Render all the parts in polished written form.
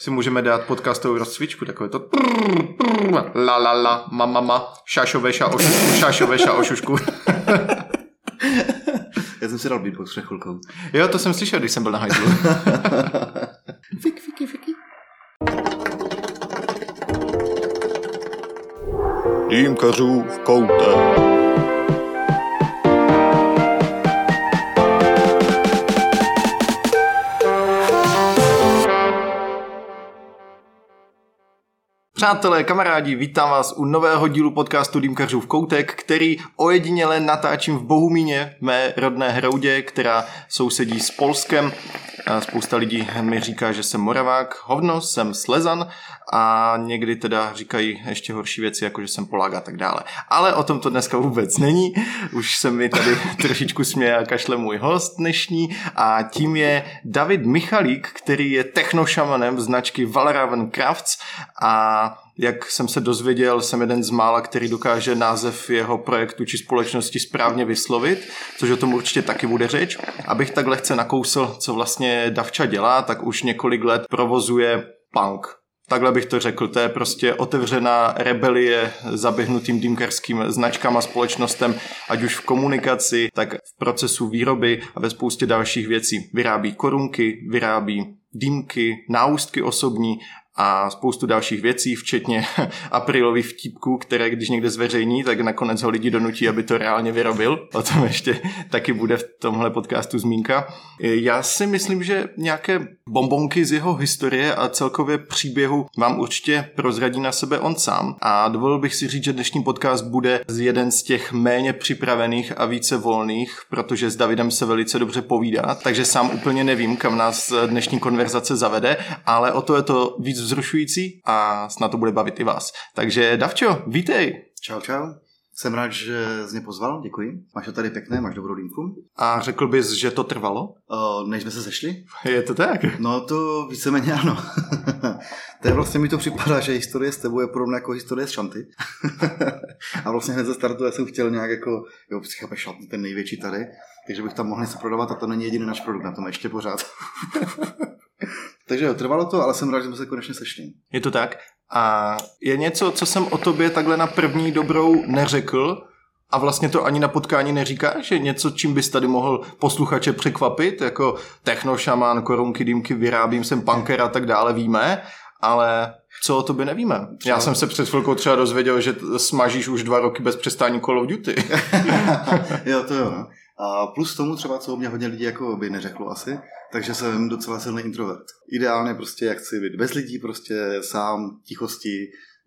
si můžeme dát podcastovou rozcvičku, takové to la la la, ma ma ma, šašové šaošušku. Já jsem si dal beatbox před chvilkou. Jo, to jsem slyšel, když jsem byl na hajzlu. Fik, fiki, fiki. Dýmkařů v koutě. Přátelé, kamarádi, vítám vás u nového dílu podcastu Dýmkařů v koutek, který ojediněle natáčím v Bohumíně, mé rodné Hroudě, která sousedí s Polskem. Spousta lidí mi říká, že jsem Moravák, hovno, jsem Slezan a někdy teda říkají ještě horší věci, jako že jsem Polák a tak dále. Ale o tom to dneska vůbec není, už se mi tady trošičku směje a kašle můj host dnešní a tím je David Michalík, který je technošamanem značky Valraven Crafts a jak jsem se dozvěděl, jsem jeden z mála, který dokáže název jeho projektu či společnosti správně vyslovit, což o tom určitě taky bude řeč. Abych tak lehce nakousl, co vlastně Davča dělá, tak už několik let provozuje punk. Takhle bych to řekl, to je prostě otevřená rebelie zaběhnutým dýmkarským značkám a společnostem, ať už v komunikaci, tak v procesu výroby a ve spoustě dalších věcí. Vyrábí korunky, vyrábí dýmky, náustky osobní a spoustu dalších věcí, včetně aprilových vtípků, které když někde zveřejní, tak nakonec ho lidi donutí, aby to reálně vyrobil. O tom ještě taky bude v tomhle podcastu zmínka. Já si myslím, že nějaké bombonky z jeho historie a celkově příběhu vám určitě prozradí na sebe on sám. A dovolil bych si říct, že dnešní podcast bude jeden z těch méně připravených a více volných, protože s Davidem se velice dobře povídá, takže sám úplně nevím, kam nás dnešní konverzace zavede, ale o to je to víc vzrušující a snad to bude bavit i vás. Takže Davčo, vítej. Čau, čau. Jsem rád, že jsi mě pozval, děkuji. Máš to tady pěkné, máš dobrou dýmku. A řekl bys, že to trvalo? Než jsme se sešli? Je to tak? No to víceméně ano. To je vlastně mi to připadá, že historie s tebou je podobná jako historie s Šanty. A vlastně hned ze startu já jsem chtěl nějak jako, jo, chápeš, Šanty, ten největší tady, takže bych tam mohl něco prodávat a to není jediný náš produkt, na tom ještě pořád. Takže jo, trvalo to, ale jsem rád, že jsme se konečně sešli. Je to tak. A je něco, co jsem o tobě takhle na první dobrou neřekl a vlastně to ani na potkání neříkáš? Je něco, čím bys tady mohl posluchače překvapit? Jako technošamán, korunky, dýmky, vyrábím, jsem punker a tak dále, víme, ale co o tobě nevíme? Já jsem se před chvilkou třeba dozvěděl, že smažíš už 2 roky bez přestání Call of Duty. Jo, to jo. No. A plus tomu třeba, co o mě hodně lidí jako by neřeklo asi, takže jsem docela silný introvert. Ideálně prostě, jak chci být bez lidí, prostě sám, tichosti,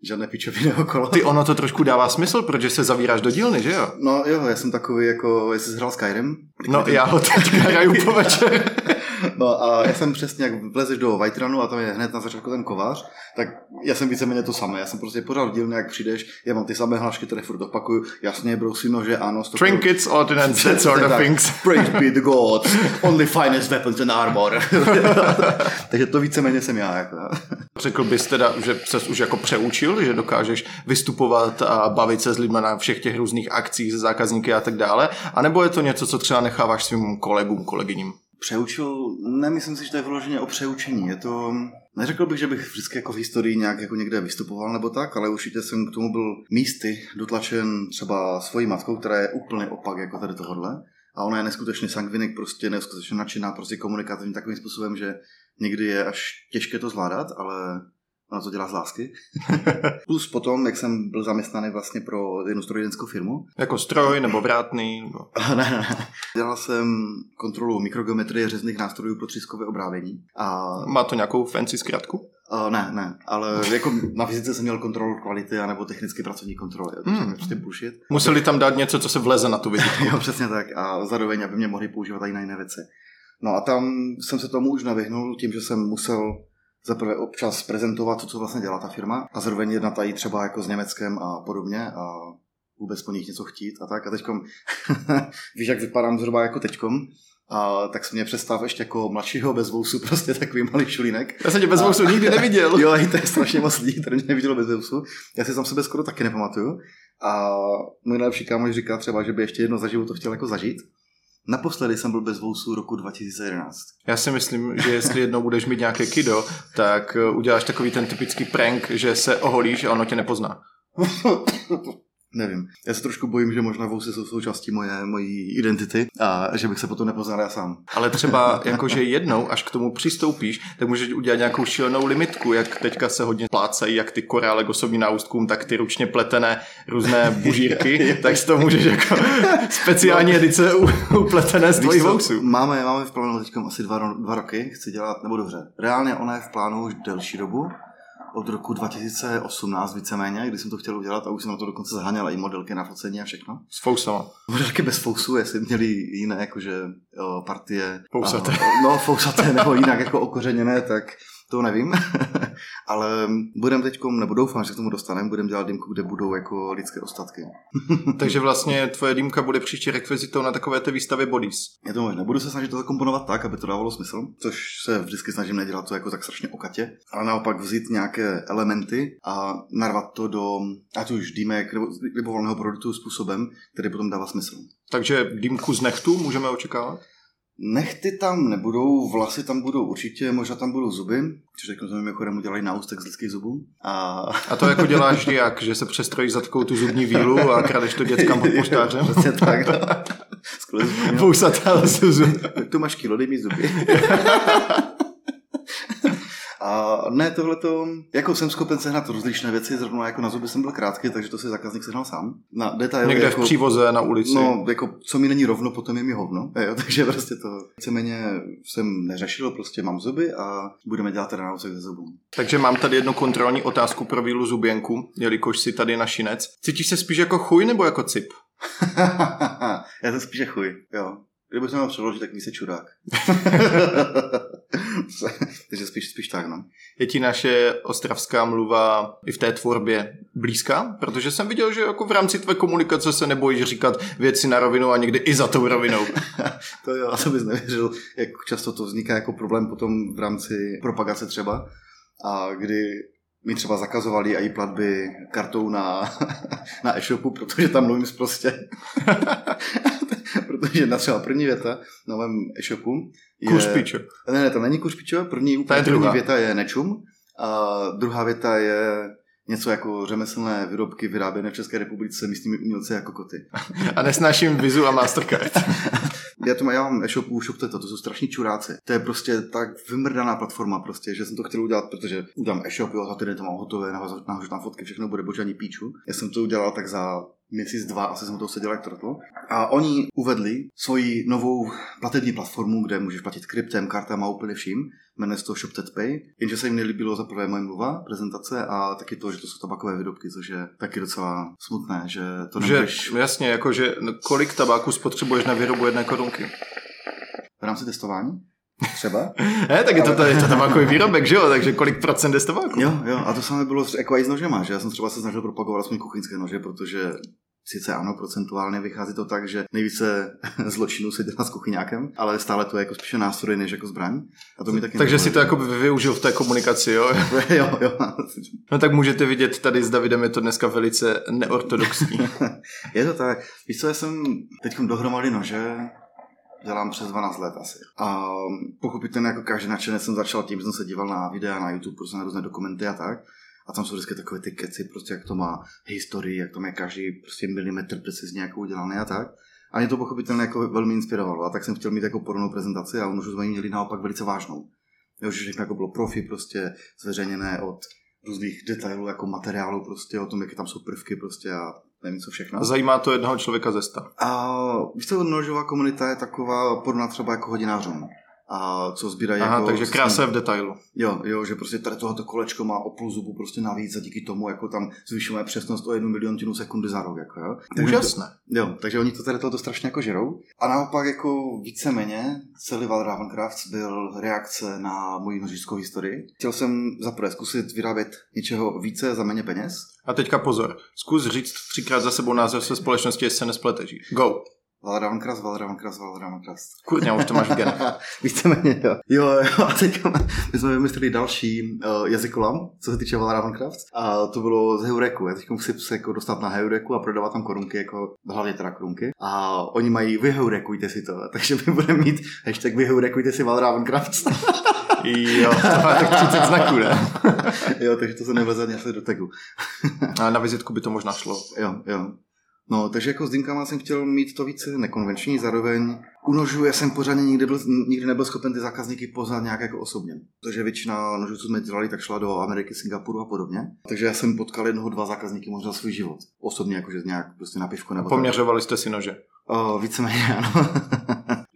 žádné pičoviny okolo. Ty, ono to trošku dává smysl, protože se zavíráš do dílny, že jo? No jo, já jsem takový jako, jestli jsi hrál Skyrim. No já ho teďka hraju po večer. No a já jsem přesně, jak vlezeš do White Runu a tam je hned na začátku ten kovář, tak já jsem víceméně to samé. Já jsem prostě pořád dílně, jak přijdeš, já mám ty samé hlášky, které furt opakuju, jasně, brousím nože, ano. Trinkets, ordinance, that sort of things. Praise be the God, only finest weapons and armor. Takže to víceméně jsem já. Jako. Řekl bys teda, že ses už jako přeučil, že dokážeš vystupovat a bavit se s lidmi na všech těch různých akcích se zákazníky a tak dále, anebo je to něco, co třeba necháváš svým kolegům, kolegyním? Přeučil, nemyslím si, že to je vyloženě o přeučení, je to, neřekl bych, že bych vždycky jako v historii nějak jako někde vystupoval nebo tak, ale určitě jsem k tomu byl místy dotlačen třeba svojí matkou, která je úplně opak jako tady tohodle a ona je neskutečný sangvinik, prostě neskutečně nadšená, prostě komunikativní takovým způsobem, že někdy je až těžké to zvládat, ale ona to dělá z lásky. Plus potom, jak jsem byl zaměstnaný vlastně pro jednu strojírenskou firmu. Jako stroj nebo vrátný? Nebo... Ne. Dělal jsem kontrolu mikrogeometrie řezných nástrojů pro třískové obrábění. A... Má to nějakou fancy zkratku? Ne, ale jako na fyzice jsem měl kontrolu kvality anebo technicky pracovní kontroly, takže prostě bullshit. Museli tam dát něco, co se vleze na tu vizitku. Jo, přesně tak. A zároveň, aby mě mohli používat i na jiné věci. No a tam jsem se tomu už nevyhnul tím, že jsem musel zaprvé občas prezentovat to, co vlastně dělá ta firma a zároveň jednatají třeba jako s Německem a podobně a vůbec po nich něco chtít a tak. A teďkom, víš, jak vypadám zhruba jako teďkom, a tak se mě představ ještě jako mladšího bez vousu, prostě takový malý šulínek. Já jsem tě bez vousu nikdy neviděl. Jo, to je strašně moc lidí, které mě nevidělo bez vousu. Já si tam sebe skoro taky nepamatuju. A můj nejlepší kámoš říká třeba, že by ještě jedno za život to chtěl jako zažít. Naposledy jsem byl bez vousů roku 2011. Já si myslím, že jestli jednou budeš mít nějaké kiddo, tak uděláš takový ten typický prank, že se oholíš a ono tě nepozná. Nevím. Já se trošku bojím, že možná vousy jsou součástí mojí identity a že bych se potom nepoznal já sám. Ale třeba jakože jednou, až k tomu přistoupíš, tak můžeš udělat nějakou šílenou limitku, jak teďka se hodně plácají, jak ty korále k osobním náustkům, tak ty ručně pletené různé bužírky, tak si to můžeš jako speciální edice upletené z tvojich vousů. Máme v plánu teďka asi dva roky, chci dělat, nebo dobře. Reálně ona je v plánu už delší dobu. Od roku 2018 víceméně, když jsem to chtěl udělat a už jsem na to dokonce zaháněl i modelky na focení a všechno. S fousama. Modelky bez fousů, jestli měli jiné jakože partie. Fousaté. No fousaté nebo jinak jako okořeněné, tak to nevím. Ale budem teďkom, nebo doufám, že k tomu dostaneme, budem dělat dýmku, kde budou jako lidské ostatky. Takže vlastně tvoje dýmka bude příští rekvizitou na takové té výstavě bodies. Je to možné. Budu se snažit to zakomponovat tak, aby to dávalo smysl, což se vždycky snažím nedělat to jako tak strašně okatě, ale naopak vzít nějaké elementy a narvat to do ať už dýmek nebo libovolného produktu způsobem, který potom dává smysl. Takže dýmku z nechtů můžeme očekávat? Nechty tam nebudou, vlasy tam budou určitě, možná tam budou zuby, protože tak znamená, mimochodem udělají náustek z lidských zubů. A to jako děláš ty jak, že se přestrojíš za takovou tu zubní vílu a kradeš to dětkám pod poštářem? Vlastně tak, no. Pousatá se zuby. Tu máš kilo, dej mi zuby. A ne, tohleto, jako jsem schopen sehnat rozličné věci, zrovna jako na zuby jsem byl krátký, takže to si zákazník sehnal sám. Na detail, někde jako, v přívoze, na ulici. No, jako, co mi není rovno, potom je mi hovno. Jo, takže prostě to víceméně jsem neřešil, prostě mám zuby a budeme dělat teda náusek ze zubů. Takže mám tady jednu kontrolní otázku pro Vílu Zuběnku, jelikož jsi tady našinec. Cítíš se spíš jako chuj nebo jako cip? Já jsem spíš chuj, jo. Kdybych to měl přeložit, tak mi se čurák. Takže spíš tak, no. Je ti naše ostravská mluva i v té tvorbě blízká? Protože jsem viděl, že jako v rámci tvé komunikace se nebojíš říkat věci na rovinu a někdy i za tou rovinou. To jo, to bys nevěřil, jak často to vzniká jako problém potom v rámci propagace třeba. A kdy mi třeba zakazovali i platby kartou na e-shopu, protože tam mluvím prostě. Protože třeba první věta na mém e-shopu je... Kuřpičo. Ne, to není kuřpičo, první věta je nečum a druhá věta je něco jako řemeslné výrobky vyráběné v České republice místními umělci jako koty. A nesnáším Vizu a Mastercard. Já mám e-shopu, to jsou strašní čuráci. To je prostě tak vymrdaná platforma prostě, že jsem to chtěl udělat, protože udělám e-shop, jo, za týden to mám hotové, nahořu tam fotky, všechno bude boží ani píču. Já jsem to udělal tak za měsíc, dva, asi jsem to seděl jak trotl. A oni uvedli svoji novou platební platformu, kde můžeš platit kryptem, kartama, úplně vším. Jmenuje se to ShopTetPay, jenže se jim nelíbilo za prvé moje mluva, prezentace a taky to, že to jsou tabakové výrobky, což je taky docela smutné, že to nemůžeš... Jasně, jakože kolik tabáku spotřebuješ na výrobu jedné korunky? V rámci testování? Třeba? Ne, tak je to tabákový výrobek, že jo? Takže kolik procent je z tabáku? Jo, a to samé bylo jako i s nožema, že já jsem třeba se snažil propagovat aspoň kuchyňské nože, protože... Sice ano, procentuálně vychází to tak, že nejvíce zločinů se dělá s kuchyňákem, ale stále to je jako spíše nástroj než jako zbraň. A to mi taky takže si to jako využil v té komunikaci, jo? jo. No tak můžete vidět, tady s Davidem je to dneska velice neortodoxní. Je to tak. Víš co, já jsem teďkom dohromady nože dělám přes 12 let asi. A pochopitelně jako každý nadšenec jsem začal tím, že jsem se díval na videa, na YouTube, prostě na různé dokumenty a tak. A tam jsou vždycky takové ty keci, prostě jak to má historii, jak to má každý prostě milimetr precizně jako udělaný a tak. A mě to pochopitelně jako velmi inspirovalo. A tak jsem chtěl mít jako podobnou prezentaci a ono už jsme ji měli naopak velice vážnou. Jo, že všechno jako bylo profi prostě zveřejněné od různých detailů jako materiálu prostě o tom, jaké tam jsou prvky prostě a nevím co všechno. Zajímá to jednoho člověka ze sta. A víš co, nožová komunita je taková podobná třeba jako hodinářům. A co sbírají jako... takže krása v detailu. Jo, že prostě tady tohoto kolečko má o půl zubu prostě navíc a díky tomu jako tam zvyšujeme přesnost o 1 miliontinu sekundy za rok, jako jo. Úžasné. Jo, takže oni to tady tohoto strašně jako žerou. A naopak jako víceméně celý Val Ravencraft byl reakce na moji nožickou historii. Chtěl jsem zaprvé zkusit vyrábět něčeho více za méně peněz. A teďka pozor, zkus říct 3krát za sebou název své společnosti, jestli se nespleteš. Go. Valravan Kras. Kurňa, už to máš v genech. Víceméně, jo, a teďka my jsme vymysleli další jazykolam, co se týče Valravan Kras. A to bylo z Heureku. Já teď musím se jako dostat na Heureku a prodávat tam korunky, jako hlavně teda korunky. A oni mají vyheurekujte si to. Takže my budeme mít hashtag vyheurekujte si Valravan Kras. Jo, to je tak 30 znaků, ne? Jo, takže to se nevleze nějaké do tagu. A na vizitku by to možná šlo. Jo. No, takže jako s dýmkama jsem chtěl mít to více nekonvenční, zároveň u nožů já jsem pořádně nikdy nebyl schopen ty zákazníky poznat nějak jako osobně. Protože většina nožů, co jsme dělali, tak šla do Ameriky, Singapuru a podobně. Takže já jsem potkal jednoho, dva zákazníky možná svůj život. Osobně jakože nějak prostě na pivku nebo poměřovali tak. Jste si nože? Víceméně ano.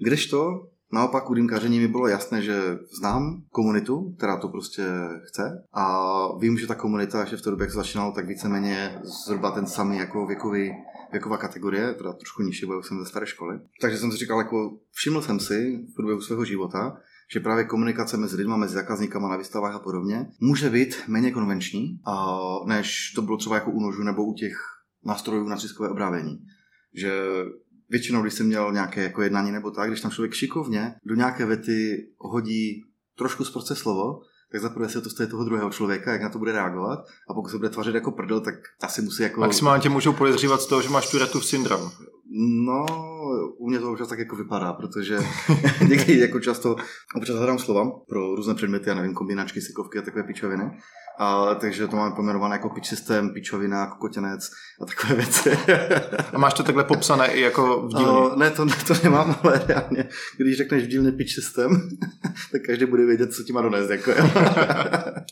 Kdežto? Naopak u dýmkaření mi bylo jasné, že znám komunitu, která to prostě chce a vím, že ta komunita, že v té době, jak se začínalo, tak víceméně zhruba ten samý jako věková kategorie, teda trošku nižší, bo jsem ze staré školy. Takže jsem si říkal, jako všiml jsem si v průběhu svého života, že právě komunikace mezi lidma, mezi zákazníkama na výstavách a podobně může být méně konvenční, než to bylo třeba jako u nožů nebo u těch nástrojů na třískové obrábění. Že většinou, když jsem měl nějaké jako jednání nebo tak, když tam člověk šikovně do nějaké vety hodí trošku sprostě slovo, tak zaprvé se to stojí toho druhého člověka, jak na to bude reagovat a pokud se bude tvařit jako prdel, tak asi musí jako... Maximálně tě můžou podezřívat z toho, že máš Touretův syndrom. No, u mě to občas tak jako vypadá, protože někdy jako často občas hledám slova pro různé předměty, já nevím, kombinačky, sykovky a takové pičoviny. A, takže to máme poměrované jako pitch systém, pičovina, kokotěnec a takové věci. A máš to takhle popsané i jako v dílně? Ne, to nemám, ale reálně, když řekneš v dílně pitch systém, tak každý bude vědět, co ti má donést. Jako.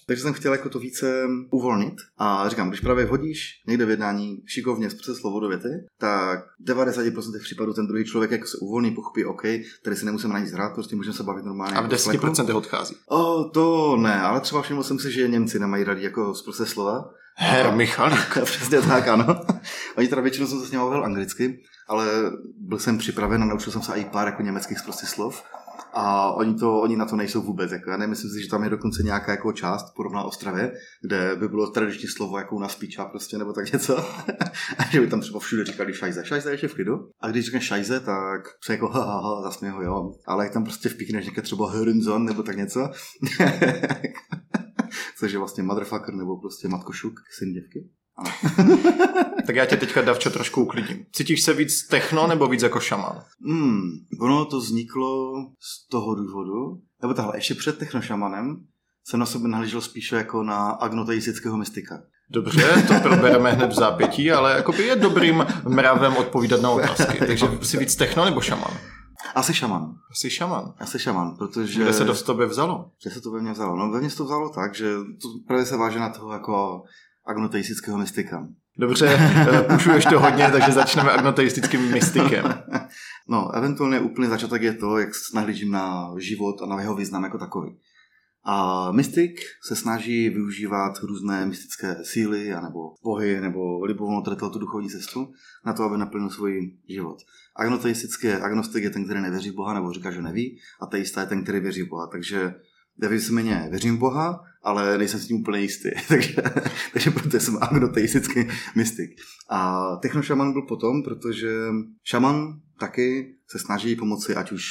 Takže jsem chtěl jako to více uvolnit a říkám, když právě vhodíš někde v jednání šikovně zprostě slovo do věty, tak 90% těch případů ten druhý člověk jako se uvolní, pochopí, OK, tady si nemusím na nic hrát, prostě můžeme se bavit normálně. A v 10% odchází? To ne, ale třeba všiml jsem si, že Němci nemají rádi jako zprostě slova. Herr Michalik. Přesně tak, ano. Oni teda většinou jsem se s ním mluvil anglicky, ale byl jsem připraven a naučil jsem se i pár jako německých zprostě slov. A oni na to nejsou vůbec. Jako já nemyslím si, že tam je dokonce nějaká jako část podobná Ostravě, kde by bylo tradiční slovo jako u nás píča prostě, nebo tak něco. A že by tam třeba všude říkali šajze. Šajze ještě v klidu. A když řekne šajze, tak se jako ha, zasměho, jo. Ale jak tam prostě vpíkneš někde třeba hörnzon, nebo tak něco. Což je vlastně motherfucker, nebo prostě matkošuk, syn děvky. Tak já tě teďka, Davčo, trošku uklidím. Cítíš se víc techno nebo víc jako šaman? Ono to vzniklo z toho důvodu, nebo takhle, ještě před technošamanem jsem na sobě nahlížel spíše jako na agnoteistického mystika. Dobře, to probereme hned v zápětí, ale jakoby je dobrým mravem odpovídat na otázky. Takže jsi víc techno nebo šaman? Asi šaman, protože... Kde se to v tobě vzalo? Kde se to ve mně vzalo? No ve mně se to vzalo tak, že to právě se váže na toho jako... agnoteistického mystika. Dobře, pušuješ to hodně, takže začneme agnoteistickým mystikem. No, eventuálně úplný začátek je to, jak nahlížím na život a na jeho význam jako takový. A mystik se snaží využívat různé mystické síly, anebo bohy, nebo libovolnou tu duchovní cestu, na to, aby naplnil svůj život. Agnostik je ten, který nevěří Boha, nebo říká, že neví, a teista je ten, který věří Boha, takže... Víceméně věřím Boha, ale nejsem s ním úplně jistý, takže proto jsem agnoteistický mystik. A technošaman byl potom, protože šaman taky se snaží pomoci ať už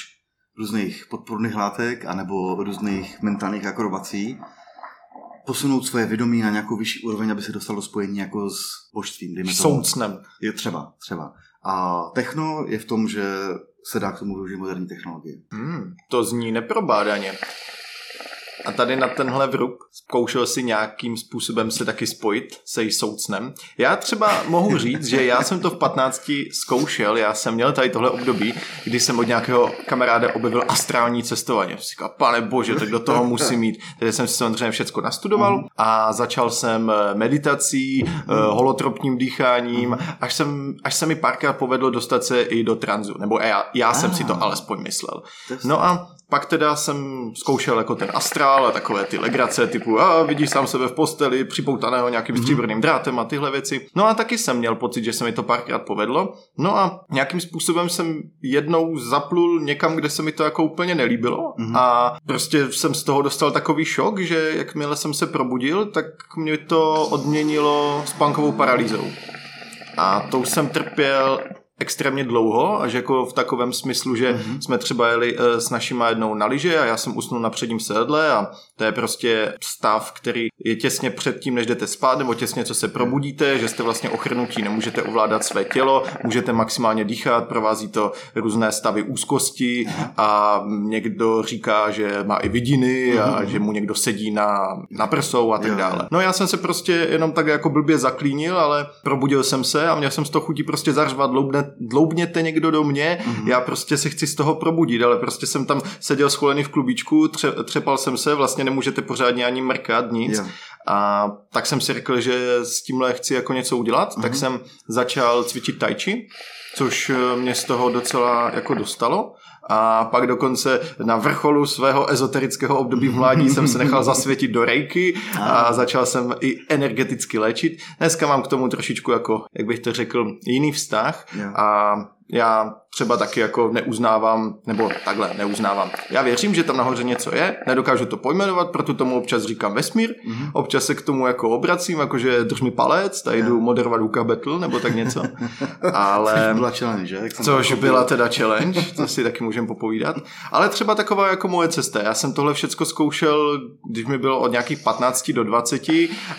různých podporných látek, anebo různých mentálních akrobací, posunout svoje vědomí na nějakou vyšší úroveň, aby se dostal do spojení jako s božstvím. Soucnem. Je třeba. A techno je v tom, že se dá k tomu využít moderní technologie. To zní neprobádaně. A tady na tenhle vrub zkoušel si nějakým způsobem se taky spojit se soucnem. Já třeba mohu říct, že já jsem to v 15 zkoušel, já jsem měl tady tohle období, kdy jsem od nějakého kamaráda objevil astrální cestování. Říkal, pane bože, tak do toho musím mít. Takže jsem si samozřejmě všechno nastudoval a začal jsem meditací, holotropním dýcháním, až se mi párkrát povedlo dostat se i do transu. Nebo já jsem si to alespoň myslel. No a pak teda jsem zkoušel jako ten astrál a takové ty legrace typu vidíš sám sebe v posteli, připoutaného nějakým stříbrným drátem a tyhle věci. No a taky jsem měl pocit, že se mi to párkrát povedlo. No a nějakým způsobem jsem jednou zaplul někam, kde se mi to jako úplně nelíbilo a prostě jsem z toho dostal takový šok, že jakmile jsem se probudil, tak mě to odměnilo spánkovou paralýzou. A tou jsem trpěl extrémně dlouho, až jako v takovém smyslu, že jsme třeba jeli s našima jednou na lyže a já jsem usnul na předním sedadle a to je prostě stav, který je těsně před tím, než jdete spát, nebo těsně, co se probudíte, že jste vlastně ochrnutí, nemůžete ovládat své tělo, můžete maximálně dýchat, provází to různé stavy úzkosti a někdo říká, že má i vidiny a že mu někdo sedí na prsou a tak dále. No já jsem se prostě jenom tak jako blbě zaklínil, ale probudil jsem se a měl jsem z toho chutí prostě zařvat, dloubněte někdo do mě, já prostě se chci z toho probudit, ale prostě jsem tam seděl scholený v klubíčku, třepal jsem se, vlastně nemůžete pořádně ani mrkat, nic. A tak jsem si řekl, že s tímhle chci jako něco udělat, tak jsem začal cvičit tai chi, což mě z toho docela jako dostalo. A pak dokonce na vrcholu svého ezoterického období v mládí jsem se nechal zasvětit do rejky a začal jsem i energeticky léčit. Dneska mám k tomu trošičku jako, jak bych to řekl, jiný vztah a já třeba taky jako neuznávám. Já věřím, že tam nahoře něco je, nedokážu to pojmenovat, proto tomu občas říkám vesmír, občas se k tomu jako obracím, jakože drž mi palec, tady jdu moderovat Uka Battle, nebo tak něco. Ale byla challenge, že? Což byla teda challenge, to si taky můžeme popovídat. Ale třeba taková jako moje cesta. Já jsem tohle všecko zkoušel, když mi bylo od nějakých 15 do 20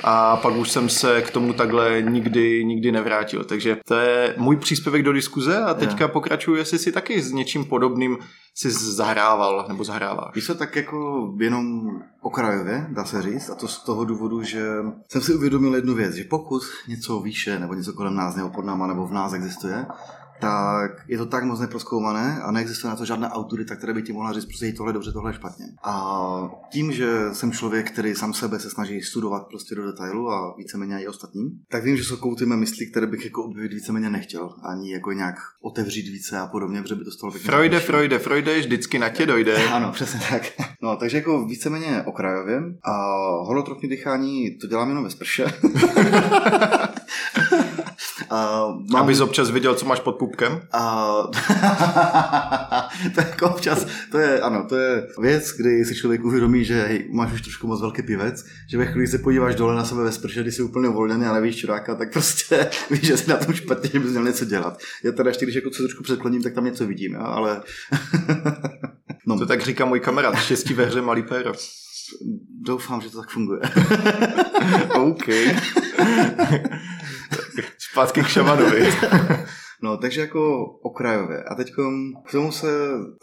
a pak už jsem se k tomu takhle nikdy nevrátil. Takže to je můj příspěvek do diskuze a teďka pokračuju, jestli si taky s něčím podobným si zahrával nebo zahráváš. Víš, tak jako jenom okrajově, dá se říct, a to z toho důvodu, že jsem si uvědomil jednu věc, že pokud něco výše nebo něco kolem nás nebo pod náma nebo v nás existuje, tak je to tak moc neprozkoumané a neexistuje na to žádná autorita, která by ti mohla říct, prostě tohle je dobře, tohle je špatně. A tím, že jsem člověk, který sám sebe se snaží studovat prostě do detailu a víceméně i ostatním, tak vím, že jsou kouty mé mysli, které bych jako objevit víceméně nechtěl, ani jako nějak otevřít více a podobně, protože by to stalo pěkně. Freude, vždycky na tě dojde. Ano, přesně tak. No, takže jako víceméně okrajově a holotropní dýchání to dělám jenom ve sprše. Abys občas viděl, co máš pod pupkem? To je jako občas, to je věc, kdy si člověk uvědomí, že máš už trošku moc velký pivec, že ve chvíli se podíváš dole na sebe ve sprše, když jsi úplně volněný a nevíš čuráka, tak prostě víš, že jsi na tom špatně, že bys měl něco dělat. Já teda ještě, když jako se trošku předkloním, tak tam něco vidím, jo? Ale... No. To tak říká můj kamarád, štěstí ve hře malý péro. Doufám, že to tak funguje. OK. Zpátky k šamanovi. No, takže jako okrajové. A teď k tomu se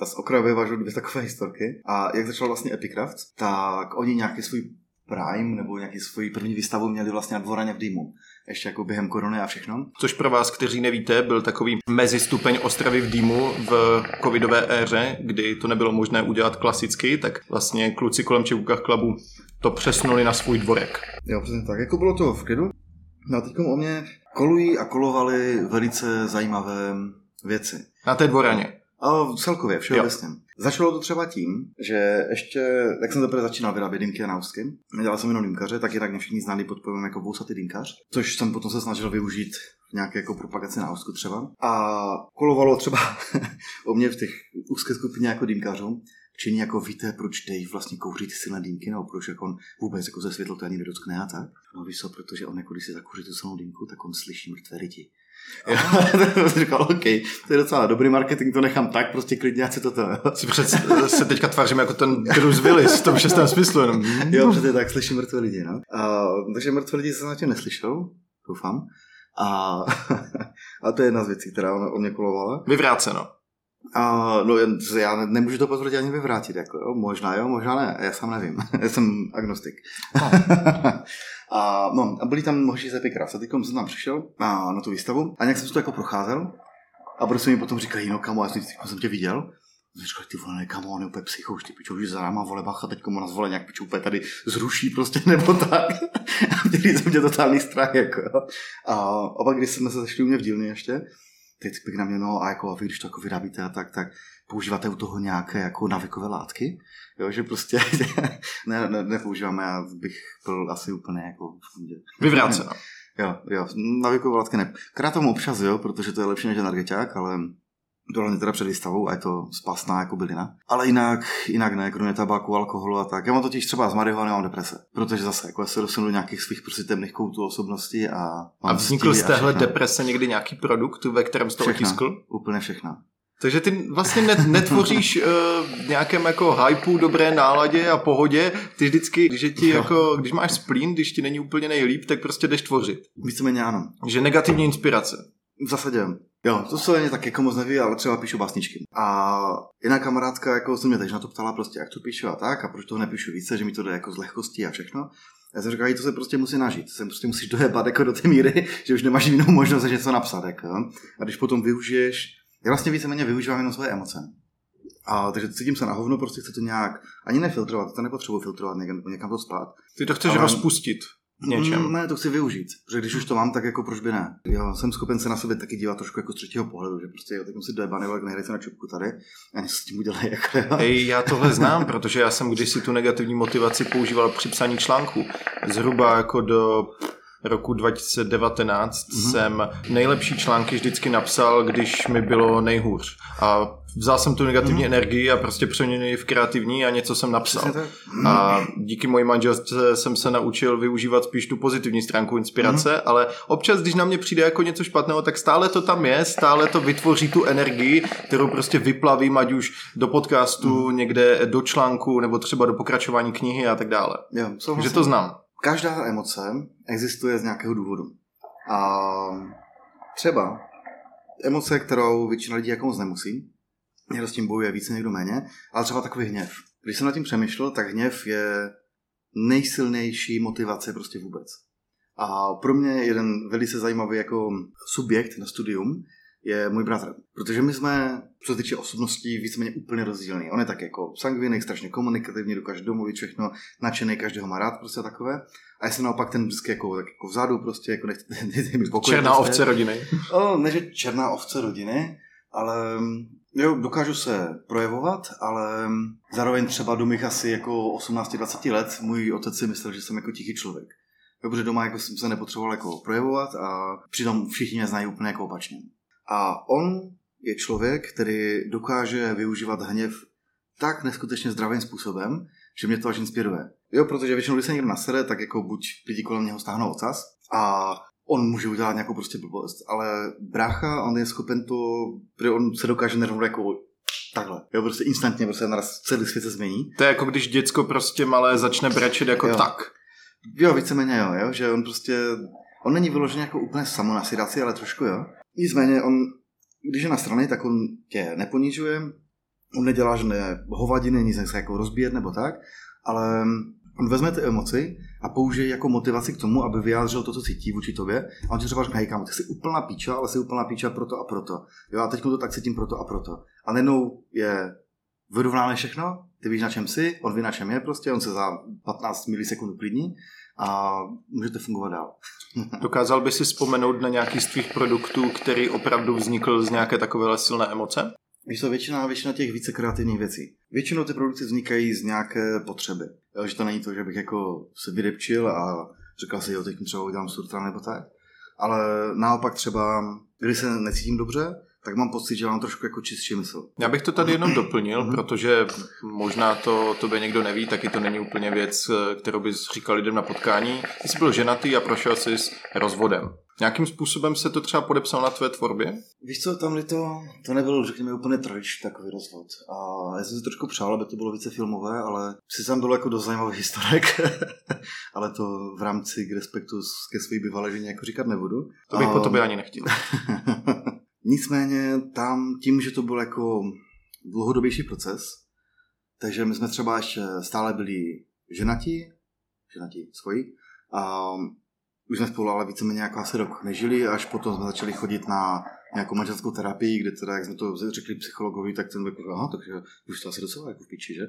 z okrajové vážou dvě takové historky. A jak začal vlastně Epicraft, tak oni nějaký svůj prime nebo nějaký svůj první výstavu měli vlastně na Dvoraně v Dýmu. Ještě jako během korony a všechno. Což pro vás, kteří nevíte, byl takový mezistupeň Ostravy v Dýmu v covidové éře, kdy to nebylo možné udělat klasicky, tak vlastně kluci kolem Čekukách Klabu to přesunuli na svůj dvorek. Jo, přesně tak. Jako bylo to v klidu. No a teď o mě kolují a kolovaly velice zajímavé věci. Na té Dvoraně. A celkově, všeobecně. Začalo to třeba tím, že ještě, jak jsem teprve začínal vyrábět dýmky a náustky, dělal jsem jenom dýmkaře, tak jinak mě všichni znali pod pojmem jako vousatý dýmkař, což jsem potom se snažil využít v nějaké jako propagaci náustku třeba. A kolovalo třeba o mě v těch úzké skupině jako dýmkařů, činí jako víte, proč Dave vlastně kouří si na dýmky, nebo proč jak on vůbec jako ze světlo ani nedotkne a tak. No víš co, protože on jako když si zakouří tu samou dýmku, tak on slyší mrtvé lidi. Já jsem říkal, OK, to je docela dobrý marketing, to nechám tak, prostě klidně, ať se to tam... se teďka tváříme jako ten Bruce Willis, v tom šestém smyslu jenom. Jo, protože tak slyší mrtvé lidi, no. Takže mrtvé lidi se zatím neslyšel, doufám. A to je jedna z věcí, která o mě kolovala. Vyvráceno. Já nemůžu to potvrdit ani vyvrátit, jako jo, možná ne, já sám nevím, já jsem agnostik. A byli tam hoši z Epicraft, a teď jsem tam přišel na tu výstavu a nějak jsem to jako procházel a prostě mi potom říkají, no kamo, já jsem tě viděl. Říkal, ty vole, kamo, on je úplně psycho, už ty pičo, už za náma, vole, bacha, teďko mu nás, vole, nějak pičo úplně tady zruší prostě, nebo tak. Měli jsem tě totální strach, jako jo. A pak, když jsme se zašli u mě v dílně ještě, teď pěkně na mě, no a jako a vy, když to jako vyrábíte a tak používáte u toho nějaké jako návykové látky, jo, že prostě ne, nepoužíváme, já bych byl asi úplně jako... Vyvráceno. Jo, návykové látky ne. Krátám občas, jo, protože to je lepší než energeťák, ale dolně teda před výstavou a je to spásná jako bylina. Ale jinak ne, kromě tabáku, alkoholu a tak. Já mám totiž třeba z marihuany mám deprese, protože zase jako já se dostanu do nějakých svých prostě temných koutů osobnosti a mám. A vznikl z téhle deprese někdy nějaký produkt, ve kterém jsi to otiskl? Úplně všechna. Takže ty vlastně netvoříš nějakém jako hypeu, dobré náladě a pohodě. Ty vždycky, když máš splín, když ti není úplně nejlíp, tak prostě jdeš tvořit. Víceméně ano. Že negativní inspirace. V zásadě. Jo, to se ani tak jako moc neví, ale třeba píšu básničky. A jiná kamarádka jako se mě takže na to ptala prostě, jak to píšu a tak a proč toho nepíšu více, že mi to jde jako z lehkostí a všechno. Já jsem říkal, že to se prostě musí nažít. Sem prostě musíš dojebat jako do té míry, že už nemáš jinou možnost, než něco napsat. Jako. A když potom využiješ. Já vlastně víceméně využívám jenom svoje emoce. A takže cítím se na hovno, prostě chci to nějak ani nefiltrovat, to nepotřebuji filtrovat, někam to spát. Ty to chceš rozpustit něčem. Ne, to chci využít, protože když už to mám, tak jako proč by ne. Já jsem schopen se na sebe taky dívat trošku jako z třetího pohledu, že prostě jo, tak musím dojebán, nebo jak nehraj se na čupku tady a něco s tím udělej. Jako, já tohle znám, protože já jsem kdysi tu negativní motivaci používal při psaní článku. Zhruba jako do roku 2019 jsem nejlepší články vždycky napsal, když mi bylo nejhůř. A vzal jsem tu negativní energii a prostě přeměnil ji v kreativní a něco jsem napsal. A díky mojí manželce jsem se naučil využívat spíš tu pozitivní stránku inspirace, ale občas, když na mě přijde jako něco špatného, tak stále to tam je, stále to vytvoří tu energii, kterou prostě vyplavím, ať už do podcastu, někde do článku, nebo třeba do pokračování knihy a tak dále. Takže to znám. Každá emoce existuje z nějakého důvodu. A třeba emoce, kterou většina lidí jako moc nemusí, někdo s tím bojuje více, někdo méně, ale třeba takový hněv. Když jsem nad tím přemýšlel, tak hněv je nejsilnější motivace prostě vůbec. A pro mě jeden velice zajímavý jako subjekt na studium je můj bratr. Protože my jsme, co se týče osobností, víceméně úplně rozdílný. On je tak jako sangvinik, strašně komunikativní, dokáže domluvit všechno, nadšený, každého má rád, prostě takové. A já jsem naopak ten vždycky jako, tak jako vzadu, prostě jako nechci mi pokoj. Černá ovce rodiny. Ne, že černá ovce rodiny, ale jo, dokážu se projevovat, ale zároveň třeba do mých asi jako 18-20 let můj otec si myslel, že jsem jako tichý člověk. Protože doma jako jsem se nepotřeboval jako projevovat a přitom všichni mě znají úplně jako opačně. A on je člověk, který dokáže využívat hněv tak neskutečně zdravým způsobem, že mě to až inspiruje. Jo, protože většinou, když se někdo nasede, tak jako buď lidi kolem něho stáhnou ocas a on může udělat nějakou prostě blbost, ale brácha, on je schopen to, protože on se dokáže nervovat jako takhle. Jo, prostě instantně, prostě naraz celý svět se změní. To je jako když děcko prostě malé začne brečet jako jo. Tak. Jo, víceméně jo, že on prostě, on není vyložený jako úplně samo na sedaci, ale trošku jo. Nicméně on, když je na straně, tak on tě neponižuje, on nedělá žádné hovadiny, nic nechce jako rozbíjet nebo tak, ale on vezme ty emoci a použije jako motivaci k tomu, aby vyjádřil to, co cítí vůči tobě. A on ti třeba řekne, hej kámo, ty jsi úplná píča, ale jsi úplná píča proto a proto. Jo, a teď to tak cítím proto a proto. A najednou je vyrovnáme všechno, ty víš na čem jsi, on ví na čem je prostě, on se za 15 milisekund uklidní a můžete fungovat dál. Dokázal by si vzpomenout na nějaký z tvých produktů, který opravdu vznikl z nějaké takovéhle silné emoce? Víš to, většina těch více kreativních věcí. Většinou ty produkty vznikají z nějaké potřeby. Jo, že to není to, že bych jako se vydepčil a říkal si, jo, teď třeba udělám surtran nebo tak. Ale naopak třeba, když se necítím dobře, tak mám pocit, že mám trošku jako čistší mysl. Já bych to tady jenom doplnil, protože možná to o tobě někdo neví, taky to není úplně věc, kterou bys říkal lidem na potkání. Ty jsi byl ženatý a prošel jsi s rozvodem. Nějakým způsobem se to třeba podepsalo na tvé tvorbě? Víš co, tam to nebylo, řekněme, úplně trč, takový rozvod. A já jsem si trošku přál, aby to bylo více filmové, ale si tam bylo jako dost zajímavý historik. Ale to v rámci k respektu ke své bývalé ženě jako říkat nebudu. To bych po tobě ani nechtěl. Nicméně tam tím, že to byl jako dlouhodobější proces, takže my jsme třeba ještě stále byli ženatí svoji, a už jsme spolu ale víceméně jako asi rok nežili, až potom jsme začali chodit na nějakou manželskou terapii, kde teda, jak jsme to řekli psychologovi, tak ten řekl, aha, takže už to asi docela jako v piči, že?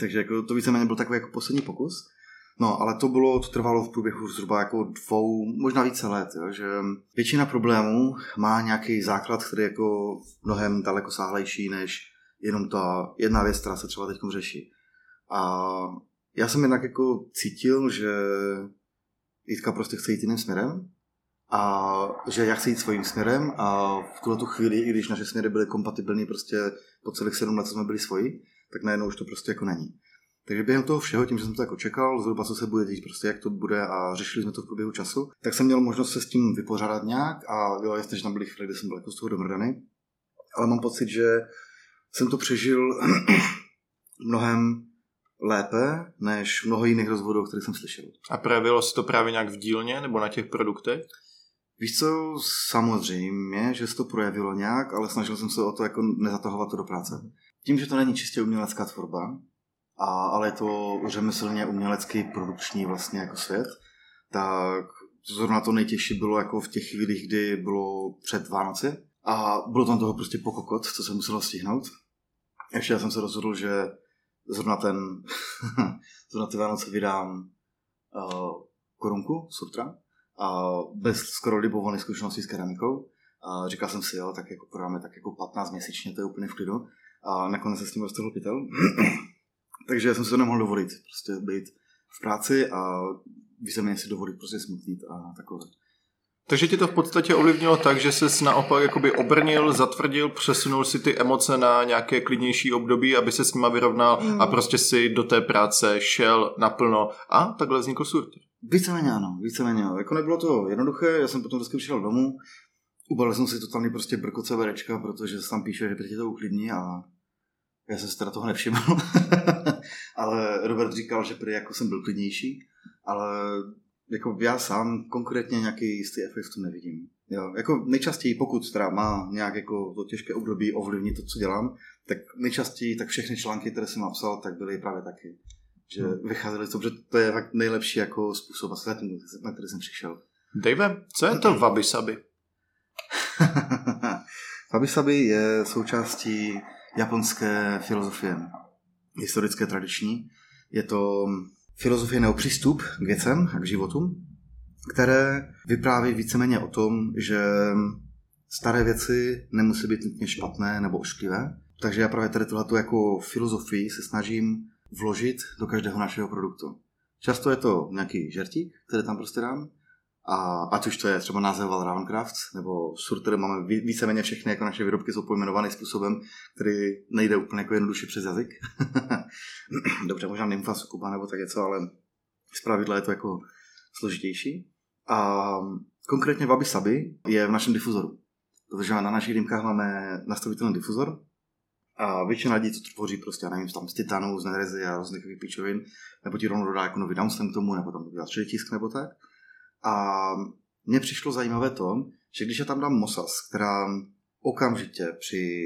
Takže jako to víceméně byl takový jako poslední pokus. No, ale to trvalo v průběhu zhruba jako 2, možná více let, jo, že většina problémů má nějaký základ, který je jako mnohem daleko sáhlejší, než jenom ta jedna věc, která se třeba teď řeší. A já jsem jednak jako cítil, že Jitka prostě chce jít jiným směrem a že já chci jít svým směrem a v tuhle tu chvíli, i když naše směry byly kompatibilní prostě po celých 7 let, co jsme byli svoji, tak najednou už to prostě jako není. Takže během toho všeho, tím, že jsem to jako čekal, zhruba co se bude dít, prostě jak to bude a řešili jsme to v průběhu času, tak jsem měl možnost se s tím vypořádat nějak a jo, jasně, že tam byly chvíli, kdy jsem byl jako z toho domrdaný, ale mám pocit, že jsem to přežil mnohem lépe než mnoho jiných rozvodů, které jsem slyšel. A projevilo se to právě nějak v dílně nebo na těch produktech? Víš co, samozřejmě, že se to projevilo nějak, ale snažil jsem se o to jako nezatahovat to do práce. Tím, že to není čistě umělecká tvorba, ale je to řemeslně umělecký produkční vlastně jako svět, tak zrovna to nejtěžší bylo jako v těch chvílích, kdy bylo před Vánoci a bylo tam toho prostě pokokot, co se muselo stihnout. Ještě já jsem se rozhodl, že zrovna ty Vánoce vydám korunku, sutra, bez skoro libovolné zkušenosti s keramikou. Říkal jsem si, jo, tak jako prodáme tak jako 15 měsíčně, to je úplně v klidu. A nakonec se s tím roztrhl pytel. Takže já jsem si to nemohl dovolit, prostě být v práci a významně si dovolit prostě smutnit a takové. Takže ti to v podstatě ovlivnilo tak, že ses naopak jakoby obrnil, zatvrdil, přesunul si ty emoce na nějaké klidnější období, aby se s nima vyrovnal a prostě si do té práce šel naplno a takhle vznikl Surtur. Víceméně ano. Jako nebylo to jednoduché, já jsem potom vždycky přišel domů, ubalil jsem si totálně prostě brko CBDčka, protože se tam píše, že tě to uklidní a já jsem si teda toho nevšiml. Ale Robert říkal, že prý jako jsem byl klidnější, ale jako já sám konkrétně nějaký jistý efekt v tom nevidím. Jo, jako nejčastěji, pokud teda má nějak jako to těžké období ovlivnit to, co dělám, tak nejčastěji tak všechny články, které jsem napsal, tak byly právě taky. Že vycházeli z toho, že to je fakt nejlepší jako způsob, na který jsem přišel. Dave, co je to Wabi Sabi? Wabi Sabi je součástí japonské filozofie. Historické, tradiční. Je to filozofie nebo přístup k věcem a k životu, které vypráví víceméně o tom, že staré věci nemusí být nutně špatné nebo ošklivé. Takže já právě tady tohleto jako filozofii se snažím vložit do každého našeho produktu. Často je to nějaký žertík, který tam prostě dám, a ať už to je třeba název Ravncraft nebo Surtur, máme víceméně všechny jako naše výrobky jsou pojmenované způsobem, který nejde úplně jako jednoduše přes jazyk. Dobře, možná Nymfa Sukuba nebo tak něco, ale zpravidla je to jako složitější. A konkrétně Wabi Sabi je v našem difuzoru, protože na našich dýmkách máme nastavitelný difuzor a většina lidí, co tvoří prostě, já nevím, tam z titanu, z nerezy a různých pičovin, nebo ti rovnou dodá jako nový downstream k tomu, nebo tam dodá 3D tisk nebo tak. A mně přišlo zajímavé to, že když je tam dám Mosas, která okamžitě při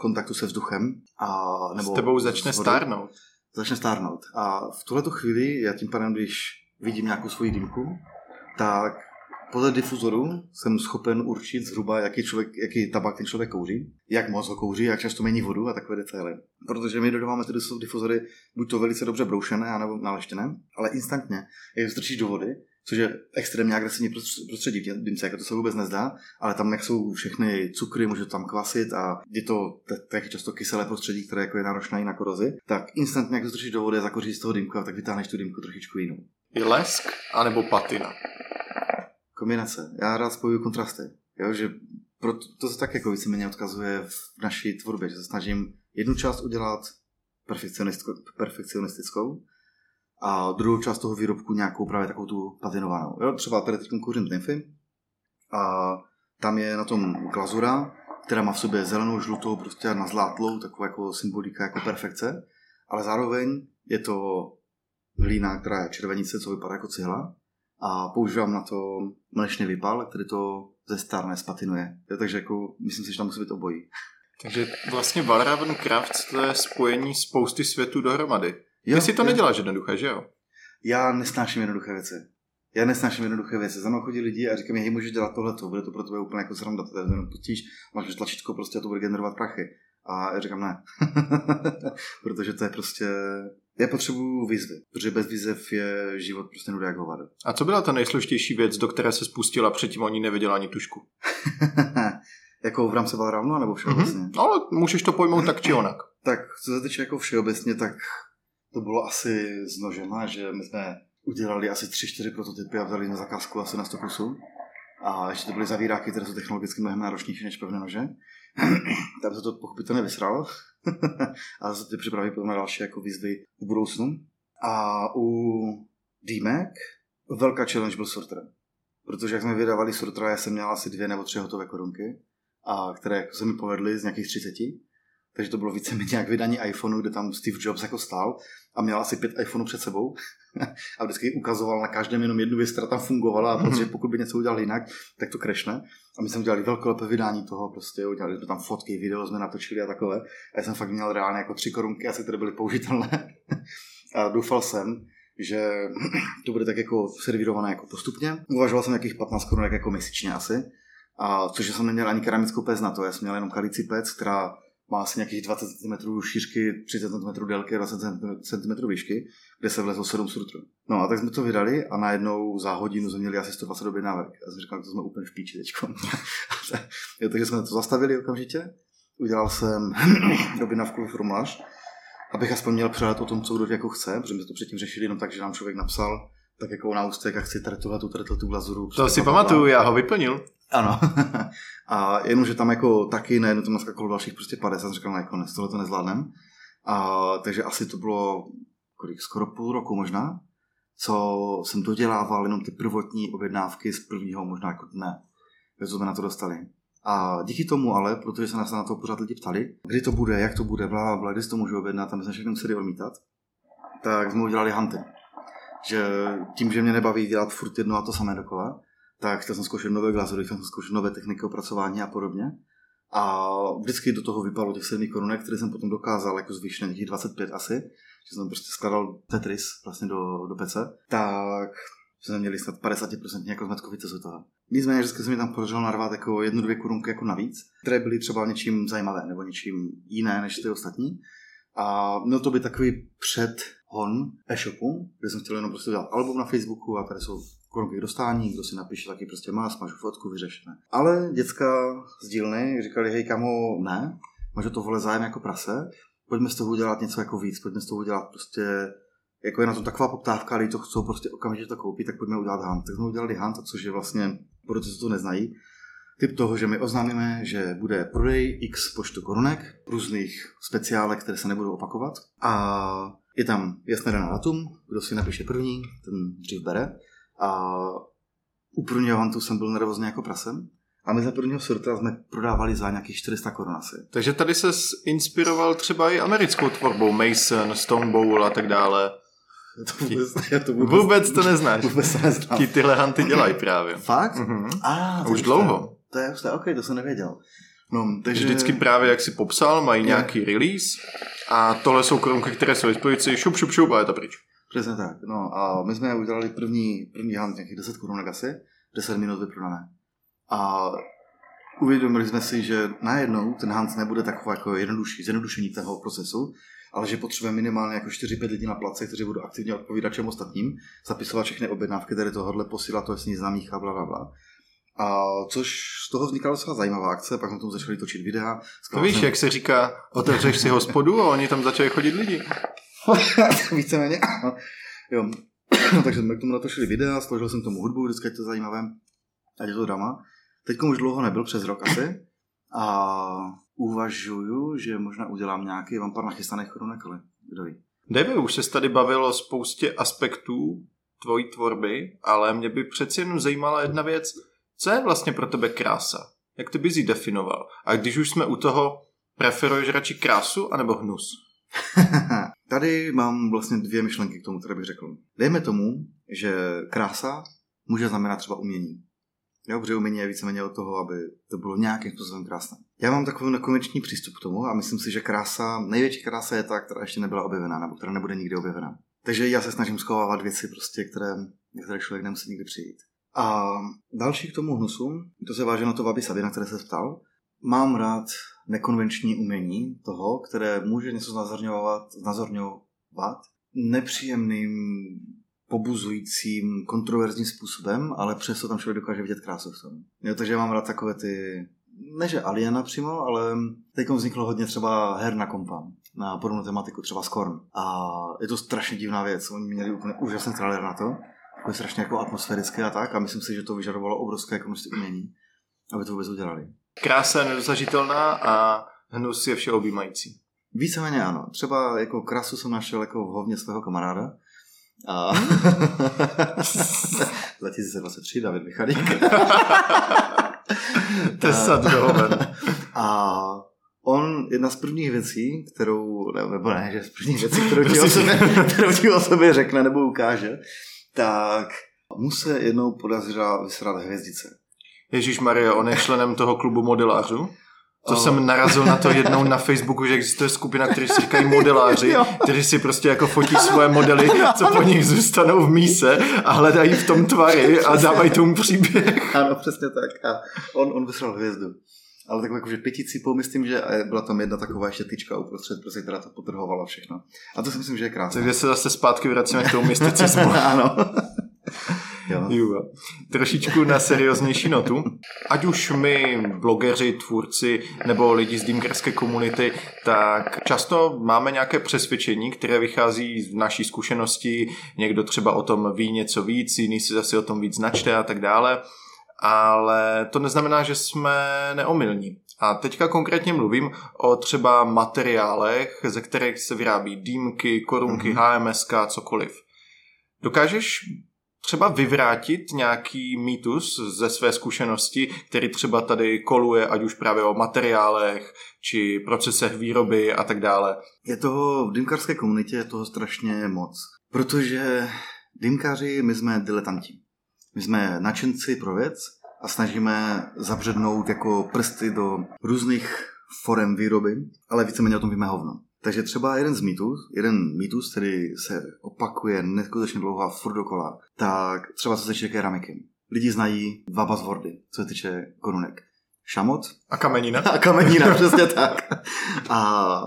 kontaktu se vzduchem a nebo s tebou začne stárnout. A v tuhleto chvíli, já tím pádem, když vidím nějakou svoji dýmku, tak podle difuzoru jsem schopen určit zhruba, jaký tabak ten člověk kouří, jak moc ho kouří, jak často mění vodu a takové detaily. Protože my dodáváme tedy difuzory buď to velice dobře broušené, anebo naleštěné, ale instantně, jak strčíš do vody, což je extrémně agresivní prostředí v dýmce, jako to se vůbec nezdá, ale tam jak jsou všechny cukry, může tam kvasit a je to tak často kyselé prostředí, které jako je náročné i na korozi, tak instantně, jak to strčíš do vody a zakoříš z toho dýmku, tak vytáhneš tu dýmku trošičku jinou. Je lesk anebo patina? Kombinace. Já rád spojuju kontrasty. Jo, že to se tak jako víceméně odkazuje v naší tvorbě, že se snažím jednu část udělat perfekcionistickou a druhou část toho výrobku nějakou právě takovou tu patinovanou. Jo, třeba tady teď kouřím Nymfy a tam je na tom glazura, která má v sobě zelenou, žlutou, prostě na zlátlou, takovou jako symbolika jako perfekce, ale zároveň je to hlína, která je červenice, co vypadá jako cihla a používám na to mlečný vypál, který to ze stárné spatinuje. Jo, takže jako myslím si, že tam musí být obojí. Takže vlastně Ravncraft to je spojení spousty světů dohromady. Ty si to neděláš jednoduché, že jo? Já nesnáším jednoduché věci. Za mnou chodí lidi a říkám, hej, můžeš dělat tohleto, bude to pro tebe úplně jako sranda, to jenom pustíš, máš tlačítko prostě a to bude generovat prachy. A já říkám ne, protože to je prostě... Já potřebuju výzvy, protože bez výzev je život prostě nuda jak hovado. A co byla ta nejsložitější věc, do které se spustila předtím, oni nevěděla ani tušku? Jako v rámci Valravnu, nebo všeobecně? Ale můžeš to pojmout tak či onak. Tak co se týče jako všeobecně, tak to bylo asi s nožema, že my jsme udělali asi 3-4 prototypy a vzali na zakázku asi na 100 kusů. A ještě to byly zavíráky, které jsou technologicky mnohem náročnější než pevné nože. Tam se to pochopitelně vysralo. A zase ty připraví potom na další jako výzvy v budoucnu. A u D-Mac velká challenge byl sorter. Protože jak jsme vydávali sortera, já jsem měl asi 2 nebo 3 hotové korunky, a které se mi povedly z nějakých 30. Takže to bylo víceméně jak vydání iPhoneu, kde tam Steve Jobs jako stál a měl asi 5 iPhoneů před sebou a vždycky ukazoval na každém jenom jednu věc, která tam fungovala, protože pokud by něco udělal jinak, tak to crashne. A my jsme udělali velkolepé vydání toho, prostě udělali jsme tam fotky, video jsme natočili a takové. A já jsem fakt měl reálně jako 3 korunky, asi které byly použitelné. A doufal jsem, že to bude tak jako servírované jako postupně. Uvažoval jsem nějakých 15 korunek jako měsíčně asi, a což jsem neměl ani keramickou pec na to, já jsem měl jenom kalící pec, která má asi nějakých 20 cm šířky, 30 cm délky, 20 cm výšky, kde se vlezlo 7 surtrů. No a tak jsme to vydali a najednou za hodinu jsme měli asi 120 objednávek. Já jsem říkal, že to jsme úplně v píči teďko. Takže jsme to zastavili okamžitě. Udělal jsem objednávkový formulář, abych aspoň měl přehled o tom, co kdo jako chce, protože jsme to předtím řešili jenom tak, že nám člověk napsal tak jako na ústek, jak chci tady tu glazuru. To si pamatuju, já ho vyplnil. Ano. A jenomže tam jako taky najednou tam naskakalo dalších prostě 50, říkal nakonec, tohle to nezvládnem. A takže asi to bylo skoro půl roku možná, co jsem dodělával jenom ty prvotní objednávky z prvního možná jako dne, protože jsme na to dostali. A díky tomu ale, protože se nás na to pořád lidi ptali, kdy to bude, jak to bude, blablabla, kdy si to můžu objednat, tam jsme všechno museli odmítat, tak jsme udělali hunty. Že tím, že mě nebaví dělat furt jedno a to samé dokola, tak chtěl jsem zkoušet nové glazury, chtěl jsem zkoušet nové techniky opracování a podobně. A vždycky do toho vypadlo těch 7 korunek, které jsem potom dokázal jako zvýšit na těch 25 asi, že jsem prostě skládal Tetris vlastně do pece, tak jsme měli snad 50% nějakou zmetkovice z toho. Nicméně vždycky se mi tam podařilo narvat jako 1-2 korunky jako navíc, které byly třeba něčím zajímavé nebo něčím jiné než ty ostatní. A měl to by takový předhon e-shopu, kde jsem chtěl jenom prostě dělat album na Facebooku a tady jsou korunky k dostání, kdo si napíše, taky prostě má, smažu fotku, vyřešené. Ale děcka z dílny říkali, hej kamo, ne, máš o to vole zájem jako prase, pojďme z toho udělat něco jako víc, pojďme z toho udělat prostě, jako je na tom taková poptávka, ale to chcou prostě okamžitě to koupit, tak pojďme udělat hunt. Tak jsme udělali hunt, což je vlastně, pro ty, co to neznají, typ toho, že my oznámíme, že bude prodej x počtu korunek, různých speciálek, které se nebudou opakovat. A je tam jasné dané datum, kdo si napíše první, ten dřív bere. A u prvního huntu jsem byl nervózně jako prasem. A my za prvního sortera jsme prodávali za nějakých 400 korun asi. Takže tady se inspiroval třeba i americkou tvorbou, Mason, Stone Bowl a tak dále. Vůbec to neznáš. Vůbec to neznám. Ti tyhle hunty dělají právě. Fakt? Mm-hmm. Už dlouho. To je ok, to jsem nevěděl. No, takže vždycky právě, jak jsi popsal, mají nějaký release a tohle jsou korunky, které jsou dispozici, šup, šup, šup a je to pryč. Přesně tak. No a my jsme udělali první hunt nějakých 10 korunek asi, 10 minut vyprodané. A uvědomili jsme si, že najednou ten hunt nebude taková jako zjednodušení toho procesu, ale že potřebujeme minimálně jako 4-5 lidí na place, kteří budou aktivně odpovídat všem ostatním, zapisovat všechny objednávky, které tohle posílá, to jasně známých a blablabla. A což z toho vznikala docela zajímavá akce, pak jsme tomu začali točit videa. To víš, jak se říká, otevřeš si hospodu a oni tam začali chodit lidi. Víceméně. Jo. Takže jsme k tomu natočili videa, složil jsem tomu hudbu, vždycky je to zajímavé. Ať je to drama. Teďka už dlouho nebyl, přes rok asi. A uvažuju, že možná udělám nějaký vampár na chystaných korunekali. Kdo ví. Dejme, už se tady bavilo spoustě aspektů tvojí tvorby, ale mě by přeci jenom zajímala jedna věc. Co je vlastně pro tebe krása? Jak ty bys ji definoval? A když už jsme u toho, preferuješ radši krásu anebo hnus? Tady mám vlastně 2 myšlenky k tomu, které bych řekl. Dejme tomu, že krása může znamenat třeba umění. Jo, protože umění je víceméně od toho, aby to bylo nějakým způsobem krásné. Já mám takový nekonečný přístup k tomu a myslím si, že největší krása je ta, která ještě nebyla objevená nebo která nebude nikdy objevena. Takže já se snažím schovávat věci, prostě, které člověk nemusí nikdy přijít. A další k tomu hnusu, to se váže na to Vabi Sabi, na které se ptal. Mám rád nekonvenční umění toho, které může něco znázorňovat nepříjemným, pobuzujícím, kontroverzním způsobem, ale přesto tam člověk dokáže vidět krásu v tom. Jo, takže mám rád takové ty, neže aliena přímo, ale teď vzniklo hodně třeba her na kompa, na podobnou tematiku, třeba Scorn. A je to strašně divná věc, oni měli úplně úžasný trailer na to. jako strašně jako atmosférické a tak, a myslím si, že to vyžadovalo obrovské množství umění, aby to vůbec udělali. Krása nedosažitelná a hnus je všeobjímající. Víceméně ano. Třeba jako krásu jsem našel jako v hovně svého kamaráda. A... 2023, David Michalík. Tesat do hoven. A on, jedna z prvních věcí, kterou, nebo ne, že z prvních věcí, kterou ti o sobě řekne nebo ukáže, tak mu se jednou podařila vysrat hvězdice. Ježíšmarja, on je členem toho klubu modelářů? To jsem narazil na to jednou na Facebooku, že existuje skupina, kteří si říkají modeláři, kteří si prostě jako fotí svoje modely, co po nich zůstanou v míse a hledají v tom tvary a dávají tomu příběh. Ano, přesně tak. A on vysral hvězdu. Ale tak jakože pěticípou, myslím, že byla tam jedna taková štětička uprostřed, prostě, která to potrhovala všechno. A to si myslím, že je krásné. Takže se zase zpátky vracíme k tomu mysticismu. Ano. Jo. Trošičku na serióznější notu. Ať už my, blogeři, tvůrci nebo lidi z dýmkerské komunity, tak často máme nějaké přesvědčení, které vychází z naší zkušenosti. Někdo třeba o tom ví něco víc, jiný si zase o tom víc načte a tak dále. Ale to neznamená, že jsme neomylní. A teďka konkrétně mluvím o třeba materiálech, ze kterých se vyrábí dýmky, korunky, HMSK, cokoliv. Dokážeš třeba vyvrátit nějaký mýtus ze své zkušenosti, který třeba tady koluje, ať už právě o materiálech, či procesech výroby a tak dále? Je toho v dýmkařské komunitě je toho strašně moc, protože dýmkaři, my jsme diletanti. My jsme nadšenci pro věc a snažíme zabřednout jako prsty do různých forem výroby, ale víceméně o tom víme hovno. Takže třeba jeden mýtus, který se opakuje neskutečně dlouho a furt dokola, tak třeba co se týče keramiky. Lidi znají dva buzzwordy, co se týče korunek. Šamot. A kamenina, přesně tak. A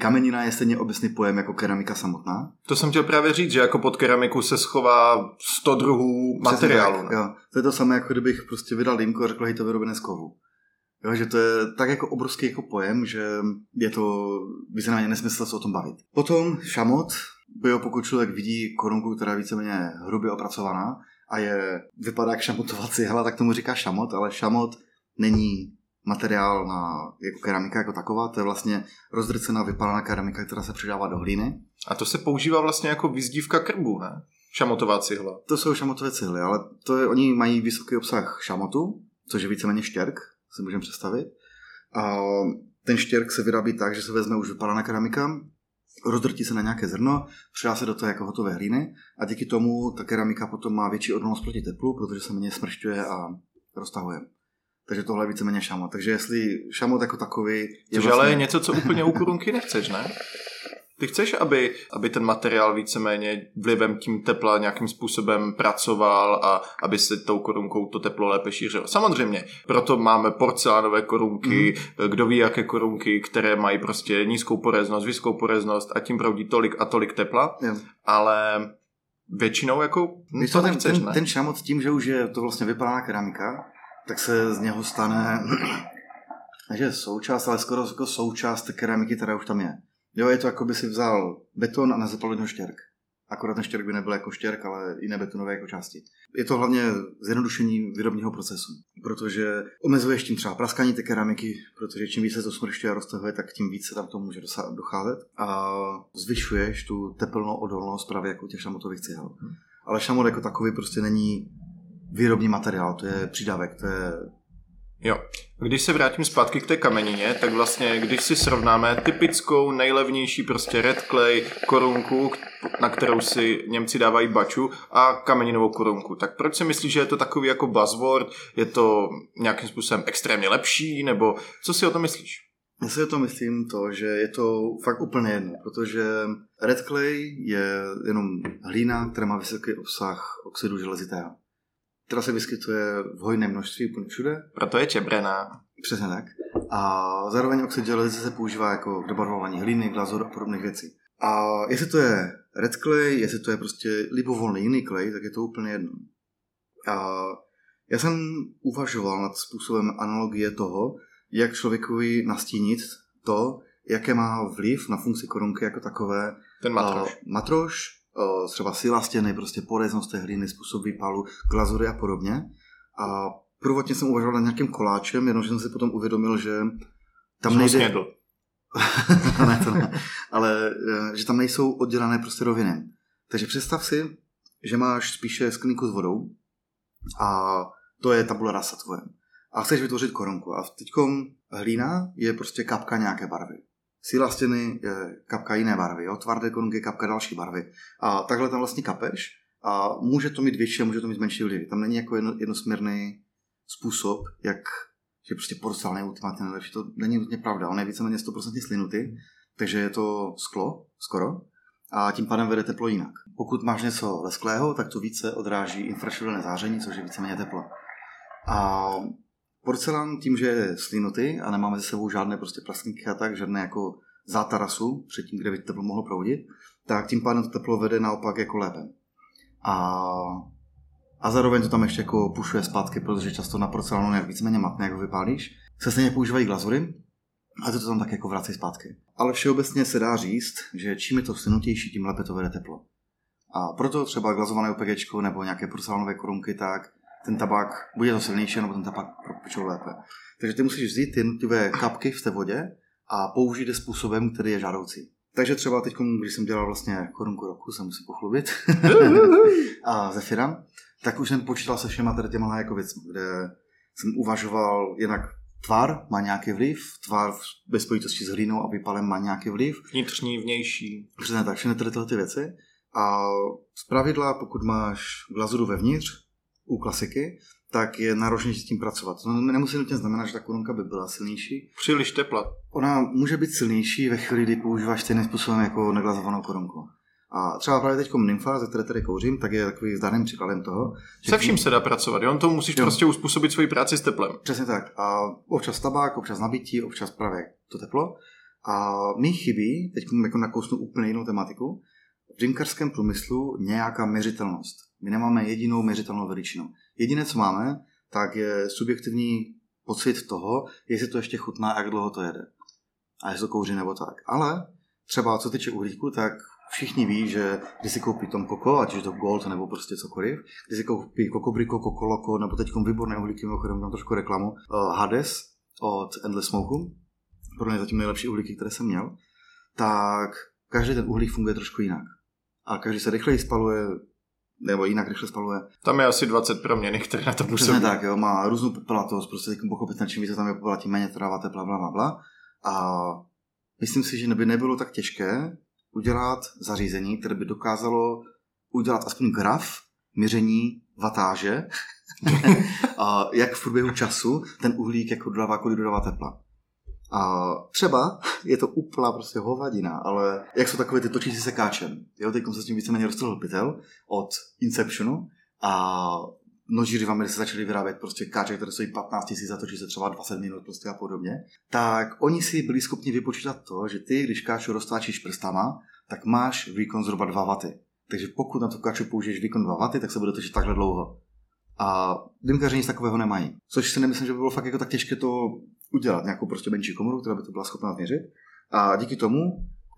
kamenina je stejně obecný pojem jako keramika samotná. To jsem chtěl právě říct, že jako pod keramiku se schová 100 druhů materiálu. Tak, jo. To je to samé, jako kdybych prostě vydal dýmku a řekl, hej, to vyrobené z kovu. Jo, že to je tak jako obrovský jako pojem, že je to víceméně nesmysl se o tom bavit. Potom šamot, pokud člověk vidí korunku, která je víceméně hrubě opracovaná a vypadá jak šamotová cihla, tak tomu říká šamot, ale šamot není materiál na jako keramika jako taková, to je vlastně rozdrcená, vypálená keramika, která se přidává do hlíny. A to se používá vlastně jako vyzdívka krbu, ne? Šamotová cihla. To jsou šamotové cihly, ale oni mají vysoký obsah šamotu, což je víceméně štěrk, si můžeme představit. A ten štěrk se vyrábí tak, že se vezme už vypálená keramika, rozdrtí se na nějaké zrno, přidá se do toho jako hotové hlíny a díky tomu ta keramika potom má větší odolnost proti teplu, protože se méně smršťuje a roztahuje. Takže tohle je víceméně šamot. Takže jestli šamot jako takový... Což vlastně... ale je něco, co úplně u korunky nechceš, ne? Ty chceš, aby ten materiál víceméně vlivem tím tepla nějakým způsobem pracoval a aby se tou korunkou to teplo lépe šířilo. Samozřejmě, proto máme porcelánové korunky, kdo ví jaké korunky, které mají prostě nízkou poreznost, vysokou poreznost a tím proudí tolik a tolik tepla, ale většinou jako to nechceš, ne? Ten šamot tím, že už je to vlastně vypálená keramika, tak se z něho stane takže součást, ale skoro jako součást té keramiky, která už tam je. Jo, je to jako by si vzal beton a nezapalil do štěrk. Akorát ten štěrk by nebyl jako štěrk, ale jiné betonové jako části. Je to hlavně zjednodušení výrobního procesu, protože omezuješ tím třeba praskání té keramiky, protože čím více to smršťuje a roztahuje, tak tím více tam to může docházet a zvyšuješ tu tepelnou odolnost právě jako těch šamotových cihel. Ale šamot jako takový prostě není výrobní materiál, to je přídavek, to je... Jo. Když se vrátím zpátky k té kamenině, tak vlastně, když si srovnáme typickou nejlevnější prostě red clay korunku, na kterou si Němci dávají baču, a kameninovou korunku, tak proč si myslíš, že je to takový jako buzzword, je to nějakým způsobem extrémně lepší, nebo co si o tom myslíš? Já si o tom myslím to, že je to fakt úplně jedno, protože red clay je jenom hlína, která má vysoký obsah oxidu železitého, která se vyskytuje v hojném množství úplně všude. Proto je čebrená. Přesně tak. A zároveň oxid železitý se používá jako k dobarvování hlíny, glazuru a podobných věcí. A jestli to je red clay, jestli to je prostě libovolný jiný clay, tak je to úplně jedno. A já jsem uvažoval nad způsobem analogie toho, jak člověkovi nastínit to, jaké má vliv na funkci korunky jako takové. Ten matroš. Matroš třeba síla stěny, prostě poreznost té hlíny, způsob výpalu, glazury a podobně. A prvotně jsem uvažoval nad nějakým koláčem, jenomže jsem si potom uvědomil, že tam nejde... ne, to ne. Ale že tam nejsou oddělané prostě roviny. Takže představ si, že máš spíše sklínku s vodou a to je tabula rasa tvoje. A chceš vytvořit korunku. A teďkom hlína je prostě kapka nějaké barvy. Síla stěny je kapka jiné barvy. Jo? Tvrdé korunky je kapka další barvy. A takhle tam vlastně kapeš a může to mít větší a může to mít menší vlivy. Tam není jako jednosměrný způsob, jak že prostě porcelán je ultimátně nejlepší. To není nutně pravda. On je víceméně 100% slinutý, takže je to sklo skoro a tím pádem vede teplo jinak. Pokud máš něco lesklého, tak to více odráží infračervené záření, což je víceméně teplo. A porcelán tím, že je slinutý a nemáme ze sebou žádné prostě plastníky a tak, žádné jako zátarasu předtím, kde by teplo mohlo proudit, tak tím pádem to teplo vede naopak jako lépe. A zároveň to tam ještě jako pušuje zpátky, protože často na porcelánu je víceméně matné, jak ho vypálíš. Se stejně používají glazury a to tam tak jako vrací zpátky. Ale všeobecně se dá říct, že čím je to slinutější, tím lépe to vede teplo. A proto třeba glazované OPGčko nebo nějaké porcelánové korunky, tak ten tabák bude to silnější, nebo ten tabák propečou lépe. Takže ty musíš vzít ty jednotlivé kapky v té vodě a použít je způsobem, který je žádoucí. Takže třeba teď, když jsem dělal vlastně korunku roku, se musím pochlubit. A Zefira, tak už jsem počítal se všema tady těmhle jako věcmi, kde jsem uvažoval, jinak tvar má nějaký vliv, tvar ve spojitosti s hlínou a výpalem má nějaký vliv. Vnitřní, vnější. Přesně tak, všechny tyhle ty věci. A zpravidla, pokud máš glazuru vevnitř, u klasiky, tak je náročnější s tím pracovat. No, nemusí nutně znamenat, že ta korunka by byla silnější. Příliš tepla. Ona může být silnější ve chvíli, kdy používáš stejným způsobem jako neglazovanou korunku. A třeba právě teď nymfa, ze které tady kouřím, tak je takový zdárným příkladem toho. Se vším se dá pracovat, jo? To musíš prostě uspůsobit svoji práci s teplem. Přesně tak. A občas tabák, občas nabití, občas právě to teplo. A mi chybí, teď jako nakousnu úplně jinou tematiku, v dýmkařském průmyslu nějaká měřitelnost. My nemáme jedinou měřitelnou veličinu. Jediné, co máme, tak je subjektivní pocit toho, jestli to ještě chutná a jak dlouho to jede. A jestli to kouří nebo tak. Ale třeba co týče uhlíku, tak všichni ví, že když si koupí Tom Coco, ať už to Gold nebo prostě cokoliv, když si koupí Cocobrico, Coco-Loco, nebo teď výborné uhlíky, mimochodem tam trošku reklamu, Hades od Endless Smoke, pro mě zatím nejlepší uhlíky, které jsem měl, tak každý ten uhlík funguje trošku jinak. A každý se rychleji spaluje, nebo jinak rychle spaluje. Tam je asi 20 proměny, které na to působí. Přesně tak, jo, má různou popelatost, prostě pochopitelně čím více tam je popela, tím méně trává tepla, blablabla. A myslím si, že by nebylo tak těžké udělat zařízení, které by dokázalo udělat aspoň graf měření vatáže, a jak v průběhu času ten uhlík jako dodává, kolik dodává tepla. A třeba je to úplná prostě hovadina, ale jak jsou takové ty točící se káčem. Jo, teď se s tím víceméně roztrhl pytel od Inceptionu a nožířivami se začali vyrábět prostě káče, které stojí 15 000 a točí se třeba 20 minut prostě a podobně, tak oni si byli schopni vypočítat to, že ty, když káču roztáčíš prstama, tak máš výkon zhruba 2 W. Takže pokud na tu káču použiješ výkon 2 W, tak se bude točit takhle dlouho. A dýmkaři nic takového nemají. Což si nemyslím, že by bylo fakt jako tak těžké to udělat, nějakou prostě menší komoru, která by to byla schopná měřit. A díky tomu,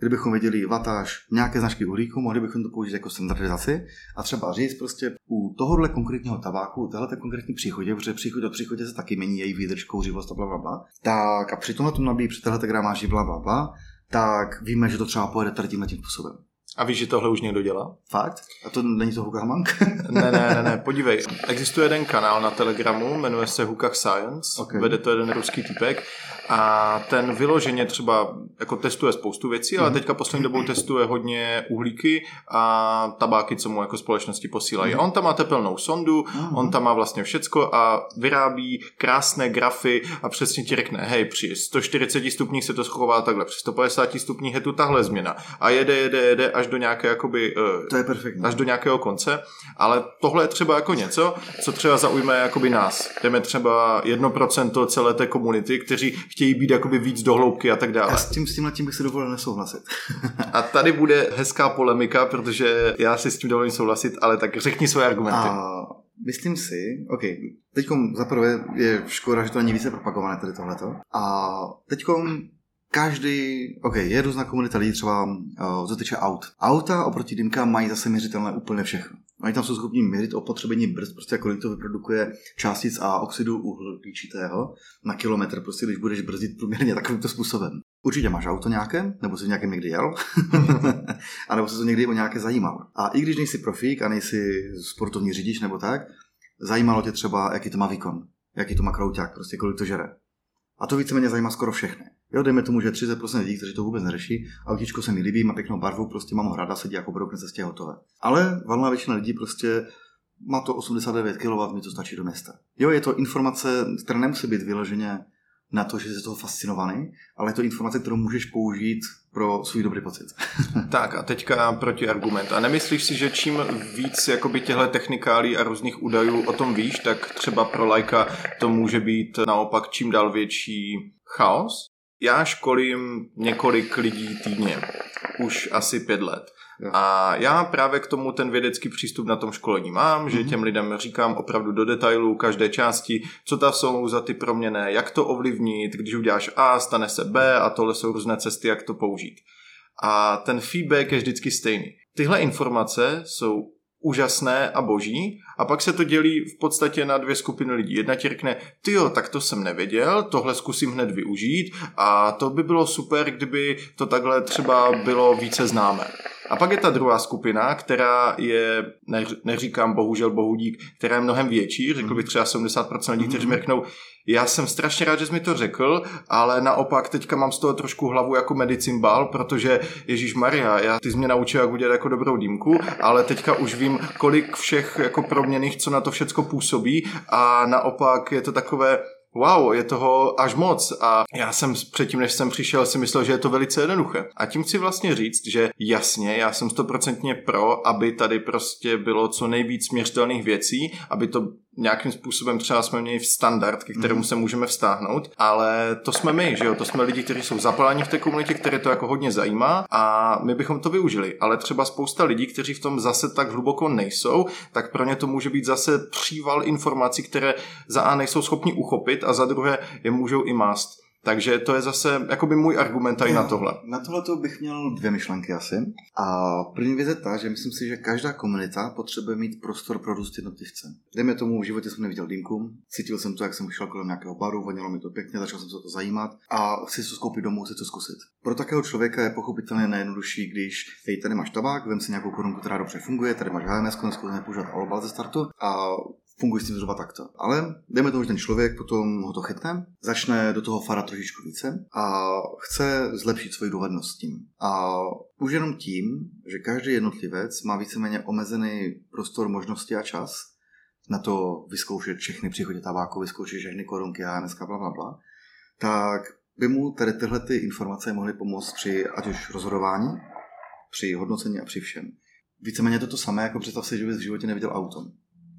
kdybychom věděli vatáž nějaké značky uhlíku, mohli bychom to použít jako standardizaci a třeba říct prostě u tohohle konkrétního tabáku, u téhleté konkrétní příchodě, protože příchod od příchodě se taky mění její výdržkou, živost a blablabla, tak a při tomhle tom nabíjí, při téhleté gramáži blablabla, tak víme, že to třeba pojede tady tímhle tím způsobem. A víš, že tohle už někdo dělá? Fakt? A to není to Hukamank? Ne, podívej. Existuje jeden kanál na Telegramu, jmenuje se Hukah Science, okay. Vede to jeden ruský týpek a ten vyloženě třeba jako testuje spoustu věcí, ale teďka poslední dobou testuje hodně uhlíky a tabáky, co mu jako společnosti posílají. On tam má tepelnou sondu, on tam má vlastně všecko a vyrábí krásné grafy a přesně ti řekne, hej, při 140 stupních se to schová takhle, při 150 stupních je tu tahle změna a jede až do nějaké jakoby, to je perfektní. Až do nějakého konce, ale tohle je třeba jako něco, co třeba zaujme jakoby nás. Jdeme třeba 1% celé té komunity, kteří chtějí být jakoby víc do hloubky a tak dále. Já s tímhle bych si dovolil nesouhlasit. A tady bude hezká polemika, protože já si s tím dovolím souhlasit, ale tak řekni svoje argumenty. Myslím si, teďkom zaprvé je škoda, že to není více propagované tady tohleto. A teďkom každý, ok, je různá komunita lidí, třeba co týče aut. Auta oproti dýmkám mají zase měřitelné úplně všechno. Oni tam jsou schopni měřit opotřebení brzd, prostě kolik to vyprodukuje částic a oxidu uhličitého na kilometr, prostě když budeš brzdit průměrně takovýmto způsobem. Určitě máš auto nějaké, nebo jsi v nějakém někdy jel, a nebo se to někdy o nějaké zajímal. A i když nejsi profík a nejsi sportovní řidič nebo tak, zajímalo tě třeba, jaký to má výkon, jaký to má krouťák, prostě kolik to žere. A to víceméně zajímá skoro všechny. Jo, dejme tomu, že 30% lidí, kteří to vůbec neřeší, autíčko se mi líbí, má pěknou barvu, prostě mám ho ráda, sedí jako broukne cestě hotové. Ale valná většina lidí prostě má to 89 kW, mi to stačí do města. Jo, je to informace, která nemusí být vyloženě na to, že jsi z toho fascinovaný, ale je to informace, kterou můžeš použít pro svůj dobrý pocit. Tak a teďka protiargument. A nemyslíš si, že čím víc jakoby těchto technikálí a různých údajů o tom víš, tak třeba pro laika to může být naopak čím dál větší chaos? Já školím několik lidí týdně, už asi 5 let. A já právě k tomu ten vědecký přístup na tom školení mám, že těm lidem říkám opravdu do detailů každé části, co tam jsou za ty proměny, jak to ovlivnit, když uděláš A, stane se B a tohle jsou různé cesty, jak to použít. A ten feedback je vždycky stejný. Tyhle informace jsou úžasné a boží a pak se to dělí v podstatě na 2 skupiny lidí. Jedna ti řekne, tyjo, tak to jsem nevěděl, tohle zkusím hned využít a to by bylo super, kdyby to takhle třeba bylo více známé. A pak je ta druhá skupina, která je, neříkám bohužel bohudík, která je mnohem větší, řekl bych třeba 70% lidí, kteří mi řeknou, já jsem strašně rád, že jsi mi to řekl, ale naopak teďka mám z toho trošku hlavu jako medicimbal, protože ježíšmarja, ty jsi mě naučil, jak udělat jako dobrou dýmku, ale teďka už vím, kolik všech jako proměnných, co na to všecko působí a naopak je to takové... Wow, je toho až moc a já jsem předtím, než jsem přišel, si myslel, že je to velice jednoduché. A tím chci vlastně říct, že jasně, já jsem 100% pro, aby tady prostě bylo co nejvíc měřitelných věcí, aby to nějakým způsobem třeba jsme měli v standard, ke kterému se můžeme vztáhnout, ale to jsme my, že jo, to jsme lidi, kteří jsou zapálení v té komunitě, které to jako hodně zajímá a my bychom to využili, ale třeba spousta lidí, kteří v tom zase tak hluboko nejsou, tak pro ně to může být zase příval informací, které za A nejsou schopni uchopit a za druhé je můžou i mást. Takže to je zase jakoby můj argument tady na tohle. Na tohle to bych měl 2 myšlenky asi. A první věc je ta, že myslím si, že každá komunita potřebuje mít prostor pro růst jednotlivce. Dejme tomu, v životě jsem neviděl dýmku, cítil jsem to, jak jsem šel kolem nějakého baru, vonilo mi to pěkně, začal jsem se o to zajímat a chci to skoupit domů, chci to zkusit. Pro takého člověka je pochopitelně nejjednodušší, když tady máš tabák, vem si nějakou korunku, která dobře funguje, tady máš HMS, konečně používat alobal ze startu a funguje s tím zhruba takto. Ale dejme tomu, že ten člověk potom ho to chytne, začne do toho farat trošičku více a chce zlepšit svoji dovednost s tím. A už jenom tím, že každý jednotlivec má víceméně omezený prostor, možnosti a čas na to vyzkoušet všechny příchody tabáku, vyzkoušet všechny korunky a dneska blablabla, tak by mu tady tyhle ty informace mohly pomoct při ať už rozhodování, při hodnocení a při všem. Víceméně to samé, jako představ si, že bys v životě neviděl auto.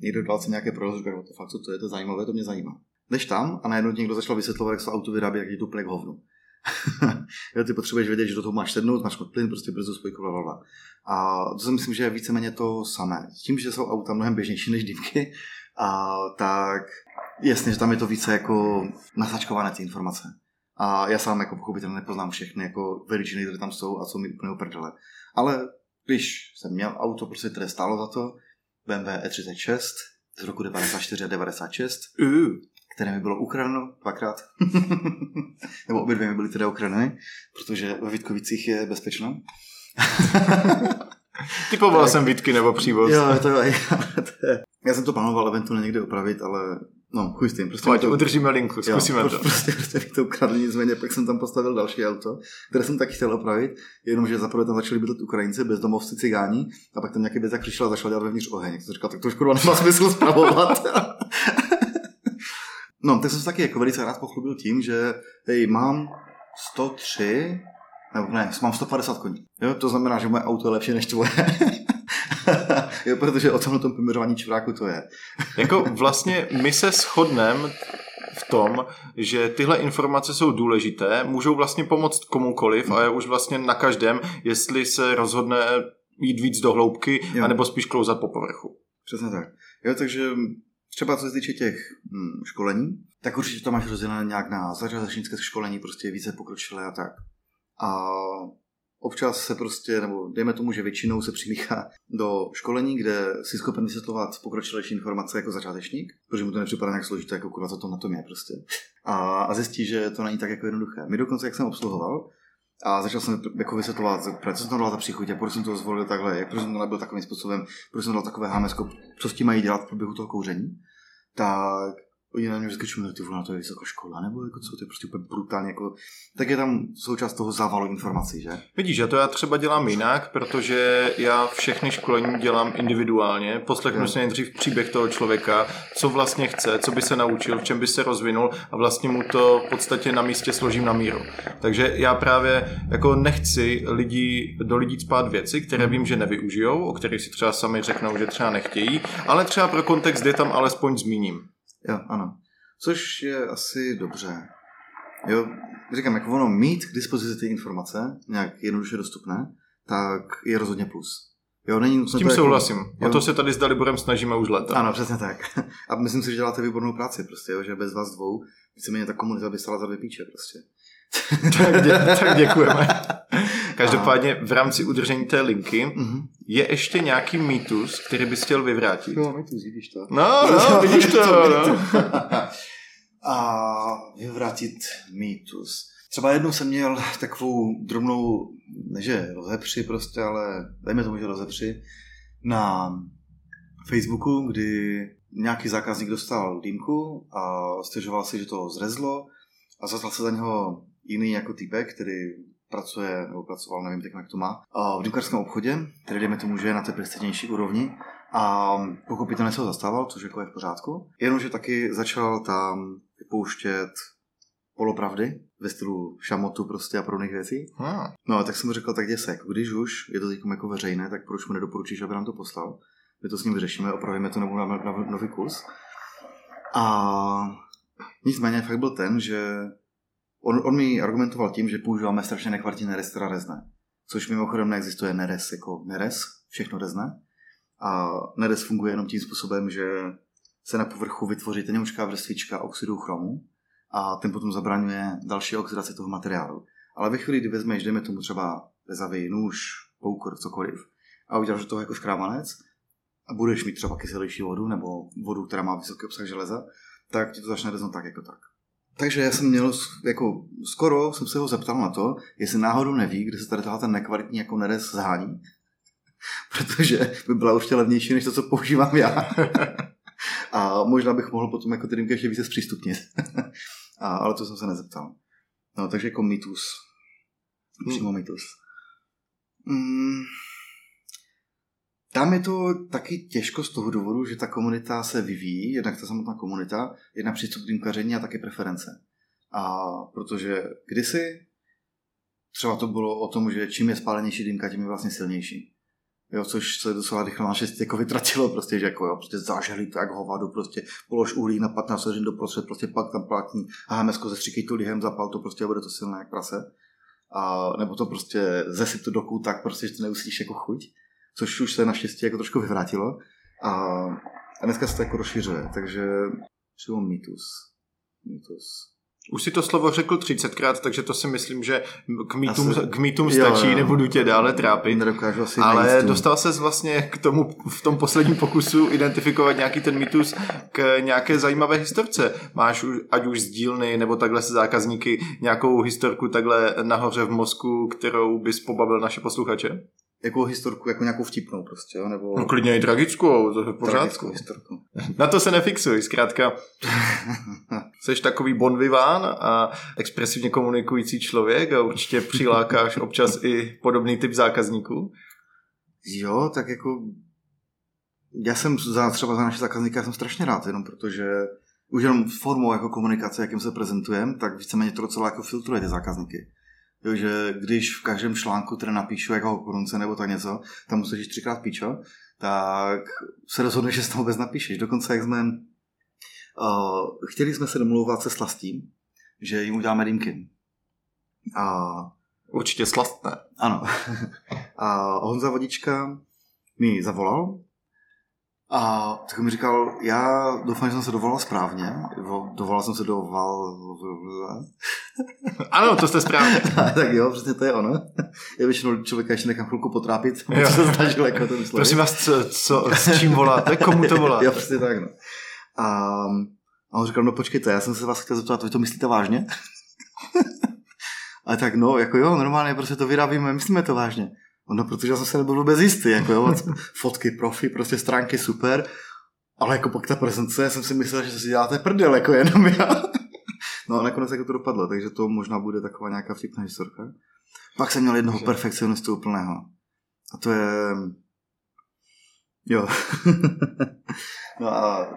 Někdo dělal se nějaké prorozky, to fakt, co to je, to zajímavé, to mě zajímá. Jdeš tam a najednou někdo začal vysvětlovat, jak se auto vyrábí, jak je to plně k hovnu. Jo, ty potřebuješ vědět, že do toho máš sednout, máš pod plyn, prostě brzo spojku, blablabla. A to si myslím, že je víceméně to samé. Tím, že jsou auta mnohem běžnější než dýmky, tak jasně, že tam je to více jako nasačkované ty informace. A já sám jako pochopitelně nepoznám všechny jako veličiny, které tam jsou a co mi úplně uprdele. Ale když jsem měl auto, prostě které stálo za to, BMW E36 z roku 94 a 96, které mi bylo ukradeno 2krát. Nebo obě dvě mi byly teda ukradeny, protože ve Vítkovicích je bezpečno. Typoval tak, jsem Vítky nebo Přívoz. Jo, to je. Já jsem to plánoval eventuálně někde opravit, ale no, chuj s tím. Prostě udržíme linku, zkusíme to. Prostě to ukradli, nicméně pak jsem tam postavil další auto, které jsem taky chtěl opravit, jenomže zaprvé tam začali bydlet Ukrajinci, bezdomovci, cigáni, a pak tam nějaký bezak přišel a začal dělat vevnitř oheň. Jsem říkal, tak to už kurva nemá smysl spravovat. No, tak jsem se taky jako velice rád pochlubil tím, že mám 103, nebo ne, mám 150 koní. Jo, to znamená, že moje auto je lepší než tvoje. Jo, protože o tomhle tom poměřování čuráku to je. Jako vlastně my se shodneme v tom, že tyhle informace jsou důležité, můžou vlastně pomoct komukoliv a je už vlastně na každém, jestli se rozhodne jít víc do hloubky, anebo spíš klouzat po povrchu. Přesně tak. Jo, takže Třeba co se týče těch školení, tak určitě to máš rozdělené nějak na začátečnické školení, prostě více pokročilé a tak. A občas se prostě, nebo dejme tomu, že většinou se přimíchá do školení, kde jsi schopen vysvětlovat pokročilejší informace jako začátečník, protože mu to nepřipadá nějak složité, jako kurva, co to na tom je prostě. A zjistí, že to není tak jako jednoduché. My dokonce, jak jsem obsluhoval, a začal jsem jako vysvětlovat, co jsem tam dal za příchutě, proč jsem to zvolil takhle, proč jsem to nebyl takovým způsobem, proč jsem dal takové hámesko, co s tím mají dělat v průběhu toho kouření, tak oni na mě vždycky čumili, ty vole, na to je vysoká škola, nebo jako co, to je prostě úplně brutálně, jako, tak je tam součást toho závalu informací, že? Vidíš, a to já třeba dělám jinak, protože já všechny školení dělám individuálně, poslechnu si nejdřív příběh toho člověka, co vlastně chce, co by se naučil, v čem by se rozvinul a vlastně mu to v podstatě na místě složím na míru. Takže já právě jako nechci do lidí cpát věci, které vím, že nevyužijou, o kterých si třeba sami řeknou, že třeba nechtějí, ale třeba pro kontext je tam alespoň zmíním. Jo, ano. Což je asi dobře. Jo, říkám, jak ono mít k dispozici ty informace, nějak jednoduše dostupné, tak je rozhodně plus. Jo, není, s tím souhlasím. Jo. A to se tady s Daliborem snažíme už leta. Ano, přesně tak. A myslím si, že děláte výbornou práci, prostě, jo, že bez vás dvou víceméně ta komunita by stala za dvě píče, prostě. Tak děkujeme. Každopádně v rámci udržení té linky je ještě nějaký mýtus, který bys chtěl vyvrátit. Jo, mýtus, vidíš to. No, vidíš to. No. A vyvrátit mýtus. Třeba jednou jsem měl takovou drobnou, neže rozepři prostě, ale dejme tomu, že rozepři, na Facebooku, kdy nějaký zákazník dostal dýmku a stěžoval si, že to zrezlo a zastal se za něho jiný jako týpek, který pracuje, nebo pracoval, nevím teď, jak to má, v dýmkařském obchodě, který dejme tomu, že je na té prestižnější úrovni a pochopitelně se ho zastával, což jako je v pořádku. Jenomže taky začal tam vypouštět polopravdy ve stylu šamotu prostě a podobných věcí. No a tak jsem mu řekl, tak děsek, když už je to teďkom jako veřejné, tak proč mu nedoporučíš, aby nám to poslal? My to s ním vyřešíme, opravíme to, nebo dáme nový kurz. A nicméně fakt byl ten, že on mi argumentoval tím, že používáme strašně nekvalitní nerez, která rezne. Což mimochodem neexistuje nerez jako nerez, všechno rezne. A nerez funguje jenom tím způsobem, že se na povrchu vytvoří tenoučká vrstvička oxidu chromu a ten potom zabraňuje další oxidaci toho materiálu. Ale ve chvíli, kdy vezmeš, dejme tomu třeba rezavý nůž, poukor, cokoliv, a uděláš do toho jako škrábanec a budeš mít třeba kyselější vodu nebo vodu, která má vysoký obsah železa, tak ti to začne reznout tak jako tak. Takže já jsem měl, jako skoro jsem se ho zeptal na to, jestli náhodou neví, kde se tady ta nekvalitní jako nerez zhání, protože by byla určitě levnější, než to, co používám já. A možná bych mohl potom jako ty dýmky ještě více zpřístupnit. Ale to jsem se nezeptal. No, takže jako mýtus. Přímo mýtus. Tam je to taky těžko z toho důvodu, že ta komunita se vyvíjí, jednak ta samotná komunita, jednak přístup k dýmkaření a taky preference. A protože kdysi třeba to bylo o tom, že čím je spálenější dýmka, tím je vlastně silnější. Jo, což se docela rychle naše jako vytratilo, prostě, že jako jo, prostě zažehlí to jak hovado, prostě polož uhlí na 15 hodin doprostřed, prostě pak tam plátní hámesko, zestříkej to lihem, zapal to prostě a bude to silné jak prase. A nebo to prostě zesyp to do kouta, tak prostě, že to neusíš jako chuť. Což už se naštěstí jako trošku vyvrátilo a dneska se to jako rozšířuje, takže přímo mýtus. Už si to slovo řekl 30krát, takže to si myslím, že k mýtům stačí, nebudu tě dále trápit, ale dostal ses vlastně k tomu v tom posledním pokusu identifikovat nějaký ten mýtus k nějaké zajímavé historce. Máš ať už z dílny nebo takhle se zákazníky nějakou historku takhle nahoře v mozku, kterou bys pobavil naše posluchače? Jakou historku, jako nějakou vtipnou prostě, jo? Nebo... No klidně i tragickou, to je v pořádku. Na to se nefixuj, zkrátka. Jseš takový bon vivant a expresivně komunikující člověk a určitě přilákáš občas i podobný typ zákazníků. Jo, tak jako... Já jsem třeba za naše zákazníka jsem strašně rád, jenom protože už jenom formou jako komunikace, jakým se prezentujeme, tak víceméně to docela jako filtruje ty zákazníky. Jo, že když v každém článku, které napíšu jako korunce nebo tak něco, tam musíš jít 3krát píčo, tak se rozhodneš, že se tam vůbec napíšeš. Dokonce jak jsme chtěli jsme se domlouvat se Slastím, že jim uděláme dýmky. Určitě slastné. Ano. A Honza Vodička mi zavolal A tak mi říkal, já doufám, že jsem se dovolal správně. Dovolal jsem se Ano, to jste správně. Tak jo, přesně to je ono. Já většinou člověka ještě nechám chvilku potrápit. Se snažil, jako to prosím vás, s čím voláte? Komu to voláte? Jo, přesně tak. No. A on říkal, no počkejte, já jsem se vás chtěl zeptat, vy to myslíte vážně? A tak no, jako jo, normálně, prostě to vyrábíme, myslíme to vážně. No, protože já jsem se nebyl vůbec jistý, jako jo, fotky profi, prostě stránky super, ale jako pak ta prezence, jsem si myslel, že si děláte prdel, jako jenom já. No a nakonec jako to dopadlo, takže to možná bude taková nějaká vtipná historka. Pak jsem měl jednoho perfekcionistu úplného. A to je... Jo. No a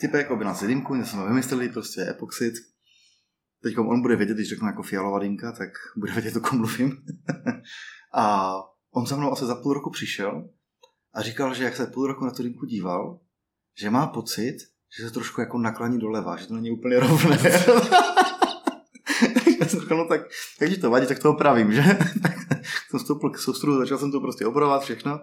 typek objednal si dýmku, něco jsme vymysleli, prostě epoxid. Teď on bude vědět, když řeknu jako fialová dýmka, tak bude vědět, o kom mluvím. A on za mnou asi za půl roku přišel a říkal, že jak se půl roku na tu dýmku díval, že má pocit, že se trošku jako naklání doleva, že to není úplně rovné. Já jsem říkal, no tak, když to vadí, tak to opravím, že? Jsem vstoupil k soustru, začal jsem to prostě opravovat všechno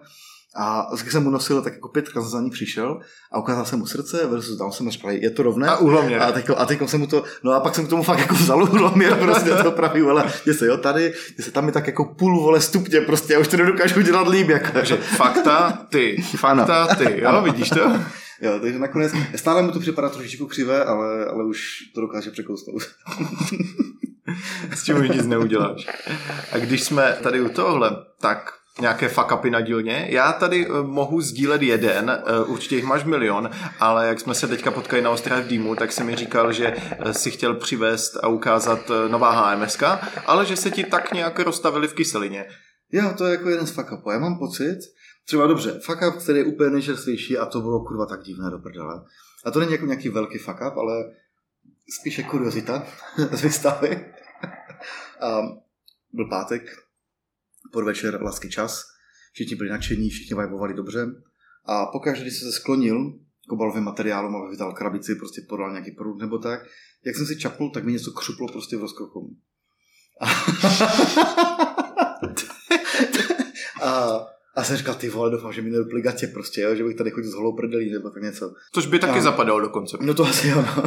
a když jsem mu nosil, tak jako 5 jsem za ní přišel a ukázal jsem mu srdce versus down jsem říkal, je to rovné? A uhlavně. A teď jsem mu to, no a pak jsem k tomu fakt jako vzal uhlavně, prostě to opravím, ale je se jo tady, je se tam je tak jako půl vole stupně, prostě já už to nedokážu dělat líp, jako. Takže fakta ty, jo, vidíš to? Jo, takže nakonec, stále mu to připadá trošičku křivé, ale už to dokáže překousnout. S tím už nic neuděláš. A když jsme tady u tohohle, tak nějaké fuck upy na dílně. Já tady mohu sdílet jeden, určitě jich máš milion, ale jak jsme se teďka potkali na Ostravě v Dýmu, tak jsi mi říkal, že si chtěl přivést a ukázat nová HMSka, ale že se ti tak nějak rozstavili v kyselině. Jo, to je jako jeden z fuck upů. Já mám pocit, třeba dobře, fuck up, který je úplně nejčerstvější a to bylo kurva tak divné do prdele. A to není jako nějaký velký fuck up, ale spíše kuriozita z výstavy. Byl pátek, podvečer, lásky čas, všichni byli nadšení, všichni vibovali dobře a pokaždé, když jsem se sklonil k obalovým materiálům a vytal krabici, prostě podal nějaký produkt nebo tak, jak jsem si čapnul, tak mi něco křuplo prostě v rozkoku. A jsem říkal, ty vole, doufám, že mi nedopli gatě prostě, jo? Že bych tady chodil s holou prdelí nebo tak něco. Což by taky zapadalo dokonce. No to asi jo, no.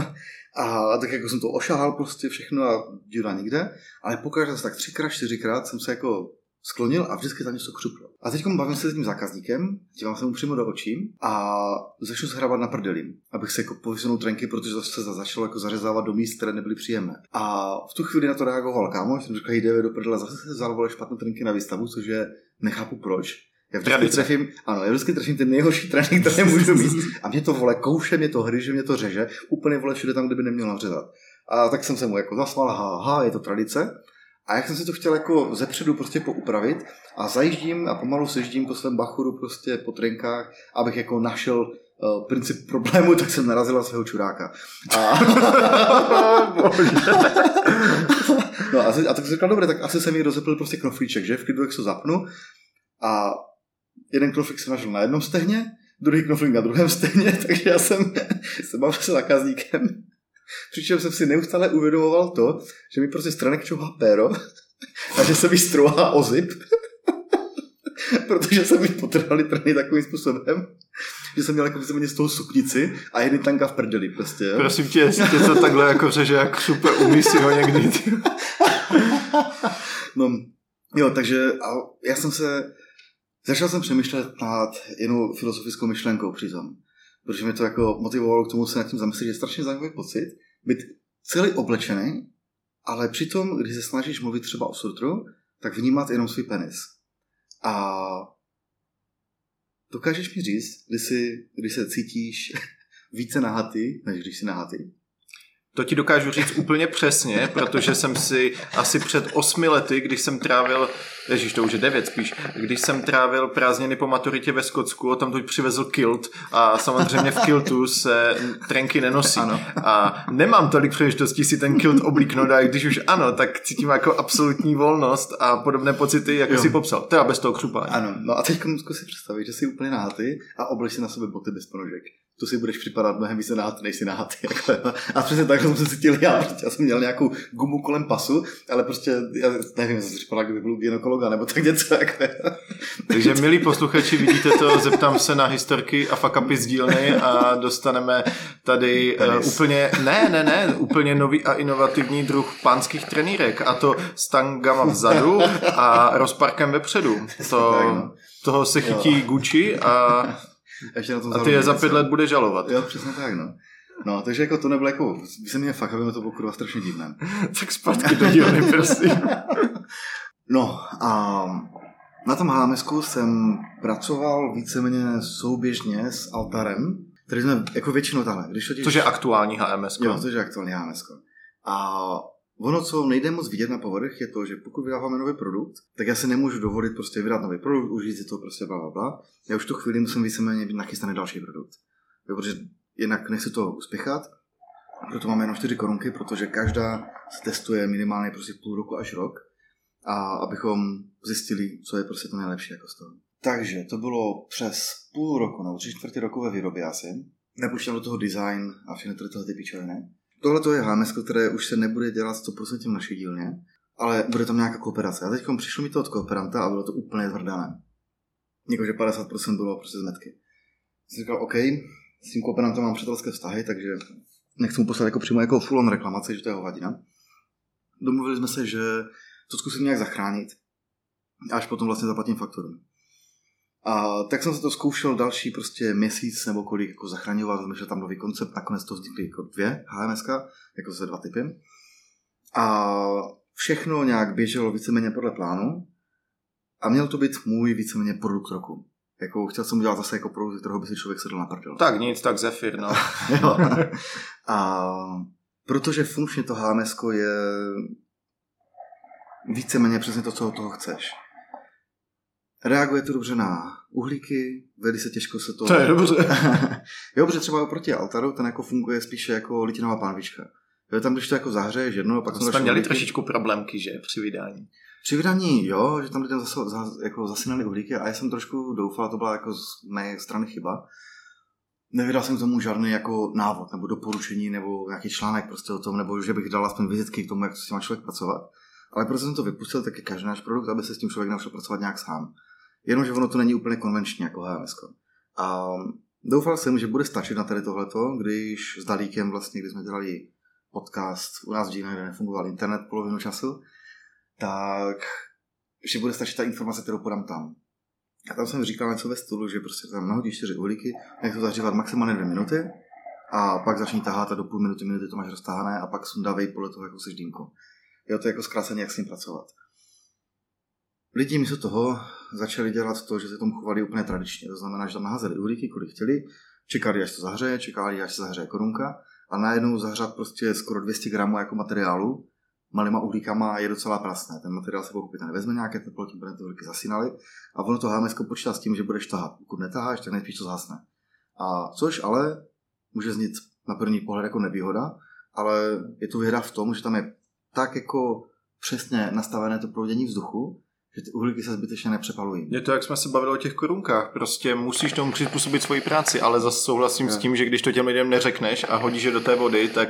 A tak jako jsem to ošahal prostě všechno a díra nikde, ale pokaždé tak 3x, 4x jsem se jako sklonil a vždycky tam něco křuplo. A teď bavím se s tím zákazníkem, dívám se mu přímo do očí a začnu se hrabat na prdelím, abych se jako povysunul trenky, protože se začalo jako zařezávat do míst, které nebyly příjemné. A v tu chvíli na to reagoval kámoš, jsem říkal, jde do prdele, zase se vzal špatné trenky na výstavu, což je nechápu proč. Já vždycky trefím ty nejhorší trenky, které můžu mít. A mě to vole kouše, mě to hryže, mě to řeže, úplně vole všude tam, kde by nemělo nařezat. A tak jsem se mu jako zasmal, ha, je to tradice. A jak jsem si to chtěl jako zepředu prostě poupravit a zajíždím a pomalu seždím po svém bachuru prostě po trenkách, abych jako našel princip problému, tak jsem narazil na svého čuráka. No a tak jsem říkal, dobré, tak asi jsem jí rozepil prostě knoflíček, že? V klidu, jak se zapnu a jeden knoflík jsem našel na jednom stehně, druhý knoflík na druhém stehně, takže já jsem bavil se zákazníkem. Přičem jsem si neustále uvědomoval to, že mi prostě stranek čouhá péro a že se mi strouhá o zip, protože se mi potrhali trny takovým způsobem, že jsem měl jako víceméně z toho suknici a jedny tanka v prdeli prostě. Jo? Prosím tě, jestli tě to takhle jako řeže, jak super umí si ho někdy. No, jo, takže já jsem se začal jsem přemýšlet nad jinou filozofickou myšlenkou přitom. Protože mě to jako motivovalo k tomu se nad tím zamyslet, že je strašně zajímavý pocit být celý oblečený, ale přitom, když se snažíš mluvit třeba o sutru, tak vnímat jenom svůj penis. A dokážeš mi říct, když se cítíš více nahatý, než když jsi nahatý? To ti dokážu říct úplně přesně, protože jsem si asi před 8 lety, když jsem trávil, ježiš, to už je 9 spíš, když jsem trávil prázdniny po maturitě ve Skotsku, tam to přivezl kilt a samozřejmě v kiltu se trenky nenosí. Ano. A nemám tolik příležitostí si ten kilt oblíknout a když už ano, tak cítím jako absolutní volnost a podobné pocity, jako jo. Jsi popsal. Teda bez toho křupání. Ano, no a teď si představit, že jsi úplně nahatý a obleč si na sebe boty bez ponožek. to si budeš připadat mnohem víc náhat, než si náhat. Jako. A přesně takhle jsem se cítil já jsem měl nějakou gumu kolem pasu, ale prostě, já nevím, jestli jsem připadal, kdyby byl gynekologa, nebo tak něco. Jako. Takže milí posluchači, vidíte to, zeptám se na historky a fuck-upy z dílny a dostaneme tady úplně, ne, úplně nový a inovativní druh pánských trenýrek, a to s tangama vzadu a rozparkem vepředu. Toho se chytí Gucci a ty je za 5 let bude žalovat. Jo, přesně tak, no. No, takže jako to nebylo jako, myslím, mě fakt, aby mě to bylo kurva strašně divné. Tak zpátky do dílny, prosím. No a na tom Hámesku jsem pracoval víceméně souběžně s Altarem, který jsme jako většinou tahle. Což je aktuální HMS. Jo, což je aktuální HMS. A ono, co nejde moc vidět na povrch, je to, že pokud vydáváme nový produkt, tak já si nemůžu dovolit prostě vydat nový produkt, užít si to prostě blablabla. Já už tu chvíli musím víceméně být nachystaný další produkt. Jo, protože jinak nechci to uspěchat, proto máme jenom 4 korunky, protože každá se testuje minimálně prostě půl roku až rok, a abychom zjistili, co je prostě to nejlepší jako z toho. Takže to bylo přes půl roku, no 3/4 roku ve výrobě asi. Nepouštím do toho design a všechny tyhle ty pičoviny. Tohle to je HMS, které už se nebude dělat 100% v naší dílně, ale bude tam nějaká kooperace. A teď přišlo mi to od kooperanta a bylo to úplně zhrdané. Jakože 50% bylo prostě zmetky. Jsem říkal, OK, s tím kooperantem mám přátelské vztahy, takže nechci mu poslat jako přímo jako full on reklamaci, že to je hovadina. Domluvili jsme se, že to zkusím nějak zachránit, až potom vlastně zaplatím fakturu. A tak jsem se to zkoušel další prostě měsíc nebo kolik jako zachraňoval, zmyslel tam nový koncept, nakonec to vznikly jako 2 HMSka, jako se 2 typy. A všechno nějak běželo víceméně podle plánu a měl to být můj víceméně produkt roku. Jako chtěl jsem udělat zase jako produkt, kterého by si člověk sedl na prdel. Tak nic, tak Zephyr, no. A protože funkčně to HMSko je víceméně přesně to, co od toho chceš. Reaguje to dobře na uhlíky, vede se těžko se to... To je dobře. Jo, protože třeba oproti Altaru ten jako funguje spíše jako litinová pánvička. Jo, tam když to jako zahřeješ jednou a pak... Jsme měli trošičku problémky, že? Při vydání. Při vydání, jo, že tam lidem jako zasynali uhlíky a já jsem trošku doufal, to byla jako z mé strany chyba. Nevydal jsem tomu žádný jako návod nebo doporučení nebo nějaký článek prostě o tom, nebo že bych dal aspoň vizitky k tomu, jak s tím má člověk pracovat. Ale protože jsem to vypustil, tak je každý náš produkt, aby se s tím člověk naučil pracovat nějak sám. Jenomže ono to není úplně konvenční jako HMS. A doufal jsem, že bude stačit na tady tohleto, když s Dalíkem vlastně, když jsme dělali podcast, u nás v dílně, kde nefungoval internet polovinu času, tak že bude stačit ta informace, kterou podám tam. A tam jsem říkal něco ve stylu, že prostě tam nahodí 4 uhlíky, nech to zahřívat maximálně 2 minuty a pak začni tahat a do půl minuty to máš roztáhané a pak sundávej podle toho, jakou seš dýmku. Jo, to je jako zkráceně, jak s ním pracovat. Lidi místo toho začali dělat to, že se tomu chovali úplně tradičně. To znamená, že tam naházeli uhlíky, kolik chtěli, čekali, až to zahřeje, čekali, až se zahřeje korunka a najednou zahřát prostě skoro 200 gramů jako materiálu malýma uhlíkama je docela prasné. Ten materiál se pochopit nevezme nějaké teploty, bude ty uhlíky zasínaly a ono to HMS počítá s tím, že budeš tahat. Pokud netaháš, tak nejspíš to zhasne. A což ale může znít na první pohled jako nevýhoda, ale je to výhoda v tom, že tam je tak jako přesně nastavené to proudění vzduchu, že ty uhlíky se zbytečně nepřepalují. Je to, jak jsme se bavili o těch korunkách. Prostě musíš tomu přizpůsobit svoji práci, ale zase souhlasím s tím, že když to těm lidem neřekneš a hodíš je do té vody, tak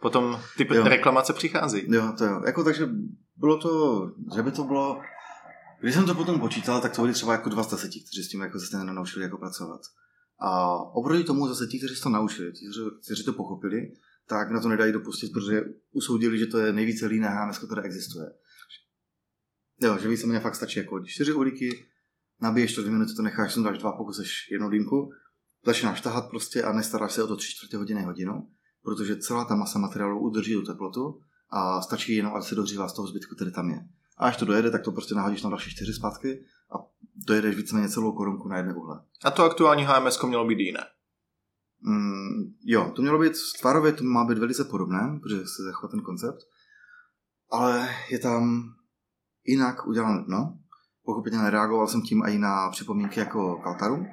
potom ty reklamace přichází. Jo, to jo. Jako takže bylo to, že by to bylo... Když jsem to potom počítal, tak to byly třeba jako 2 z 10, kteří s tím jako se nenaučili jako pracovat. A oproti tomu zase ti, kteří se to naučili, kteří to pochopili, tak na to nedají dopustit, protože usoudili, že to je nejvíce líné HMS, které existuje. Jo, že víceméně fakt stačí jako 4 uhlíky, nabiješ to 2 minuty, to necháš, sem dáš 2, pokuseš 1 dýmku, začínáš tahat prostě a nestaráš se o to 3/4 hodiny, protože celá ta masa materiálu udrží tu teplotu a stačí jenom, aby se dohřívá z toho zbytku, který tam je. A až to dojede, tak to prostě nahodíš na další 4 zpátky a dojedeš víceméně celou korunku na jedné uhle. A to aktuální HMS mělo být jiné. Jo, to mělo být tvarově, to má být velice podobné, protože se zachová ten koncept, ale je tam jinak udělané dno. Pochopitelně nereagoval jsem tím i na připomínky jako k Altaru.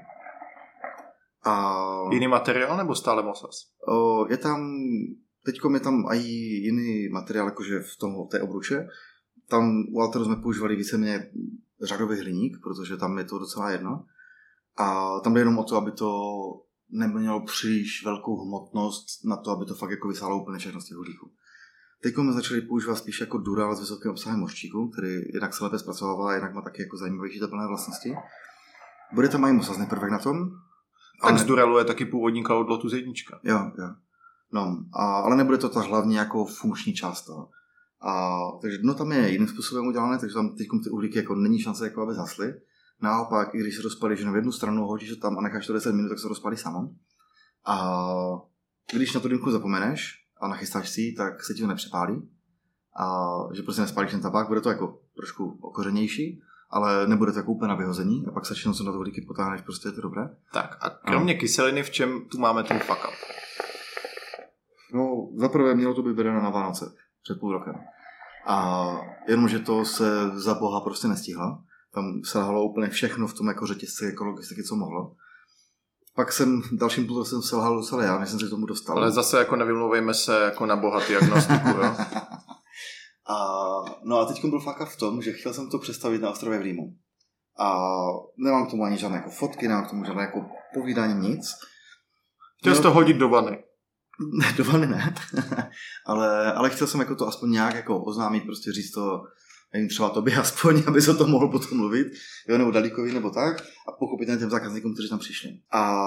A... Jiný materiál nebo stále Mosas? Je tam, teďkom je tam i jiný materiál, jakože v té obruče. Tam u Altaru jsme používali víceméně řadový hliník, protože tam je to docela jedno. A tam jde jenom o to, aby to nemělo příliš velkou hmotnost na to, aby to fakt jako vysálo úplně všechno z těch uhlíků. Teď jsme začali používat spíš jako dural s vysokým obsahem mořčíku, který jednak se lépe zpracovává a jednak má taky jako zajímavější teplné vlastnosti. Bude tam mají musazný prvek na tom. Tak z duralu je taky původní Cloudlotu z jednička. Jo. No, ale nebude to ta hlavně jako funkční část. Takže dno tam je jiným způsobem udělané, takže tam teď ty uhlíky jako není šance, jako aby zhasly. Naopak, i když se rozpálíš jenom jednu stranu, hodíš to tam a necháš to 10 minut, tak se rozpálí samo. A když na tu dýmku zapomeneš a nachystáš si ji, tak se ti to nepřepálí. A že prostě nespálíš ten tabák, bude to jako trošku okořenější, ale nebude to jako úplně na vyhození a pak se všechno na to uhlíky potáhneš, prostě je to dobré. Tak a kromě kyseliny, v čem tu máme ten fuck up? No, zaprvé mělo to být vedeno na Vánoce před půl rokem. A jenomže to se za boha prostě nestihlo. Tam selhalo úplně všechno v tom jako řetězci ekologistiky, co mohlo. Pak jsem dalším půlrocem selhal docela já, než jsem se k tomu dostal. Ale zase jako nevymlouvejme se jako na bohatý agnostiku, jo? No a teď byl fakt v tom, že chtěl jsem to představit na ostrově v Rýmu. A nemám k tomu ani žádné jako fotky, nemám k tomu žádné jako povídání, nic. Chtěl jsi to hodit do vany. Ne, do vany ne. ale chtěl jsem jako to aspoň nějak jako oznámit, prostě říct to, nevím, třeba tobě aspoň, aby se o tom mohl potom mluvit, jo, nebo Dalíkovi, nebo tak, a pochopitelně těm zákazníkům, kteří tam přišli. A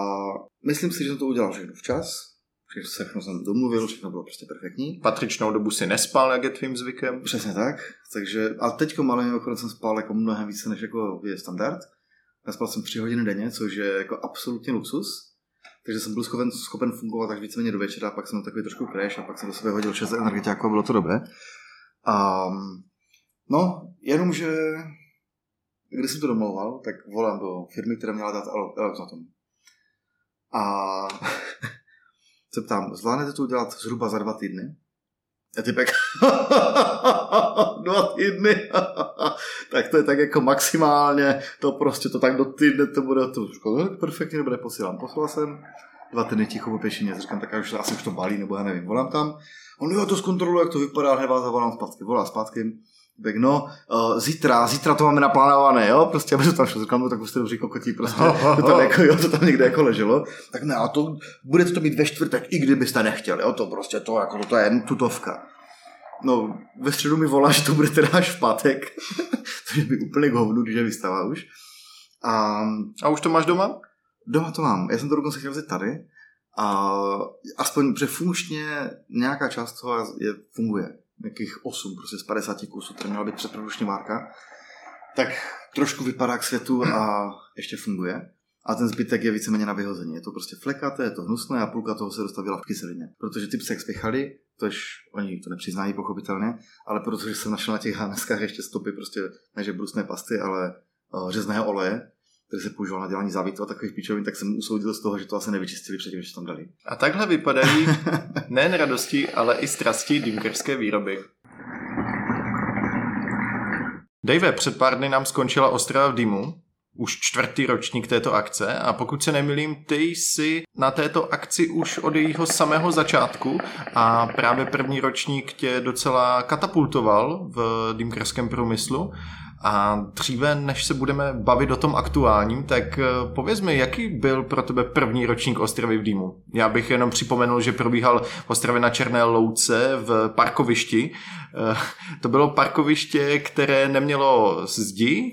myslím si, že jsem to udělal všechno včas, všechno jsem domluvil, všechno bylo prostě perfektní. Patřičnou dobu si nespal, jak je tvým zvykem. Přesně tak, takže, a teďko malým okorem jsem spal jako mnohem více, než jako je standard. Nespal jsem 3 hodiny denně, což je jako absolutně luxus. Takže jsem byl schopen fungovat tak víceméně do večera, pak jsem takový trošku crash a pak jsem do sebe hodil 6 energetiáků, bylo to dobré. No, jenomže, když jsem to domlouval, tak volám do firmy, která měla dát Elox na tom. A se ptám, zvládnete to udělat zhruba za 2 týdny? A typek, 2 týdny, tak to je tak jako maximálně, to prostě to tak do týdne, to bude to perfektně, dobré, posílám. Poslal jsem, 2 týdny ticho po pěšině, říkám, tak už asi už to balí, nebo já nevím, volám tam. On jo, to zkontroluje, jak to vypadá, hned vás zavolám zpátky, volá zpátky. Tak no, zítra to máme naplánované, jo, prostě, aby to tam šlo, říkám, tak už jste dobří kokotí, prostě, to tam někde jako leželo, tak ne, a to, budete to mít ve čtvrtek, i kdybyste nechtěli, jo, to prostě, to jako, to je tutovka. No, ve středu mi volá, že to bude teda až v pátek, což je mi úplně k hovnu, když je vystává už. A už to máš doma? Doma to mám, já jsem to dokonce chtěl vzít tady, a aspoň přefunkčně nějaká část toho funguje. Nějakých 8 prostě z 50 kusů, která měla být předproduční várka, tak trošku vypadá k světu a ještě funguje. A ten zbytek je víceméně na vyhození. Je to prostě flekaté, je to hnusné a půlka toho se dostavila v kyselině. Protože ty psek spěchali, tož oni to nepřiznají pochopitelně, ale protože jsem našel na těch háneskách ještě stopy prostě ne že brusné pasty, ale řezného oleje, který se používal na dělání závitu a takových píčovin, tak jsem usoudil z toho, že to asi nevyčistili předtím, než tam dali. A takhle vypadají nejen radosti, ale i strasti dýmkerské výroby. Dave, před pár dny nám skončila Ostrava v dýmu, už 4. ročník této akce a pokud se nemýlím, ty jsi na této akci už od jejího samého začátku a právě 1. ročník tě docela katapultoval v dýmkerském průmyslu. A dříve, než se budeme bavit o tom aktuálním, tak pověz mi, jaký byl pro tebe 1. ročník Ostravy v dýmu? Já bych jenom připomenul, že probíhal v Ostravě na Černé louce v parkovišti. To bylo parkoviště, které nemělo zdi,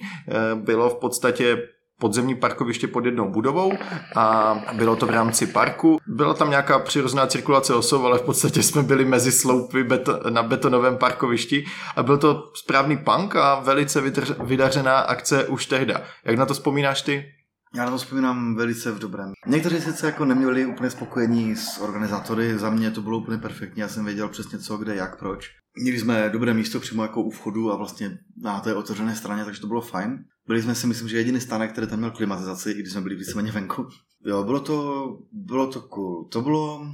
bylo v podstatě podzemní parkoviště pod jednou budovou a bylo to v rámci parku. Byla tam nějaká přirozená cirkulace osob, ale v podstatě jsme byli mezi sloupy na betonovém parkovišti a byl to správný punk a velice vydařená akce už tehda. Jak na to vzpomínáš ty? Já na to vzpomínám velice v dobrém. Někteří sice jako neměli úplně spokojení s organizátory, za mě to bylo úplně perfektní, já jsem věděl přesně co, kde, jak, proč. Měli jsme dobré místo přímo jako u vchodu a vlastně na té otevřené straně, takže to bylo fajn. Byli jsme si, myslím, že jediný stánek, který tam měl klimatizaci, i když jsme byli víceméně venku. Jo, bylo to cool.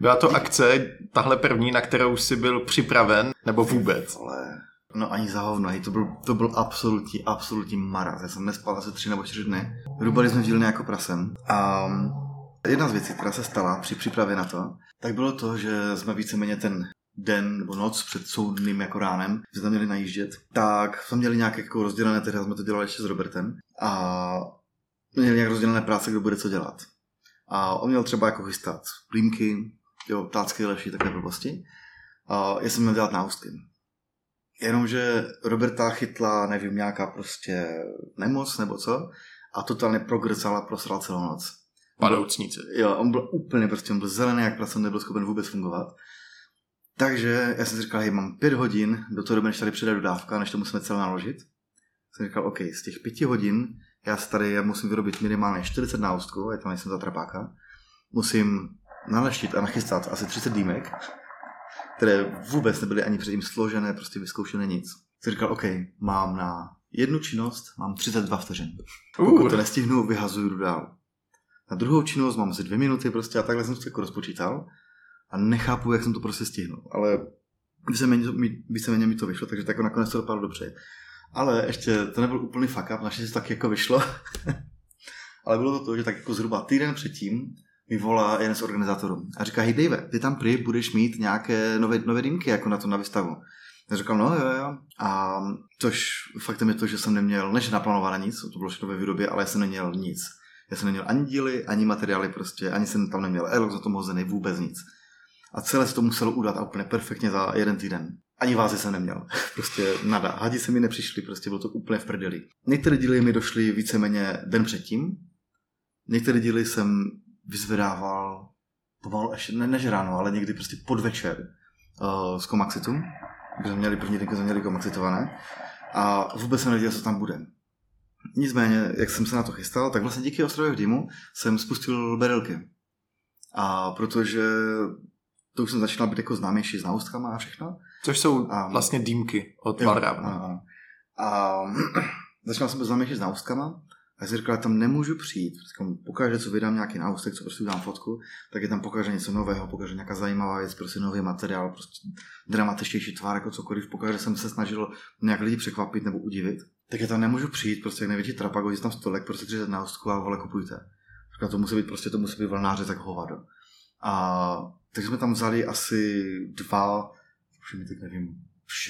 Byla to akce, tahle první, na kterou jsi byl připraven, nebo vůbec? Ale no ani za hovno, to byl absolutní maraz. Já jsem nespal asi 3 nebo 4 dny. Rubali jsme v dílně jako prasem. A jedna z věcí, která se stala při přípravě na to, tak bylo to, že jsme víceméně ten den nebo noc před soudným jako ránem, že tam měli najíždět, tak jsme měli nějak jako rozdělené, tehdy jsme to dělali ještě s Robertem a měli nějak rozdělené práce, kdo bude co dělat. A on měl třeba jako chystat plímky, jo, ptácky leší, takové blbosti. A já jsem měl dělat náustky. Jenomže Roberta chytla, nevím, nějaká prostě nemoc nebo co a totálně progrcala, prosral celou noc. Padoucnice. Jo, on byl úplně prostě, on byl zelený, jak pracem nebyl schopen vůbec fungovat. Takže já jsem si říkal, hej, mám 5 hodin, do toho doby, než tady přijde dodávka, než to musíme celé naložit. Jsem říkal, OK, z těch 5 hodin já tady musím vyrobit minimálně 40 náustků, já tam nejsem za trapáka, musím naleštit a nachystat asi 30 dýmek, které vůbec nebyly ani předtím složené, prostě vyzkoušené nic. Jsem říkal, OK, mám na jednu činnost, mám 32 vteřin. Pokud to nestihnu, vyhazuju dál. Na druhou činnost mám asi 2 minuty prostě a takhle jsem to jako rozpočítal. A nechápu, jak jsem to prostě stihnul, ale víceméně mi to vyšlo, takže tak nakonec to dopadlo dobře. Ale ještě to nebyl úplný fuck up, naštěstí to tak jako vyšlo. Ale bylo to, že tak jako zhruba týden předtím mi volá jeden z organizátorů a říká, hej Dave, ty tam prý budeš mít nějaké nové dýmky jako na to na výstavu. Já říkám, no jo. A což faktem je to, že jsem neměl, než naplánované nic, to bylo všechno ve výrobě, ale já jsem neměl nic. Já jsem neměl ani díly, ani materiály prostě, ani jsem tam neměl elok za tom hozený, vůbec nic. A celé se to muselo udat a úplně perfektně za jeden týden. Ani vázy jsem neměl. Prostě nada. Hadi se mi nepřišli, prostě bylo to úplně v prdeli. Některé díly mi došly víceméně den předtím. Některé díly jsem vyzvedával pomalu až, než ráno, ale někdy prostě podvečer z komaxitu. Když jsme měli první den, jsme měli komaxitované. A vůbec jsem nevěděl, co tam bude. Nicméně, jak jsem se na to chystal, tak vlastně díky Ostrově v dýmu jsem spustil berelky. A protože to už jsem začínal být jako známější s náustkama a všechno. Což jsou vlastně dýmky od Valrávna. A začínal jsem být známější s náustkama a já jsem říkal, tam nemůžu přijít. Pokaždé, co vydám nějaký náustek, co prostě vydám fotku, tak je tam pokaždé něco nového, pokaždé nějaká zajímavá věc, prostě nový materiál, prostě dramatičtější tvár, jako cokoliv. Pokaždé jsem se snažil nějak lidi překvapit nebo udivit. Tak já tam nemůžu přijít, prostě jak nevětší trapa, hodit tam stolek, prostě 30 náustků a vole kupujte. Říkal, to musí být volnáře, tak hovado. Takže jsme tam vzali asi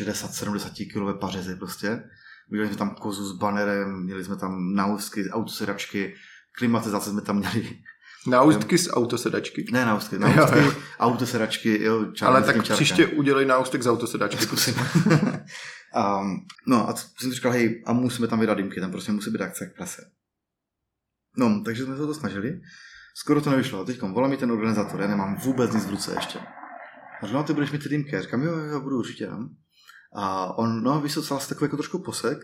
60-70 kilové pařezy prostě. Udělali jsme tam kozu s banerem, měli jsme tam náustky z autosedačky, klimatizace jsme tam měli. Náustky z autosedačky? Ne, náustky autosedačky. Jo, ale tak příště udělej náustek z autosedačky. Zkusím. No a jsem říkal, hej, a musíme tam vydat dýmky, tam prostě musí být akce jak prase. No, takže jsme se to snažili. Skoro to nevyšlo. Teď volá mi ten organizátor, já nemám vůbec nic v ruce ještě. A říkám, no ty budeš mít ty dýmky. Já říkám, jo, budu určitě, no. A on, no víš, co takový jako trošku posek.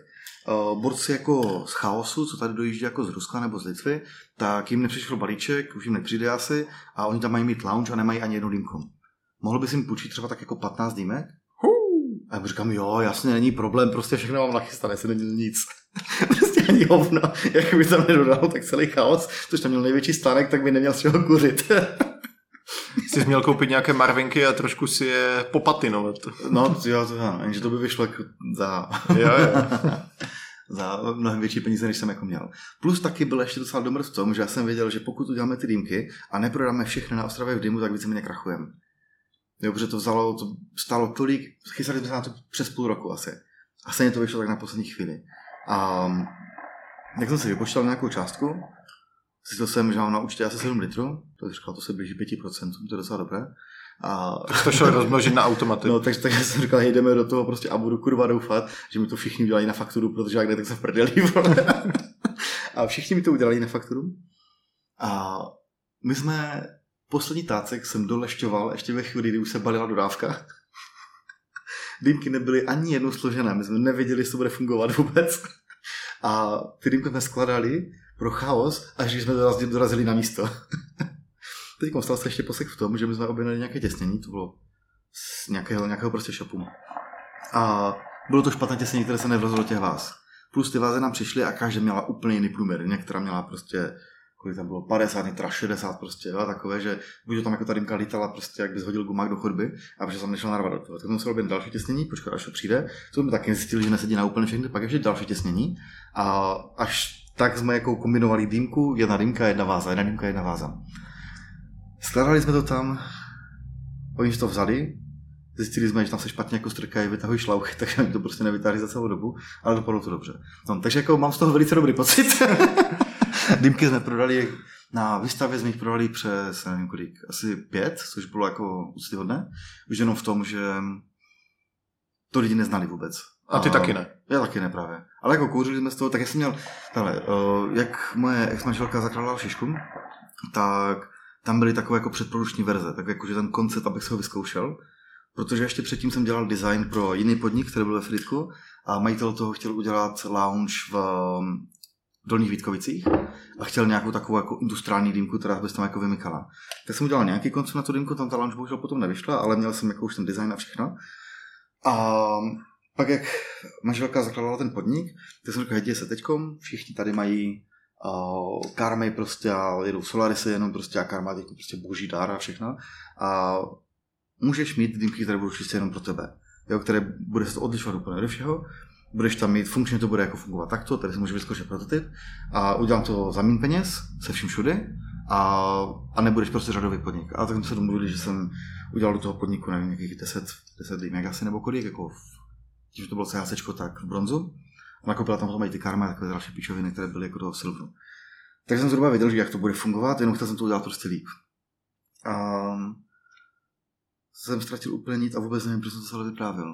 Borci jako z chaosu, co tady dojíždí jako z Ruska nebo z Litvy, tak jim nepřišel balíček, už jim nepřijde asi a oni tam mají mít lounge a nemají ani jednu dýmku. Mohl bys jim půjčit třeba tak jako 15 dýmek? A já říkám, jo, jasně, není problém, prostě všechno mám nachystané, se neděl nic. Prostě ani hovno, jak by tam nedodal, tak celý chaos, což tam měl největší stánek, tak by neměl z čeho kuřit. Jsi měl koupit nějaké marvinky a trošku si je popatinovat. No, jo, to ano, jenže to by vyšlo jako za mnohem větší peníze, než jsem jako měl. Plus taky byl ještě docela domr v tom, že já jsem věděl, že pokud uděláme ty dýmky a neprodáme všechny na Ostravě v dýmu, tak víceméně krachujeme. Jo, protože to stálo tolik, chystali jsme se na to přes 0,5 roku asi. A stejně to vyšlo tak na poslední chvíli. A jak jsem si vypočítal nějakou částku, zjistil jsem, že mám na účtě asi 7 litrů, to říkal, to se blíží 5%, to je docela dobré. A to šlo rozmnožit na automaty. No, takže jsem říkal, jdeme do toho prostě a budu kurva doufat, že mi to všichni udělají na fakturu, protože jak ne, tak se vprdelí. A všichni mi to udělali na fakturu. A my jsme... Poslední tácek jsem dolešťoval ještě ve chvíli, kdy už se balila dodávka. Dýmky nebyly ani jednou složené, my jsme nevěděli, jestli to bude fungovat vůbec. A ty dýmky jsme skladali pro chaos, až když jsme dorazili na místo. Teď stal se ještě posek v tom, že my jsme objednali nějaké těsnění, to bylo z nějakého prostě shopu. A bylo to špatné těsnění, které se nevlezlo těch váz. Plus ty váze nám přišly a každá měla úplně jiný průměr. Některá měla prostě... Kolik tam bylo 50, některá 60 prostě, jo, takové, že buď to tam jako ta dýmka lítala prostě, jak by zhodil gumák do chodby a protože jsem nešel narvat do toho. Tak jsem se robit další těsnění, počkat, až to přijde, to jsme taky zjistili, že nesedí na úplně všechny, pak ještě další těsnění a až tak jsme jako kombinovali dýmku, jedna dýmka, jedna váza. Skládali jsme to tam, oni to vzali, zjistili jsme, že tam se špatně jako strkají, vytahují šlauchy, takže oni to prostě nevytáhli za celou dobu, ale dopadlo to dobře. No, takže jako mám z toho velice dobrý pocit. Dýmky jsme prodali na výstavě, jsme jich prodali přes, nevím kolik, asi 5, což bylo jako úctyhodné. Už jenom v tom, že to lidi neznali vůbec. A ty taky ne. Já taky ne právě. Ale jako kouřili jsme z toho, tak já jsem měl, takhle, jak moje ex-manželka zakládala šišku, tak tam byly takové jako předproduční verze, tak jakože ten koncept, abych se ho vyzkoušel. Protože ještě předtím jsem dělal design pro jiný podnik, který byl ve Frýdku, a majitel toho chtěl udělat lounge v Dolních Vítkovicích a chtěl nějakou takovou jako industriální dýmku, která by se tam jako vymykala. Tak jsem udělal nějaký koncept na tu dýmku, tam ta lounge bohužel potom nevyšla, ale měl jsem jako už ten design a všechno. A pak jak manželka zakládala ten podnik, tak jsem řekl, hejtě se teďkom, všichni tady mají karmy prostě a jedou Solarisy jenom prostě a karma jako prostě boží dár a všechno. A můžeš mít dýmky, které budou čistě jenom pro tebe, jo, které bude se to odlišovat úplně do všeho, budeš tam mít, funkčně to bude jako fungovat takto, tady si můžeš vyzkoušet prototyp a udělám to za mín peněz, se vším všudy a nebudeš prostě řadový podnik. A tak jsme se domluvili, že jsem udělal do toho podniku, nevím, nějakých 10 dýmek asi nebo kolik, jako tím, že to bylo CHCčko, tak v bronzu. A nakoupila tam potom i ty karma, takové další píčoviny, které byly jako toho v silvru. Takže jsem zhruba věděl, že jak to bude fungovat, jenom chtěl jsem to udělat prostě líp. Jsem ztratil úplně nic a vůbec nevím, proč jsem to celé vyprávil.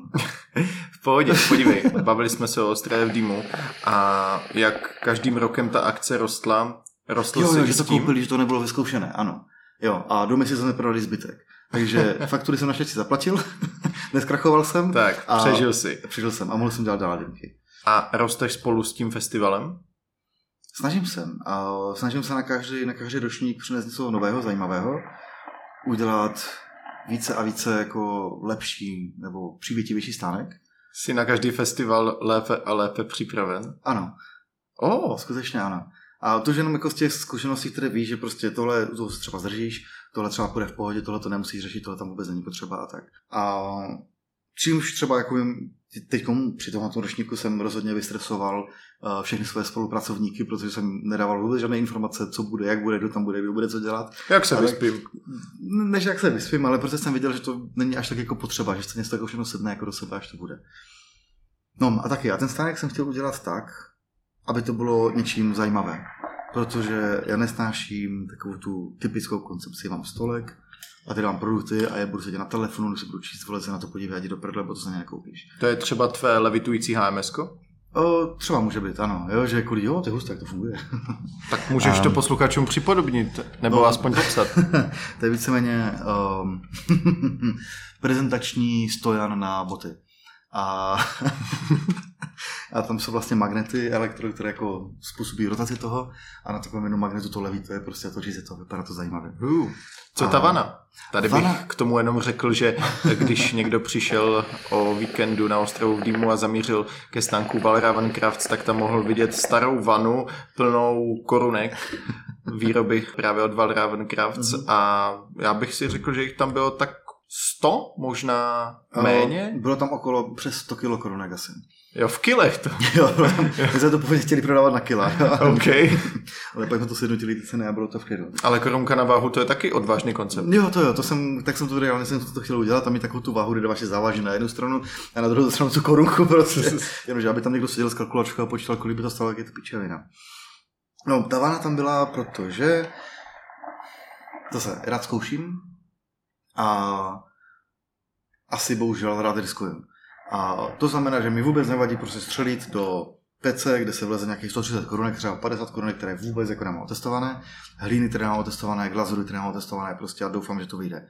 V pohodě, podívej, bavili jsme se o Ostré v dýmu a jak každým rokem ta akce rostla jo, že to koupili, že to nebylo vyzkoušené, ano. Jo, a do měsíce jsme prodali zbytek. Takže faktury jsem naštěstí zaplatil, neskrachoval jsem. Tak, přežil jsem a mohl jsem dělat dál dýmky. A rosteš spolu s tím festivalem? Snažím se na každý ročník přinést něco nového, zajímavého, udělat více a více jako lepší nebo přívětivější stánek. Jsi na každý festival lépe a lépe připraven? Ano. Skutečně ano. A to, že jenom jako z těch zkušeností, které víš, že prostě tohle to třeba zdržíš, tohle třeba půjde v pohodě, tohle to nemusíš řešit, tohle tam vůbec není potřeba a tak. A čímž třeba jako teď při tom ročníku jsem rozhodně vystresoval všechny své spolupracovníky, protože jsem nedával vůbec žádné informace, co bude, jak bude, kdo tam bude, kdo bude co dělat. Jak se vyspím, ale protože jsem viděl, že to není až tak jako potřeba, že se něco tak všechno sedne jako do sebe, až to bude. No a taky, a ten stánek jsem chtěl udělat tak, aby to bylo něčím zajímavé, protože já nesnáším takovou tu typickou koncepci, mám stolek, a ty dám produkty a je budu sedět na telefonu, když se budu číst, vole se na to podívej, jdi do prdle, bo to se nekoupíš. To je třeba tvé levitující HMS-ko? Třeba může být, ano. Jo, že kvůli, jo, ty hustá, jak to funguje. Tak můžeš to posluchačům připodobnit, nebo aspoň popsat. To je víceméně prezentační stojan na boty. A tam jsou vlastně magnety, elektrody, které jako způsobí rotaci toho a na takovém jednom magnetu to levituje, prostě točí se to, vypadá to zajímavě. Co ta vana? Tady bych k tomu jenom řekl, že když někdo přišel o víkendu na Ostrovu v dýmu a zamířil ke stánku Valravan Crafts, tak tam mohl vidět starou vanu plnou korunek výroby právě od Valravan Crafts a já bych si řekl, že jich tam bylo tak 100, možná méně? Bylo tam okolo přes 100 kilo korunek asi. Jo, v kilech to. Jo, my jsme to původně chtěli prodávat na kila. Okay. Ale pak jsme to sjednotili ty ceny a bylo to v klidu. Ale korunka na váhu, to je taky odvážný koncept. Jo, tak jsem to reálně jsem to chtěl udělat, tam mít takovou tu váhu, kde dáváš závaží na jednu stranu a na druhou stranu tu korunku prostě. Jenomže, aby tam někdo seděl s kalkulačkou a počítal, kolik by to stalo, jak je to pičelina. No, ta vána tam byla, protože zase rád zkouším a asi bohužel rád riskuju. A to znamená, že mi vůbec nevadí prostě střelit do pece, kde se vleze nějakých 130 korunek, třeba 50 korunek, které vůbec jako nemám otestované, hlíny, které nemám otestované, glazury, které nemám otestované, prostě já doufám, že to vyjde.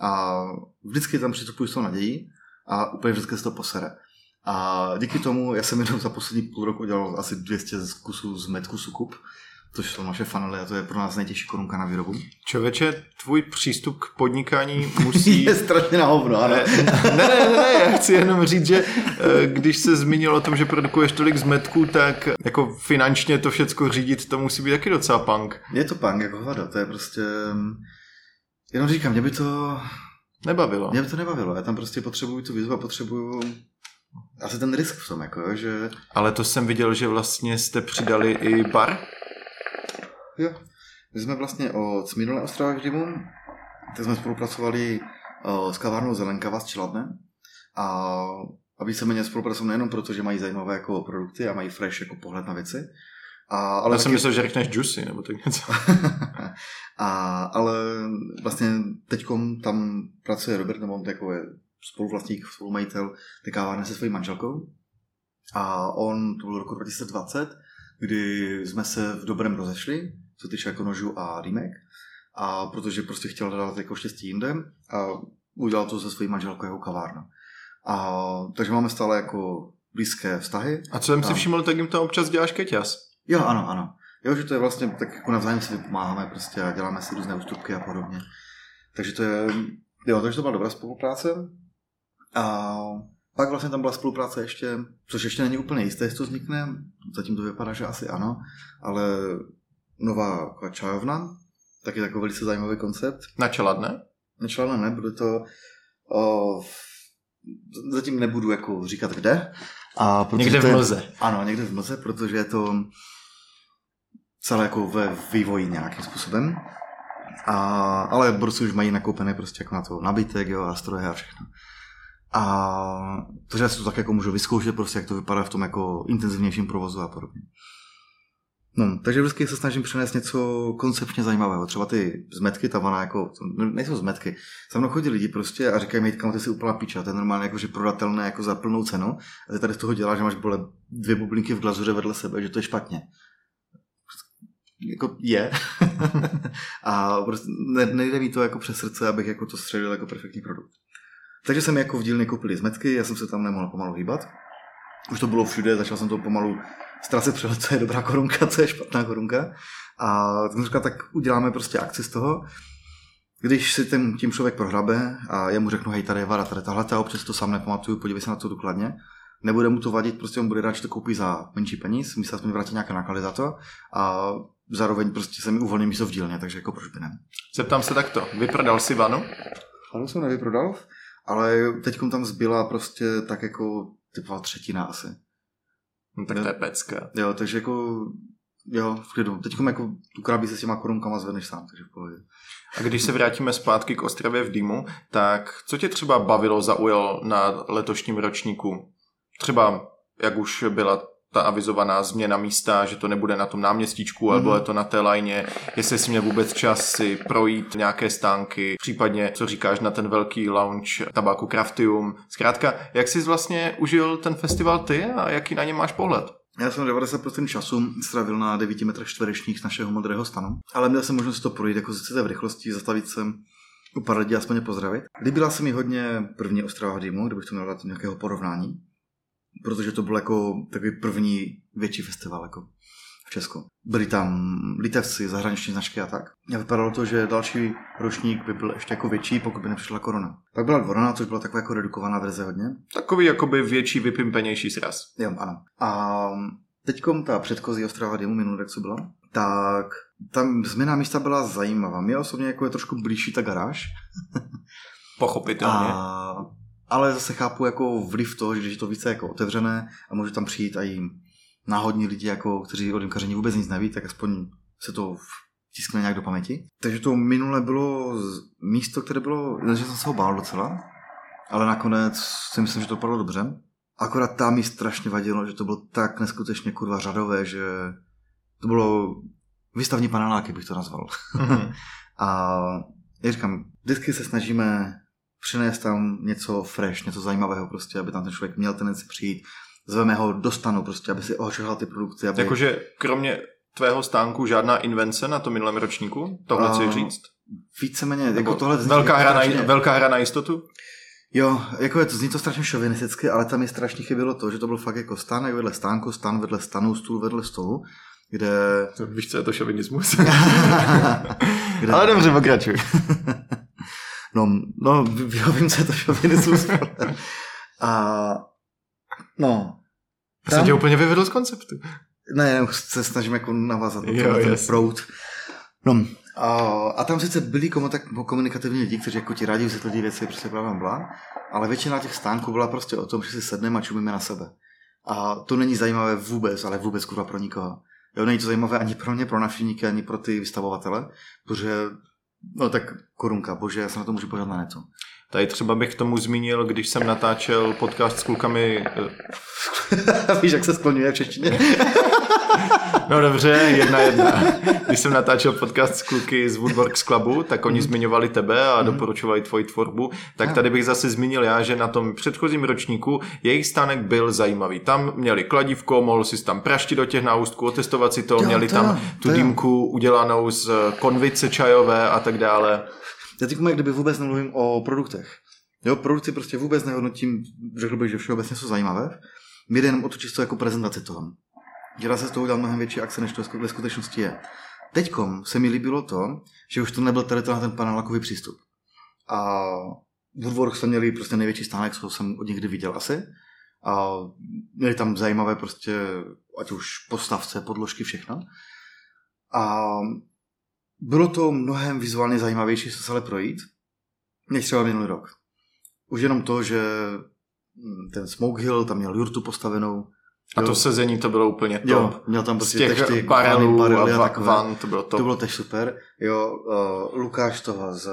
A vždycky tam přistupuji s tou nadějí a úplně vždycky se to posere. A díky tomu, já jsem jenom za poslední půl roku udělal asi 200 kusů z metku sukup, což jsou naše fanely a to je pro nás nejtěžší korunka na výrobu. Čověče, tvůj přístup k podnikání musí... je strašně na hovno, ano. Ne, já chci jenom říct, že když se zmínil o tom, že produkuješ tolik zmetků, tak jako finančně to všecko řídit, to musí být taky docela punk. Je to punk, jako hovado, to je prostě... Jenom říkám, mě by to... nebavilo. Já tam prostě potřebuju tu výzvu a potřebuju... asi ten risk v tom, jako že... Ale to jsem viděl, že vlastně jste přidali i bar. Jo. My jsme vlastně od Smíru na Ostrovách v dýmu, tak jsme spolupracovali s kavárnou Zelenkava z Čeladne a víceméně spolupracujeme nejenom proto, že mají zajímavé jako produkty a mají fresh jako pohled na věci, Ale já jsem myslel, že řekneš Juicy, nebo tak něco. Ale vlastně teďkom tam pracuje Robert, nebo on takový spoluvlastník, spolumajitel, ty kávárny se svojí manželkou. A on, to bylo roku 2020, kdy jsme se v dobrém rozešli, co týče jako nožů a rýmek. A protože prostě chtěl dát jako štěstí jinde a udělal to se svojí manželkou jeho kavárnu. A takže máme stále jako blízké vztahy. A co jsem si všiml, tak jim tam občas děláš keťas. Jo, ano. Jo, že to je vlastně, tak jako navzájem si vypomáháme prostě a děláme si různé ústupky a podobně. Takže to je, jo, takže to byla dobrá spolupráce. A pak vlastně tam byla spolupráce ještě, což ještě není úplně jisté, jestli to vznikne, zatím to vypadá, že asi ano, ale nová čajovna, taky takový velice zajímavý koncept. Na čeladne, bude to, zatím nebudu jako říkat kde. A někde v mlze. Ano, někde v mlze, protože je to celé jako ve vývoji nějakým způsobem. Ale borci už mají nakoupené prostě jako na to nabytek, jo, a stroje a všechno. A takže já si to tak jako můžu vyzkoušet prostě, jak to vypadá v tom jako intenzivnějším provozu a podobně. No, takže vždycky se snažím přinést něco koncepčně zajímavého. Třeba ty zmetky, tam ona jako, nejsou zmetky. Se mnou chodí lidi prostě a říkají mi, kam ty si úplná piča, to je normálně jako, že prodatelné jako za plnou cenu. A ty tady z toho dělá, že máš dvě bublinky v glazuře vedle sebe, že to je špatně. Jako je. A prostě nejde mi to jako přes srdce, abych jako to střelil jako perfektní produkt. Takže jsem jako v dílně koupil zmetky, já jsem se tam nemohl pomalu hýbat. Už to bylo všude, začal jsem to pomalu ztrasit přehled, co je dobrá korunka, co je špatná korunka. A tak uděláme prostě akci z toho. Když si tím člověk prohrabe a já mu řeknu, hej, tady je vada, tady tahle, já občas to sám nepamatuju, podívej se na to důkladně. Nebude mu to vadit, prostě on bude rád, že to koupí za menší peníz, my se aspoň vrátí nějaké náklady za to a zároveň prostě se mi uvolní místo v dílně, takže jako proč by ne. Zeptám se takto, vyprodal si vanu? Vanu jsem nevyprodal, ale teďkom tam zbyla prostě tak jako typová třetina asi. No, tak to je pecka. Jo, takže jako, jo, v klidu. Teďkom jako tu krabí se s těma korunkama zvedneš sám, takže v pohodě. A když se vrátíme zpátky k Ostravě v dýmu, tak co tě třeba bavilo, zaujalo na letošním ročníku? Třeba, jak už byla ta avizovaná změna místa, že to nebude na tom náměstíčku, ale je to na té lajně, jestli jsi měl vůbec čas si projít nějaké stánky, případně, co říkáš na ten velký lounge Tabáku Craftium. Zkrátka, jak jsi vlastně užil ten festival ty a jaký na něm máš pohled? Já jsem 90% času strávil na 9 metrech čtverečních našeho modrého stanu, ale měl jsem možnost to projít jako sice v rychlosti, zastavit se u pár lidí aspoň pozdravit. Líbila se mi hodně první Ostrava dýmu, kdybych to měl dát nějakého porovnání. Protože to byl jako takový první větší festival jako v Česku. Byli tam litevci, zahraniční značky a tak. A vypadalo to, že další ročník by byl ještě jako větší, pokud by nepřišla korona. Pak byla Dvorana, což byla taková jako redukovaná verze hodně. Takový jakoby větší, vypimpenější sraz. Jo, ano. A teďkom ta předchozí Ostrava dýmu minulý, co byla, tak tam změna místa byla zajímavá. Mě osobně jako je trošku blížší ta garáž. Pochopitelně. Ale zase chápu jako vliv toho, že je to více jako otevřené a může tam přijít a jim náhodní lidi, jako, kteří o dýmkaření vůbec nic neví, tak aspoň se to vtiskne nějak do paměti. Takže to minule bylo místo, které bylo, že jsem se ho bál docela, ale nakonec si myslím, že to padlo dobře. Akorát tam mi strašně vadilo, že to bylo tak neskutečně kurva řadové, že to bylo výstavní paneláky, bych to nazval. A já říkám, vždycky se snažíme přinést tam něco fresh, něco zajímavého prostě, aby tam ten člověk měl tendenci přijít, zveme ho do stanu prostě, aby si ohočoval ty produkty. Aby... Jakože kromě tvého stánku žádná invence na tom minulém ročníku? Tohle chci říct? Víceméně, jako tohle... Velká hra na jistotu? Jo, jako je to, zní to strašně šovinisticky, ale tam je strašně chybělo to, že to byl fakt jako stánek vedle stánku, stan vedle stanu, stůl vedle stolu, kde... Víš, co je to šovinismus? Kde... Ale dobře, pokračuj. No, vím, co je to šovinismus. A no. Já jsem tě úplně vyvedl z konceptu. Ne, se snažím jako navázat na ten proud. No, a tam sice byli komunikativní lidi, kteří jako ti rádi vysvětlili věci, prostě blablabla, ale většina těch stánků byla prostě o tom, že si sedneme a čumíme na sebe. A to není zajímavé vůbec, ale vůbec kurva pro nikoho. Jo, není to zajímavé ani pro mě, pro návštěvníky, ani pro ty vystavovatele, protože... No tak korunka, bože, já se na to můžu pořád na netu. Tady třeba bych k tomu zmínil, když jsem natáčel podcast s klukami... Víš, jak se skloňuje v češtině? No dobře, 1-1. Když jsem natáčel podcast s kluky z Woodworks Clubu, tak oni zmiňovali tebe a doporučovali tvoji tvorbu. Tak tady bych zase zmínil já, že na tom předchozím ročníku jejich stánek byl zajímavý. Tam měli kladívko, mohl si tam praštit do těch náustků, otestovat si to, jo, měli to tam tu dýmku udělanou z konvice čajové a tak dále. Já teď kdyby vůbec nemluvím o produktech. Jo, produkty prostě vůbec nehodnotím, řekl bych, že všeobecně jsou zajímavé. Mě jde jenom o to čisto jako prezentaci toho. Dělá se z toho udělat mnohem větší akce, než to ve skutečnosti je. Teďkom se mi líbilo to, že už to nebyl tady to na ten panelákový přístup. A Woodworks tam měli prostě největší stánek, co jsem od někdy viděl asi. A měli tam zajímavé prostě, ať už postavce, podložky, všechno. A bylo to mnohem vizuálně zajímavější, co se ale projít, než třeba minulý rok. Už jenom to, že ten Smoke Hill tam měl jurtu postavenou. A to sezení to bylo úplně top. Jo, měl tam prostě z těch barelů a van, to bylo top. To bylo tež super. Jo, Lukáš toho ze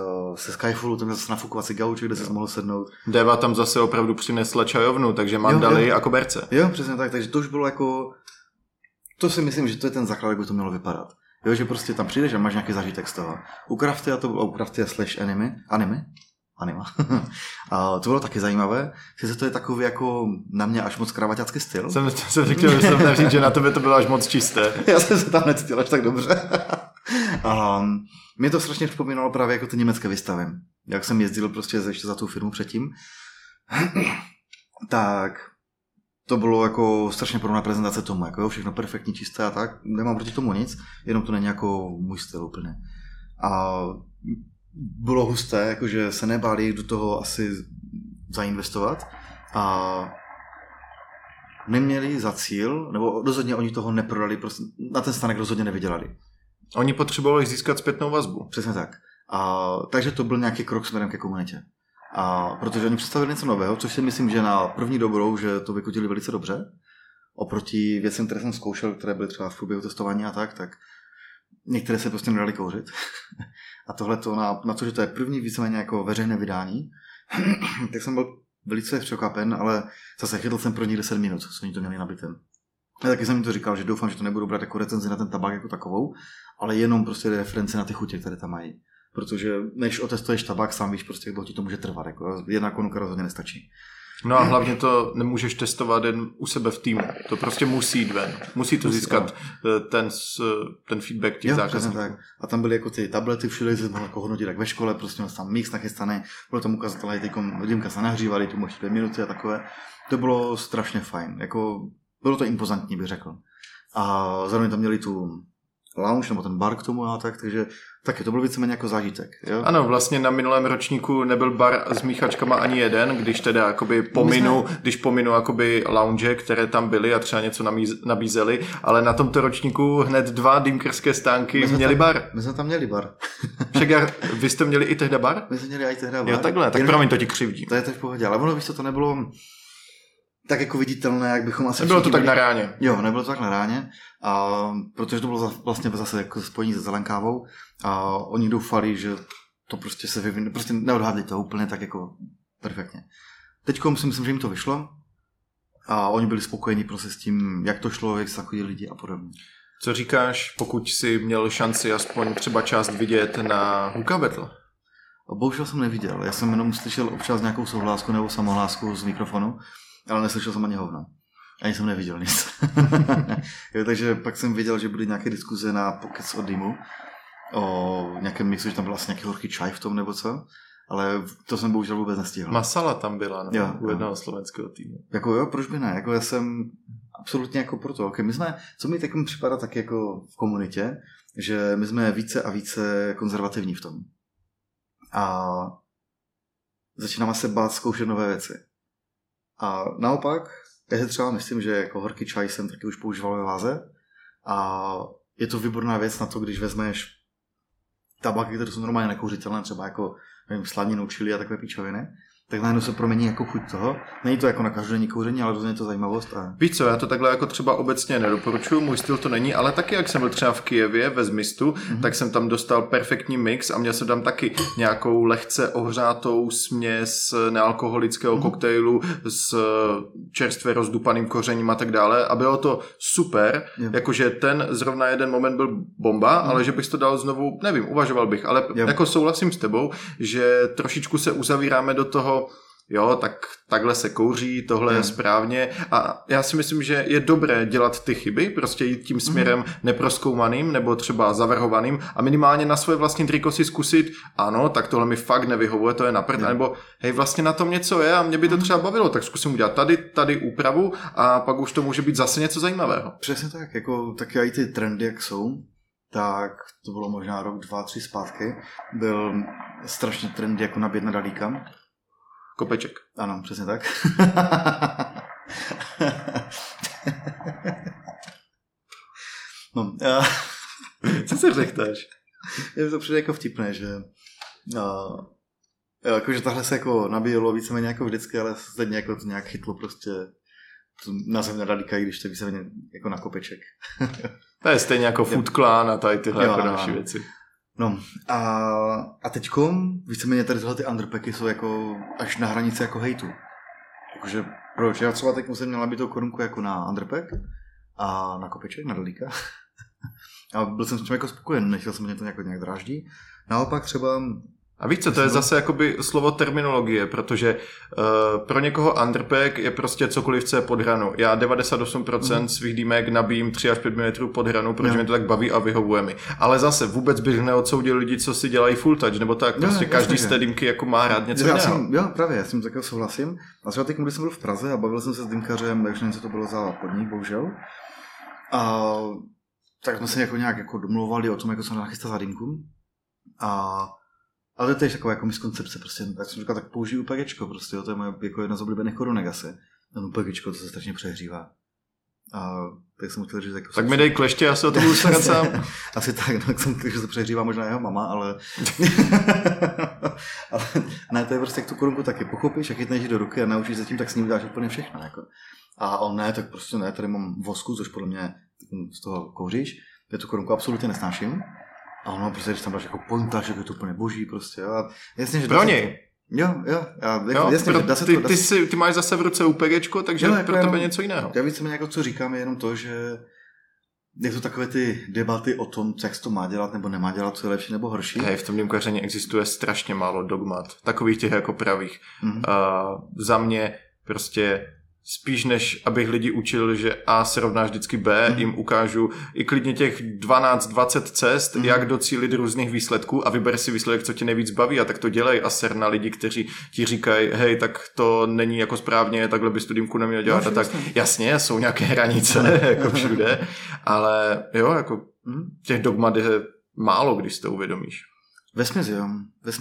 Skyfallu, tam měl zase nafukovací gauč, kde se mohl sednout. Deva tam zase opravdu přinesla čajovnu, takže mandaly a koberce. Jo, přesně tak, takže to už bylo jako... To si myslím, že to je ten základ, jak by to mělo vypadat. Jo, že prostě tam přijdeš a máš nějaký zážitek z toho. U Crafty a to bylo Crafty/anime. A to bylo taky zajímavé, že to je takový jako na mě až moc kravaťácký styl. Jsem chtěl říct, že na tebe to bylo až moc čisté. Já jsem se tam necítil až tak dobře. Mě to strašně připomínalo právě jako ty německé vystavy. Jak jsem jezdil prostě ještě za tu firmu předtím. Tak to bylo jako strašně podobná prezentace tomu. Jako jo, všechno perfektní, čisté a tak. Nemám proti tomu nic, jenom to není jako můj styl úplně. A bylo husté, jakože se nebáli do toho asi zainvestovat a neměli za cíl, nebo rozhodně oni toho neprodali, prostě na ten stanek rozhodně nevydělali. Oni potřebovali získat zpětnou vazbu. Přesně tak. Takže to byl nějaký krok směrem ke komunitě. A protože oni představili něco nového, což si myslím, že na první dobrou, že to vykutili velice dobře, oproti věcem, které jsem zkoušel, které byly třeba v průběhu testování a tak některé se prostě nedali kouřit. A tohle to na to, že to je první víceméně jako veřejné vydání, tak jsem byl velice překvapen, ale zase chytl jsem pro ně 10 minut, co oni to měli nabitem. Já taky jsem jim to říkal, že doufám, že to nebudu brát jako recenzi na ten tabák jako takovou, ale jenom prostě reference na ty chutě, které tam mají. Protože než otestuješ tabák, sám víš prostě, jak dlouho ti to může trvat. Jako jedna konuka rozhodně nestačí. No a hlavně to nemůžeš testovat jen u sebe v týmu. To prostě musí jít ven. Musí to získat ten feedback těch zákazníků. A tam byly jako ty tablety všude, jsi mohl jako hodnotit jak ve škole, prostě tam mix nachystané, bylo tam ukazatelé, hodinka se nahřívali, tu možná 2 minuty a takové. To bylo strašně fajn. Jako, bylo to impozantní, bych řekl. A zároveň tam měli tu lounge nebo ten bar k tomu a tak, takže taky to byl víceméně jako zážitek. Jo? Ano, vlastně na minulém ročníku nebyl bar s míchačkama ani jeden, když teda jakoby pominu jakoby lounge, které tam byly a třeba něco nabízeli, ale na tomto ročníku hned 2 dýmkerské stánky měli bar. My jsme tam měli bar. Však vy jste měli i tehda bar? My jsme měli i tehda bar. Jo, takhle, tak promiň, to ti křivdí. To je tak v pohodě, ale ono víš co, to nebylo tak jako viditelné, jak bychom asi... Nebylo to tak na ráně. Jo, nebylo to tak na ráně, protože to bylo vlastně zase jako spojení se Zelenkávou a oni doufali, že to prostě se vyvine, prostě neodhádli to úplně tak jako perfektně. Teďko si myslím, že jim to vyšlo a oni byli spokojeni prostě s tím, jak to šlo, jak se chodí lidi a podobně. Co říkáš, pokud jsi měl šanci aspoň třeba část vidět na Huka Battle? Bohužel jsem neviděl, já jsem jenom slyšel občas nějakou souhlásku nebo samohlásku z mikrofonu, ale neslyšel jsem ani hovno. Ani jsem neviděl nic. Jo, takže pak jsem věděl, že byly nějaké diskuze na Pockets o dýmu, o nějakém mixu, že tam byl asi nějaký horký čaj v tom nebo co, ale to jsem bohužel vůbec nestihl. Masala tam byla, no, jo, u jednoho slovenského týmu. Jako jo, proč by ne? Jako já jsem absolutně jako pro to. Okay, my jsme, co mi takovým připadá tak jako v komunitě, že my jsme více a více konzervativní v tom. A začínáme se bát zkoušet nové věci. A naopak, já si třeba myslím, že jako horký čaj jsem taky už používal ve váze a je to výborná věc na to, když vezmeš tabaky, které jsou normálně nekouřitelné, třeba jako nevím, slaninu, chili a takové píčoviny tak najednou se promění jako chuť toho. Není to jako na každodenní kouření, ale rozhodně to zajímavost. A... Víš co, já to takhle jako třeba obecně nedoporučuju, můj styl to není, ale taky jak jsem byl třeba v Kyjevě ve Zmistu, tak jsem tam dostal perfektní mix a měl jsem tam taky nějakou lehce ohřátou směs nealkoholického koktejlu s čerstvě rozdupaným kořením a tak dále a bylo to super, jakože ten zrovna jeden moment byl bomba, ale že bych to dal znovu, nevím, uvažoval bych, ale jako souhlasím s tebou, že trošičku se uzavíráme do toho, jo, tak takhle se kouří, tohle je správně a já si myslím, že je dobré dělat ty chyby, prostě jít tím směrem neprozkoumaným nebo třeba zavrhovaným a minimálně na svoje vlastní triko si zkusit, ano, tak tohle mi fakt nevyhovuje, to je na prd, nebo hej, vlastně na tom něco je a mě by to třeba bavilo, tak zkusím udělat tady úpravu a pak už to může být zase něco zajímavého. Přesně tak, jako taky i ty trendy, jak jsou, tak to bylo možná rok, 2, 3 zpátky, byl strašně trend jako nabít na dalíka. Kopeček. Ano, přesně tak. No, co se řechtáš? Je to přijde jako vtipné, že jakože tahle se jako nabíjelo víceméně jako vždycky, ale stejně jako to nějak chytlo prostě na zem na dalíka, i když to víceméně jako na kopeček. To je stejně jako Food Clan a tady tyhle jako další věci. No a teďkom víceméně tady tyhle ty underpacky jsou jako až na hranici jako hejtu. Takže proč? Já třeba teď musím měla být tou korunku jako na underpack a na kopeček, na dalíka. A byl jsem s tím jako spokojen, nechtěl jsem mě to nějak dráždí. Naopak třeba... A víš co, to je zase jakoby slovo terminologie, protože pro někoho underpack je prostě cokoliv, co je pod hranu. Já 98% svých dýmek nabíjím 3 až 5 mm pod hranu, protože mě to tak baví a vyhovuje mi. Ale zase vůbec bych neodsoudil lidi, co si dělají full touch, nebo tak, prostě každý z té dýmky jako má rád něco jiného. Jo, právě, já s tím taky souhlasím. A třeba teď, když jsem byl v Praze a bavil jsem se s dýmkařem, takže něco to bylo za podnik, bohužel. A tak jsme se nějak domlouvali o tom, jako jsem nachystal za dýmku. Ale to je taková jako miskoncepce, prostě, jak jsem říkal, tak použiju UPGčko, prostě, jo, to je moje jako jedna z oblíbených korunek asi. Ten UPGčko, to se strašně přehřívá. A tak jsem chtěl říct, jako... Tak mi dej kleště, já se o to budu starat sám. Asi tak, tak jsem chtěl, že se přehřívá možná jeho mama, ale... ale ne, to je prostě, jak tu korunku taky pochopíš, jak chytneš do ruky a naučíš se tím, tak s ní uděláš úplně všechno, jako. A on ne, tak prostě ne, tady mám vosku, což podle mě z toho kouříš, já tu korunku absolutně nesnáším. A ono, prostě, když tam dáš jako pointáž, jako je to úplně boží, prostě, jo. A jasně, že... Pro něj. Jo, já, jasně, že dá se to... Ty máš zase v ruce UPGčko, takže jo, jako pro tebe něco jiného. Já víceméně jako co říkám, je jenom to, že je to takové ty debaty o tom, jak se to má dělat nebo nemá dělat, co je lepší nebo horší. Hej, v tom dýmkaření existuje strašně málo dogmat, takových těch jako pravých. Za mě prostě... Spíš než abych lidi učil, že A se rovná vždycky B, jim ukážu i klidně těch 12-20 cest, jak docílit různých výsledků a vyber si výsledek, co tě nejvíc baví a tak to dělej a ser na lidi, kteří ti říkají, hej, tak to není jako správně, takhle by studímku neměl dělat no, a tak. Jasně, jsou nějaké hranice, jako všude, ale jo, jako těch dogmat je málo, když si to uvědomíš. Vesměs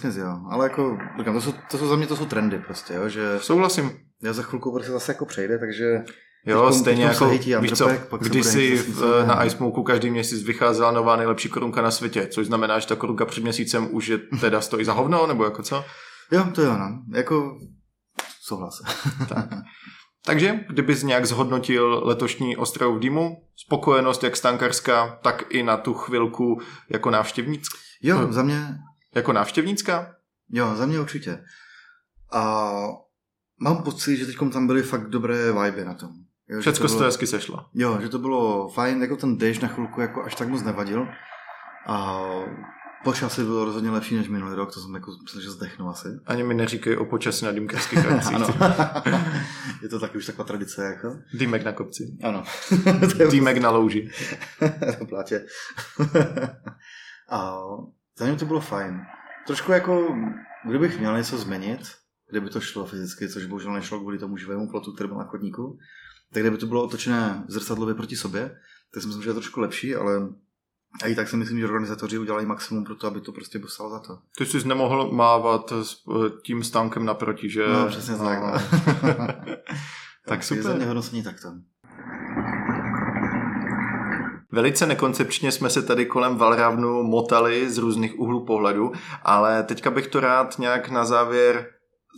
jo, ale jako, říkám, to jsou za mě, to jsou trendy prostě, jo, že... Souhlasím. Já za chvilku prostě zase jako přejde, takže... Jo, stejně jako, víš co, když si na iSmoku každý měsíc vycházela nová nejlepší korunka na světě, což znamená, že ta korunka před měsícem už je teda stojí za hovno, nebo jako co? Jo, to je ono, jako souhlas. Tak. Takže, kdybys nějak zhodnotil letošní Ostrov dýmu, spokojenost jak stankarská, tak i na tu chvilku jako návštěvnická? Jo, za mě... Jako návštěvnická? Jo, za mě určitě. A... Mám pocit, že teď tam byly fakt dobré vibe na tom. Jo, všecko se to hezky sešlo. Jo, že to bylo fajn, jako ten déšť na chvilku jako až tak moc nevadil. A počasí bylo rozhodně lepší než minulý rok, to jsem jako myslím, že zdechnu asi. Ani mi neříkej o počasí na dýmkařských akcích. Je to taky už taková tradice, jako? Dýmek na kopci. Ano. Dýmek na louži. To plátě. A za mě to bylo fajn. Trošku jako, kdybych měl něco změnit, kdyby to šlo fyzicky, což bohužel nešlo kvůli tomu živému plotu, který byl na chodníku, tak kdyby to bylo otočené zrcadlově proti sobě, tak si myslím, že je trošku lepší, ale a i tak si myslím, že organizatoři udělají maximum pro to, aby to prostě dostalo za to. Ty jsi nemohl mávat tím stánkem naproti, že? No, přesně tak. No. Tak super. Je za mě hodnocení takto. Velice nekoncepčně jsme se tady kolem Valravnu motali z různých úhlů pohledu, ale teďka bych to rád nějak na závěr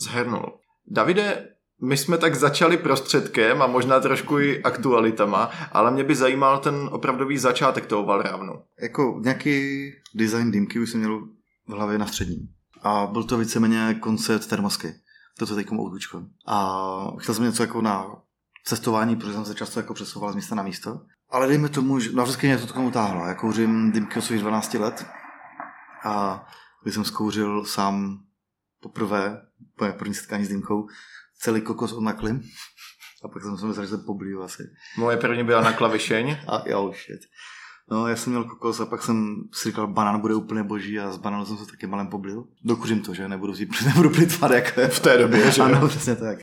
shrnul. Davide, my jsme tak začali prostředkem a možná trošku i aktualitama, ale mě by zajímal ten opravdový začátek toho Valravnu. Jako nějaký design dýmky už jsem měl v hlavě na střední. A byl to víceméně koncept termosky. To je teď outučko. A chtěl jsem něco jako na cestování, protože jsem se často jako přesouval z místa na místo. Ale dejme tomu, že navždycky mě to tomu táhlo. Já kouřím dýmky od svých 12 let a když jsem zkouřil sám poprvé, po první setkání s dýmkou, celý kokos odnaklim a pak jsem se myslel, že se pobliju asi. Moje první byla na klavišeň. A jo, shit. No, já jsem měl kokos a pak jsem si říkal, banán bude úplně boží a z banánu jsem se taky malem poblil. Dokuřím to, že nebudu plitvat jak v té době, že? Ano, přesně tak.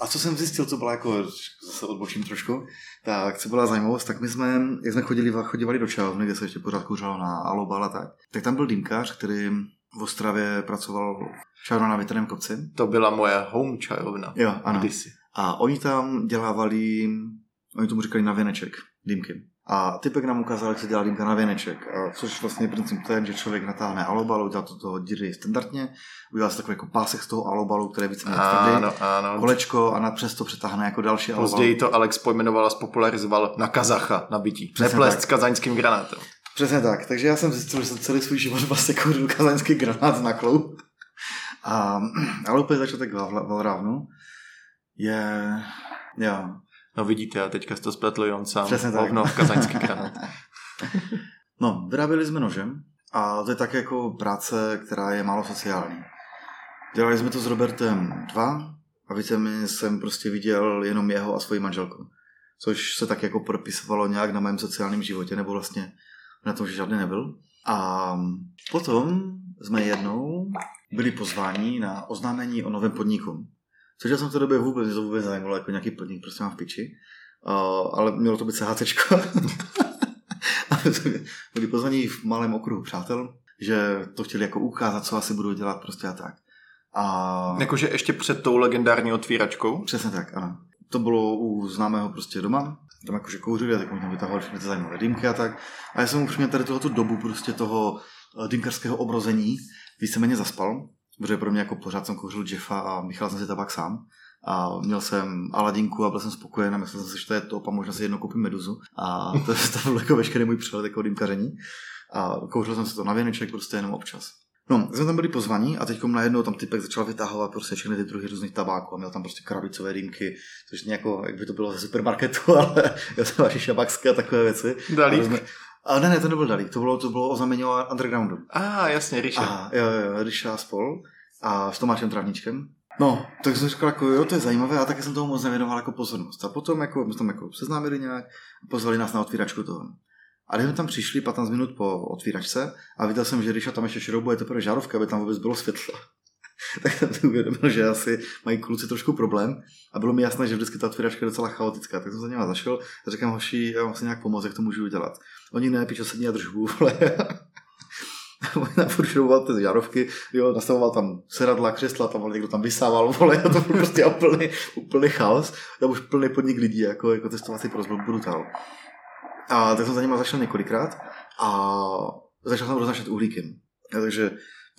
A co jsem zjistil, co byla jako, se odbočím trošku, tak co byla zajímavost, tak my jsme, jak jsme chodívali do čajovny, kde se ještě pořád kouřilo na Alobal a tak, tak tam byl dýmkař, který v Ostravě pracoval čajovna na Větrném kopci. To byla moje home čajovna. Jo, ano. Kdysi. A oni tam dělávali, oni tomu říkali na věneček, dýmky. A typek nám ukázal, jak se dělá dýmka na věneček. Což vlastně princip ten, že člověk natáhne alobalu, udělá to toho díry standardně, udělá se takový jako pásek z toho alobalu, který více tady, kolečko a napřes to přetáhne jako další alobalu. Později to Alex pojmenoval a spopularizoval na kazacha na bití. Neplést s kazaňským granátem. Přesně tak. Takže já jsem zjistil, že jsem celý svůj život vlastně kouřil kazaňský granát na klou. Ale úplně začátek Valravnu je... Jo. No vidíte, já teďka to spletl Jon sám. Přesně tak. Hovno v kazaňský granát. No, vyráběli jsme nožem a to je tak jako práce, která je málo sociální. Dělali jsme to s Robertem 2 a víceméně jsem prostě viděl jenom jeho a svoji manželku. Což se tak jako propisovalo nějak na mém sociálním životě, nebo vlastně na tom, že žádný nebyl. A potom jsme jednou byli pozváni na oznámení o novém podniku. Což já jsem v té době vůbec zajímalo, jako nějaký podnik, prostě mám v piči. Ale mělo to být CHCčko. A byli pozvaní v malém okruhu přátel, že to chtěli jako ukázat, co asi budou dělat prostě a tak. A... Jakože ještě před tou legendární otvíračkou? Přesně tak, ano. To bylo u známého prostě doma. Tam jakože kouřili a tak možná vytahovali všechny ty zajímavé dýmky a tak. A já jsem upřímně tady tohoto dobu prostě toho dýmkařského obrození víceméně zaspal, protože pro mě jako pořád jsem kouřil Jeffa a Michala jsem si tabák sám. A měl jsem Aladinku a byl jsem spokojen a myslel jsem si, že to je top a možná si jednou koupím meduzu. A to byl jako veškerý můj přehled jako dýmkaření. A kouřil jsem si to na věneček prostě jenom občas. No, jsme tam byli pozvaní a teďkom najednou tam typek začal vytahovat prostě všechny ty druhy různých tabáků a měl tam prostě krabicové dýmky, což nějako, jak by to bylo ze supermarketu, ale já jsem vaši šabaxky a takové věci. Dalík. A ne, to nebyl Dalík, to bylo oznámení o undergroundu. Jasně, Ríša. Jo, Ríša spol a s Tomášem Travničkem. No, tak jsem říkal, jako, jo, to je zajímavé, a taky jsem tomu moc nevěnoval jako pozornost. A potom jako, my jsme tam jako seznámili nějak, pozvali nás na otvíračku toho. A když jsme tam přišli 15 minut po otvíračce a viděl jsem, že Ríša tam ještě šroubuje teprve žárovka, aby tam vůbec bylo světlo. Tak jsem si uvědomil, že asi mají kluci trošku problém a bylo mi jasné, že vždycky ta otvíračka je docela chaotická. Tak jsem za něma zašel a říkám, hoši, já vám se nějak pomoct, jak to můžu udělat. Oni ne, píčo, sední a držbu, vole. Oni nám furt šrouboval ty žárovky, jo, nastavoval tam sedadla, křesla, tam někdo tam vysával, vole, a to byl prostě úplný chaos. Tam už plný podnik lidí, jako testovací prosbor, brutál. A tak jsem za něma zašel několikrát a začal jsem roznášet uhlíky. A takže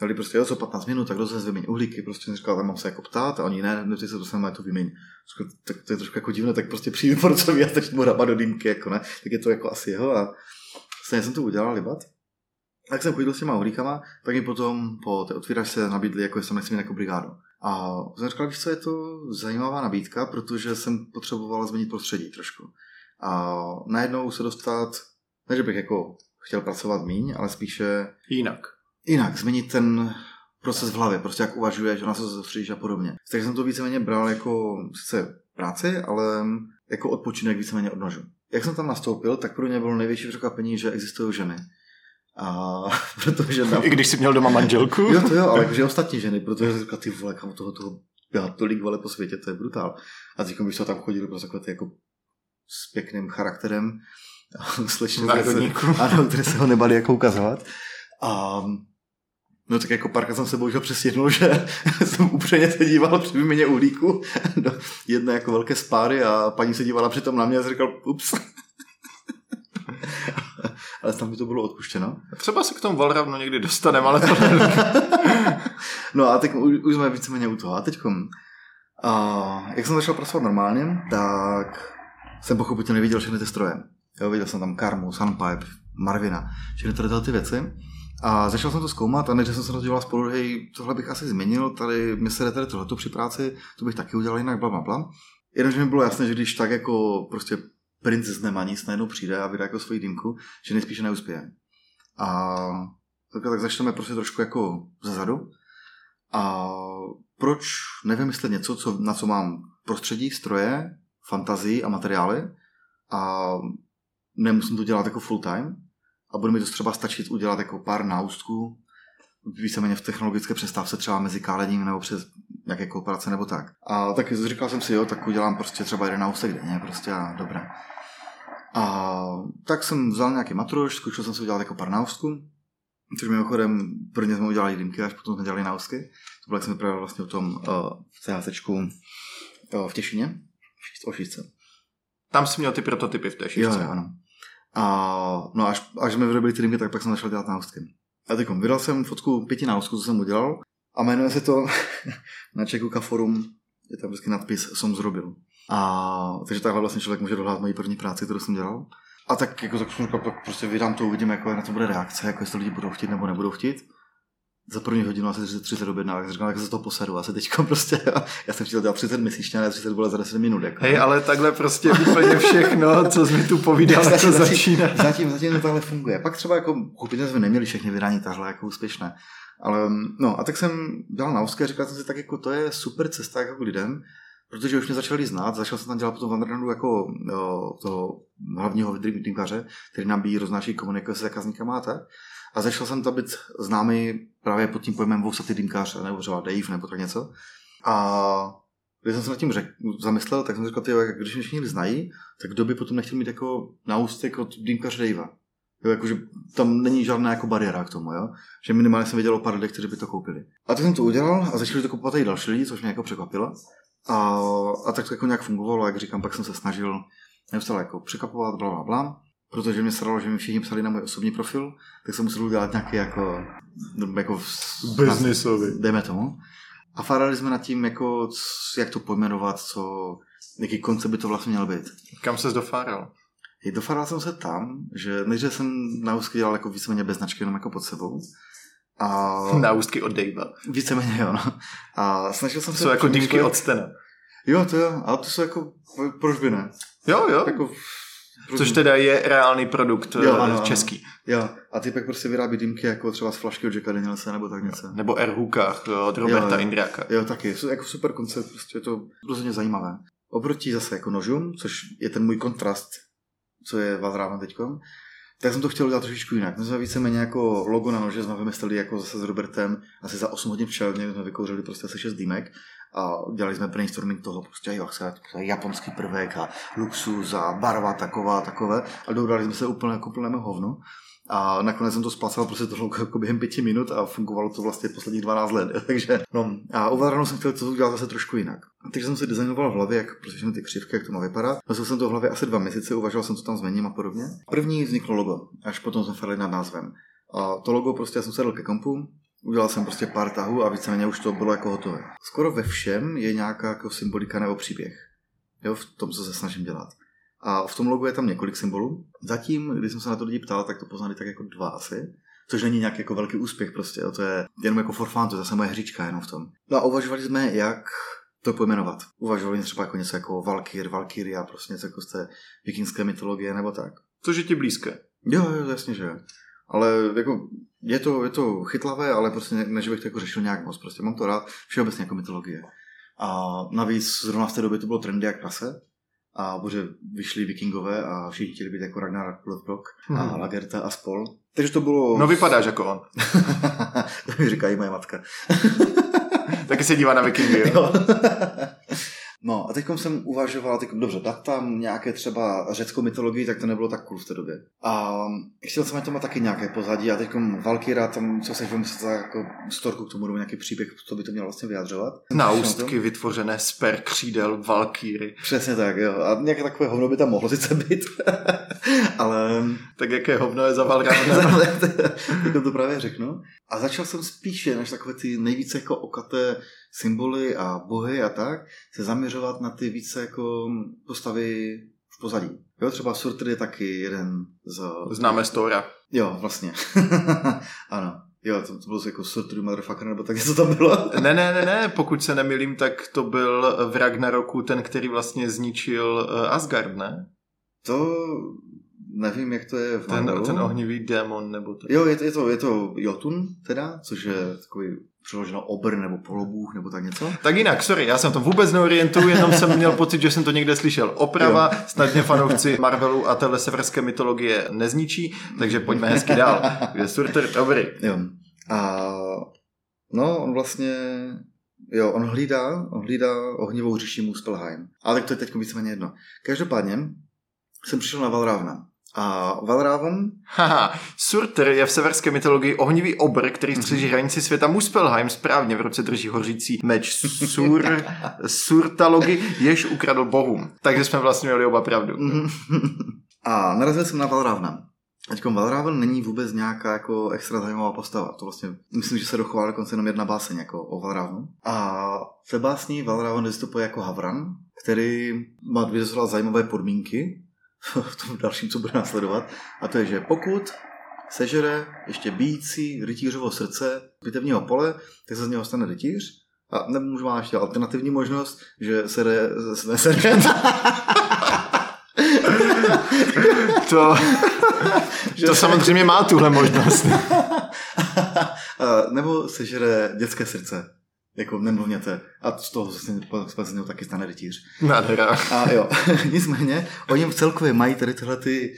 dali prostě, jo, co 15 minut, tak roznášet vyměň uhlíky, prostě říkal, tam mám se jako ptát a oni neptej se, prostě mají to vyměň. Tak to je trošku jako divné, tak prostě přijdu porcovi a teď mu raba do dýmky, jako ne, tak je to jako asi jeho a stejně jsem to udělal libat. Tak jsem chodil s těma uhlíkama, tak mi potom po té otvíračce nabídli, jako jestli nechci mít jako brigádu. A jsem říkal, víš co, je to zajímavá nabídka, protože jsem potřeboval změnit prostředí trošku. A najednou se dostat, ne že bych jako chtěl pracovat míň, ale spíše jinak, změnit ten proces v hlavě, prostě jak uvažuješ, na co se soustředíš a podobně. Takže jsem to víceméně bral jako sice práci, ale jako odpočinek víceméně od nožů. Jak jsem tam nastoupil, tak pro mě bylo největší překvapení, že existují ženy. A protože i když jsi měl doma manželku? jo, ale jakože ostatní ženy, protože jsem říkal, ty vole, kam toho já tolik vole po světě, to je brutál. A teď když jsme tam chodili prostě jako s pěkným charakterem které se ho nebali jako ukazovat a no tak jako párkrát jsem se bohužel přestěhnul, že jsem upřeně se díval při výměně uhlíku do jedné jako velké spáry a paní se dívala přitom na mě a říkal ups. Ale tam by to bylo odpuštěno. Třeba se k tomu Valravnu někdy dostaneme, ale to No a teď už jsme víceméně u toho. A teď, jak jsem začal pracovat normálně, tak jsem pochopitelně viděl všechny ty stroje. Jo, viděl jsem tam Karmu, Sunpipe, Marvina, všechny tady ty věci. A začal jsem to zkoumat a než jsem se rozdělal spolu, hej, tohle bych asi změnil, tady mi se jde tady tohleto při práci, to bych taky udělal jinak, blablabla. Jenomže mi bylo jasné, že když tak jako prostě princ z nemá nic najednou přijde a vydá jako svoji dýmku, že nejspíše neuspěje. A tak začneme prostě trošku jako zezadu. A proč nevymyslet něco, na co mám prostředí, stroje, fantazii a materiály a nemusím to dělat jako full time a bude mi to třeba stačit udělat jako pár náustků, víceméně v technologické přestávce třeba mezi kálením nebo přes nějaké kooperace nebo tak. A taky říkal jsem si, jo, tak udělám prostě třeba jeden náustek denně, prostě a dobré. A tak jsem vzal nějaký maturoš, zkoušel jsem si udělat jako pár náustků, což mimochodem prvně jsme udělali dýmky, až potom jsme dělali náustky. To bylo, jak jsem vyprávěl vlastně o tom v CHCčku v Těšině, o šíšce. Tam jsi měl ty prototypy v té šíšce. Jo, ano. A no až jsme vyrobili ty dýmky, tak pak jsem začal dělat náustky. A teďkom vydal jsem fotku 5 náustků, co jsem udělal a jmenuje se to na Čekuka Forum, je tam vždycky nadpis Som zrobil. A takže takhle vlastně člověk může dohledat moji první práci, kterou jsem dělal. A tak jako tak jsem říkal, tak prostě vydám to, uvidím, jako na to bude reakce, jako jestli lidi budou chtít nebo nebudou chtít. Za první hodinu asi 30 objednávek, tak říkám, tak se to posedu, asi teďko prostě, já jsem chtěl dělat 30 měsíčně, ale 30 bylo za 10 minut. Jako. Hej, ale takhle prostě úplně všechno, co jsme tu povídal, to začíná. Zatím to takhle funguje. Pak třeba jako chopitně jsme neměli všechny vydání takhle jako úspěšné. Ale no a tak jsem dělal na Oscar, říkal jsem si tak jako to je super cesta jako lidem, protože už mě začali znát, začal jsem tam dělat potom Vanderlandu jako toho hlavního dreamkaře, který nabíjí, roznáší, komunikuje se zákazníkama a tak. A začal jsem tam být známý právě pod tím pojmem vousatý dýmkař, nebo třeba Dave, nebo tak něco. A když jsem se nad tím zamyslel, tak jsem řekl, tyjo, když mě všichni znají, tak kdo by potom nechtěl mít jako náustek od dýmkaře Davea. Jakože tam není žádná jako bariéra k tomu, jo? Že minimálně jsem věděl o pár lidí, kteří by to koupili. A tak jsem to udělal a začali to kupovat i další lidi, což mě jako překvapilo. A tak to jako nějak fungovalo, jak říkám, pak jsem se snažil neustále jako překvapovat, blablabla. Protože mě sralo, že mi všichni psali na můj osobní profil, tak jsem musel udělat nějaký jako businessový. Dejme tomu. A fárali jsme nad tím, jako, jak to pojmenovat, jaký koncept by to vlastně měl být. Kam ses dofáral? Dofáral jsem se tam, že nejdřív jsem náustky dělal jako víceméně bez značky, jenom jako pod sebou. A náustky od Davea. Víceméně, jo. No. A snažil jsem se... To jsou jako dýmky od Stena. Jo, to jo. Ale to jsou jako... Proč by ne? Jo, jo. Jako... Což teda je reálný produkt, jo, ano, český. Jo, a typek prostě vyrábí dýmky jako třeba z flašky od Jacka Danielse nebo tak něco. Nebo Erhukách od Roberta Indráka. Jo, taky. Jako super koncept, prostě je to rozhodně zajímavé. Oproti zase jako nožům, což je ten můj kontrast, co je vazrávám teďkom, tak jsem to chtěl udělat trošičku jinak. My jsme víceméně jako logo na nože jsme vymysleli jako zase s Robertem asi za 8 hodin včelně, jsme vykouřili prostě asi 6 dýmek a dělali jsme brainstorming toho prostě japonský prvek a luxus a barva taková a takové a dobrali jsme se úplně jako plnému hovnu a nakonec jsem to splacal prostě tohle jako během 5 minut a fungovalo to vlastně posledních 12 let, takže no a uváranou jsem chtěl to udělat zase trošku jinak. Takže jsem si designoval v hlavě, jak prostě ty křivky, jak to má vypadat. Nosil jsem to v hlavě asi 2 měsíce, uvažoval jsem, co tam změním a podobně. První vzniklo logo, až potom jsme farili nad názvem. A to logo prostě já jsem sedl ke kompu, udělal jsem prostě pár tahů a víceméně už to bylo jako hotové. Skoro ve všem je nějaká jako symbolika nebo příběh. Jo, v tom, co se snažím dělat. A v tom logu je tam několik symbolů. Zatím, když jsem se na to lidi ptal, tak to poznali tak jako 2 asi. Což není nějaký jako velký úspěch prostě, jo. To je jenom jako for fun, to je zase moje hříčka jenom v tom. No a uvažovali jsme, jak to pojmenovat. Uvažovali třeba jako něco jako Valkyr, Valkyria, prostě něco jako z té vikingské mytologie nebo tak. Což je ti blízké. Jo, jo, jasně, že jo. Ale jako je to chytlavé, ale prostě než bych to jako řešil nějak moc. Prostě mám to rád všeobecně jako mytologie. A navíc zrovna v té době to bylo trendy jak prase. A bože, vyšli vikingové a všichni chtěli být jako Ragnar Lodbrok a Lagertha a spol. Takže to bylo... No vypadáš jako on. To mi říká i moje matka. Taky se dívá na vikingy. No a teď jsem uvažoval, dobře, dát tam nějaké třeba řeckou mytologii, tak to nebylo tak cool v té době. A chtěl jsem, ať to má taky nějaké pozadí a teď Valkyra, tam co se vymyslet jako storku k tomu, nebo nějaký příběh, co by to mělo vlastně vyjadřovat. Náustky vytvořené z per křídel Valkyry. Přesně tak, jo. A nějaké takové hovno by tam mohlo sice být. Ale... Tak jaké hovno je za Valkyra? Tak to právě řeknu. A začal jsem spíše, než takové ty nejvíce jako okaté symboly a bohy a tak, se zaměřovat na ty více jako postavy v pozadí. Jo, třeba Surtr je taky jeden z... Známe z Thora. Jo, vlastně. Ano. Jo, to bylo jako Surtr, motherfucker, nebo tak něco tam bylo. Ne, pokud se nemýlím, tak to byl v Ragnaroku ten, který vlastně zničil Asgard, ne? To... Nevím, jak to je v Magnaru. Ten ohnivý démon, nebo to... Jo, je to Jotun, teda, což je takový přeloženo obr, nebo polobůh, nebo tak něco. Tak jinak, sorry, já jsem to vůbec neorientuju, jenom jsem měl pocit, že jsem to někde slyšel. Oprava, snadně fanoušci Marvelu a téhle severské mytologie nezničí, takže pojďme hezky dál. Je Surtur dobrý. Jo. A no, on vlastně... Jo, on hlídá ohnivou říši Muspelheim. Ale tak to je teď víceméně jedno. Každopádně jsem přišel na Valravna. A Valravan? Haha, Surtr je v severské mytologii ohnivý obr, který střeží hranici světa Muspelheim, správně v ruce drží hořící meč Surtalogi, jež ukradl bohům. Takže jsme vlastně měli oba pravdu. A narazil jsem na Valravna. Teďkom Valravan není vůbec nějaká jako extra zajímavá postava. To vlastně, myslím, že se dochovala dokonce jenom jedna báseň jako o Valravnu. A v básni Valravan vystupuje jako havran, který má dvě zajímavé podmínky v tom dalším, co bude následovat. A to je, že pokud sežere ještě bijící rytířovo srdce bitevního pole, tak se z něho stane rytíř. A nemůžu má ještě alternativní možnost, že sere... To samozřejmě má tuhle možnost. Nebo sežere dětské srdce. Jako nemluvněte. A z toho se z něho taky stane rytíř. Nádhera. A jo, nicméně, o něm celkově mají tady tyhle ty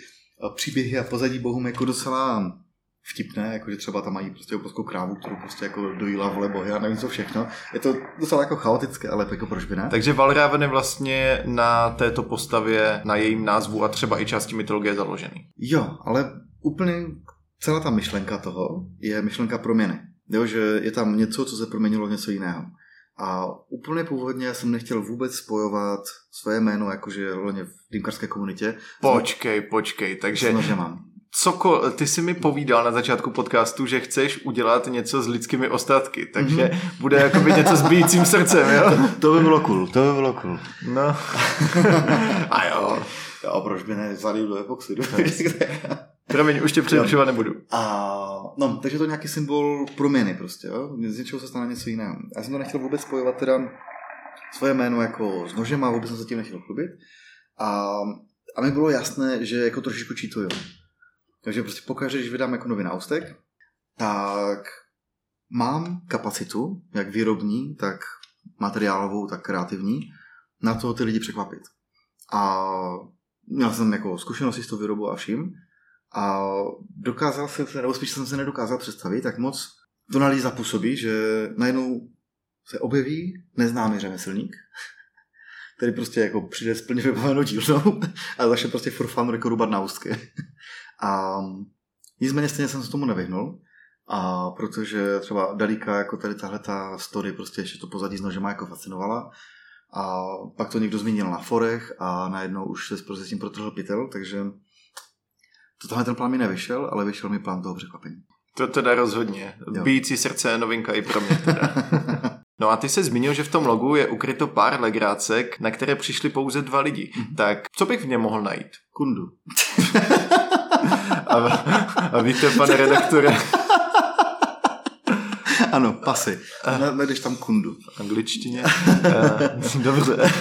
příběhy a pozadí bohům jako docela vtipné, jakože třeba tam mají prostě obrovskou krávu, kterou prostě jako dojíla vole bohy a nevím co všechno. Je to docela jako chaotické, ale jako proč by ne? Takže Valravan je vlastně na této postavě, na jejím názvu a třeba i části mytologie založený. Jo, ale úplně celá ta myšlenka toho je myšlenka proměny. Jo, že je tam něco, co se proměnilo v něco jiného. A úplně původně jsem nechtěl vůbec spojovat své jméno, jakože hlavně v dýmkarské komunitě. Počkej, takže... Ty jsi mi povídal na začátku podcastu, že chceš udělat něco s lidskými ostatky, takže bude jakoby něco s bijícím srdcem, jo? To by bylo cool, No. A jo. Jo, proč by ne, zadím do epoxy, Promiň, už tě předrušovat nebudu. No, takže to je nějaký symbol proměny prostě, jo? Z něčeho se stane něco jiného. Já jsem to nechtěl vůbec spojovat teda svoje jméno jako s nožem a vůbec jsem se tím nechtěl chlubit. A mi bylo jasné, že jako trošičku čítuju. Takže prostě pokaždé, když vydám jako nový náustek, tak mám kapacitu, jak výrobní, tak materiálovou, tak kreativní, na to ty lidi překvapit. A měl jsem jako zkušenosti s tou výrobou a vším, a dokázal jsem se, nebo spíš jsem se nedokázal představit, tak moc to na lidi zapůsobí, že najednou se objeví neznámý řemeslník, který prostě jako přijde s plně vybavenou dílnou a začne prostě for fun rubat náustky. A nicméně stejně jsem se tomu nevyhnul, a protože třeba Dalíka jako tady tahleta story prostě ještě to pozadí s nožema jako fascinovala. A pak to někdo zmínil na forech a najednou už se prostě s tím protrhl pytel, takže to tohle ten plán mi nevyšel, ale vyšel mi plán toho překvapení. To teda rozhodně. Jo. Bijící srdce je novinka i pro mě teda. No a ty se zmínil, že v tom logu je ukryto pár legrácek, na které přišli pouze 2 lidi. Tak co bych v něm mohl najít? Kundu. A víte, pane redaktore... Ano, pasy. Najdeš tam kundu. V angličtině. Dobře.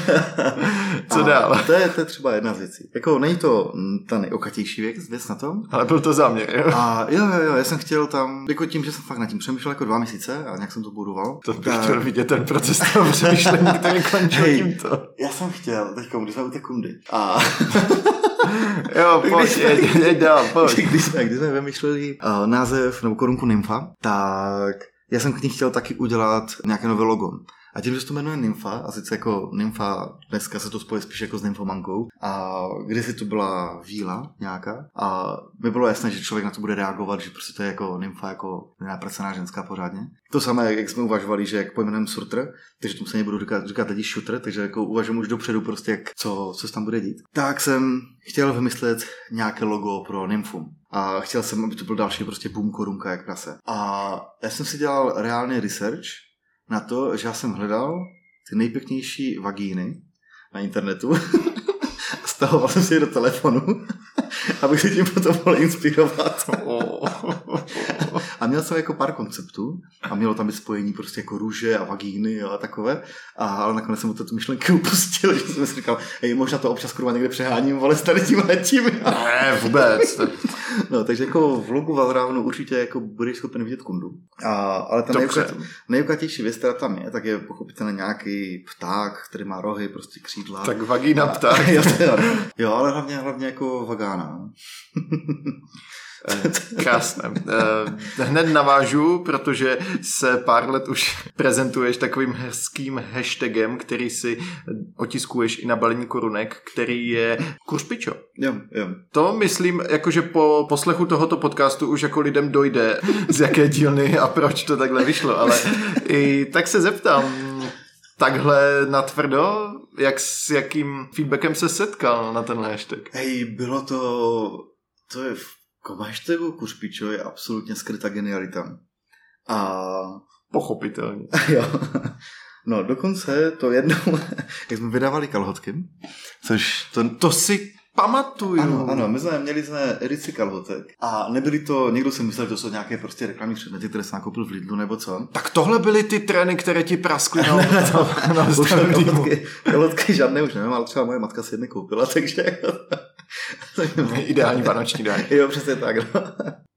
Co dál? To je třeba jedna z věcí. Jako není to ta nejokatější věc na tom. Ale byl to záměr, jo? A jo, já jsem chtěl tam, jako tím, že jsem fakt nad tím přemýšlel jako 2 měsíce a nějak jsem to budoval. To bych chtěl vidět ten proces toho přemýšlení, který končil tímto. Já jsem chtěl, teďka, když jsme u té kundy. A... Jo, pojď. Když jsme vymysleli název nebo korunku Nymfa, tak já jsem k ní chtěl taky udělat nějaké nové logo. A A tím, že se to jmenuje Nymfa, a sice jako Nymfa, dneska se to spojí spíš jako s nymfomankou, a kdysi to byla víla nějaká a mi bylo jasné, že člověk na to bude reagovat, že prostě to je jako nymfa, jako nenápracená ženská pořádně. To samé, jak jsme uvažovali, že jak pojmenujem Surtr, takže tomu se nebudu říkat lidi šutr, takže jako uvažujem už dopředu prostě, jak, co se tam bude dít. Tak jsem chtěl vymyslet nějaké logo pro nymfum. A chtěl jsem, aby to byl další prostě boom korunka jak prase. A já jsem si dělal reálný research na to, že já jsem hledal ty nejpěknější vagíny na internetu. Stahoval jsem si je do telefonu, abych se tím potom mohl inspirovat. A měl jsem jako pár konceptů a mělo tam být spojení prostě jako růže a vagíny a takové, ale nakonec jsem mu tu myšlenku upustil, že jsem si říkal, hej, možná to občas kurva někde přeháním, ale tady tím letím. Ne, vůbec. No, takže jako v logu Valrávnu určitě jako budeš schopen vidět kundu. Ale ta nejukatější věc, která tam je, tak je pochopitelně nějaký pták, který má rohy, prostě křídla. Tak vagína pták. Jo, ale hlavně jako vagána. Krásné. Hned navážu, protože se pár let už prezentuješ takovým hezkým hashtagem, který si otiskuješ i na balení korunek, který je kuršpičo. Jo. To myslím, jakože po poslechu tohoto podcastu už jako lidem dojde, z jaké dílny a proč to takhle vyšlo, ale i tak se zeptám, takhle natvrdo, s jakým feedbackem se setkal na tenhle hashtag? Hej, bylo to je v hashtagu Kuřpičo je absolutně skrytá genialita. A pochopitelně. Jo. No, dokonce to jednou, jak jsme vydávali kalhotky, což to si pamatuju. Ano, my jsme měli edici kalhotek a nebyli to, někdo si myslel, že to jsou nějaké prostě reklamní předměty, které jsem nakoupil v Lidlu nebo co. Tak tohle byly ty trény, které ti praskly na kalhotky žádné už nevím, ale třeba moje matka si jedny koupila, takže ideální vánoční den. Jo, přesně tak. No.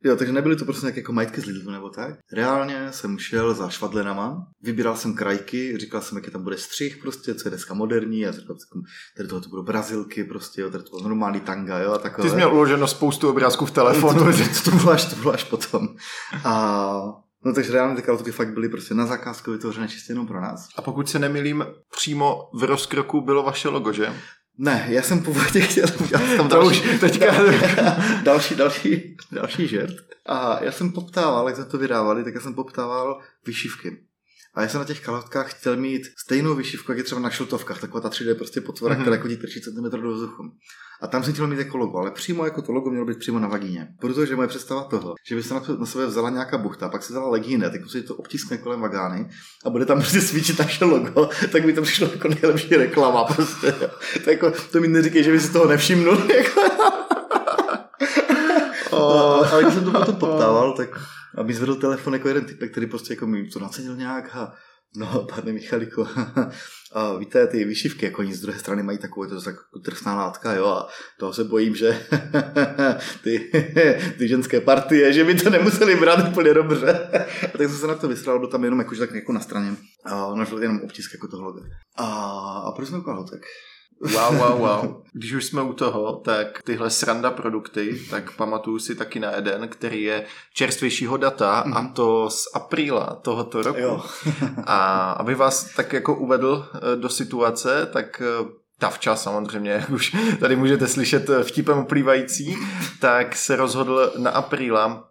Jo, takže nebyly to prostě nějaké jako majtky z Lidlu nebo tak. Reálně jsem šel za švadlenama, vybíral jsem krajky, říkal jsem, jaký tam bude střih prostě, co je dneska moderní, a říkal jsem, tady tohle to budou brazilky prostě, jo, tady to normální tanga, jo, a takové. Ty jsi měl uloženo spoustu obrázků v telefonu. To bylo až potom. No takže reálně ty kalhotky fakt byly prostě na zakázku vytvořené čistě jenom pro nás. A pokud se nemýlím, přímo v rozkroku bylo vaše logo, že? Ne, já jsem původně chtěl udělat tam další žert. A já jsem poptával, jak jsme to vydávali, tak já jsem poptával vyšívky. A já jsem na těch kalhotkách chtěl mít stejnou vyšívku, jak je třeba na šiltovkách, taková ta 3D prostě potvora, která chodí 30 cm do vzduchu. A tam jsem chtěl mít jako logo, ale přímo jako to logo mělo být přímo na vagíně. Protože moje představa toho, že by se na sebe vzala nějaká buchta, pak se dala legíne, tak se to obtiskne kolem vagány a bude tam prostě svíčit naše logo, tak by to přišlo jako nejlepší reklama. Prostě. To mi neříkej, že by si toho nevšimnul. Ale když jsem to potom poptával, tak aby zvedl telefon jako jeden typek, který prostě jako mi to nacenil nějak a no, pane Michaliko, a víte, ty vyšivky, jako oni z druhé strany mají takovou, to je jako trsná látka, jo, a toho se bojím, že ty ženské partie, že by to nemuseli brát úplně dobře. A tak jsem se na to vysral, do tam jenom jakože tak jako na straně a našel jenom obtisk jako toho loga. A proč jsme u kalhotek? Wow. Když už jsme u toho, tak tyhle sranda produkty, tak pamatuju si taky na jeden, který je čerstvějšího data a to z apríla tohoto roku. Jo. A aby vás tak jako uvedl do situace, tak ta včas samozřejmě, jak už tady můžete slyšet vtipem uplývající, tak se rozhodl na apríla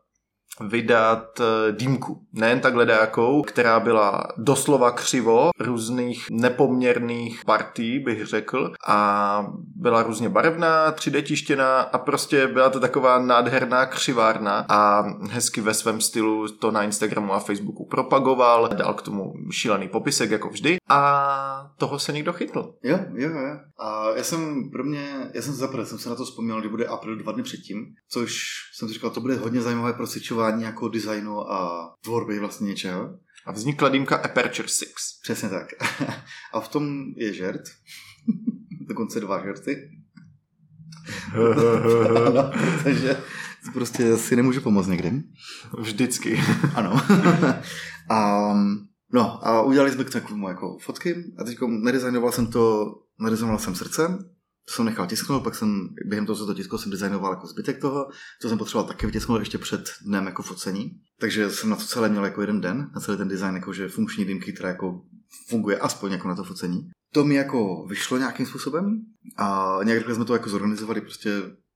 vydat dýmku. Nejen takhle dákou, která byla doslova křivo různých nepoměrných partí, bych řekl, a byla různě barevná, 3D tištěná a prostě byla to taková nádherná křivárna a hezky ve svém stylu to na Instagramu a Facebooku propagoval, dal k tomu šílený popisek jako vždy a toho se někdo chytl. Jo. A já jsem se na to vzpomněl, že bude april 2 dny předtím, což jsem si říkal, to bude hodně zajímavé pro nějakého designu a tvorby vlastně něčeho. A vznikla dýmka Aperture 6. Přesně tak. A v tom je žert. Dokonce 2 žerty. Ano, takže prostě si nemůžu pomoct někdy. Vždycky. Ano. A udělali jsme k takovému jako fotky a teď nadesignoval jsem srdce. To jsem nechal tisknout, pak jsem během toho, co to tisklo, jsem designoval jako zbytek toho, co jsem potřeboval taky vytisknout ještě před dnem jako focení. Takže jsem na to celé měl jako jeden den, na celý ten design, jakože funkční dýmky, která jako funguje aspoň jako na to focení. To mi jako vyšlo nějakým způsobem a nějak jsme to jako zorganizovali, prostě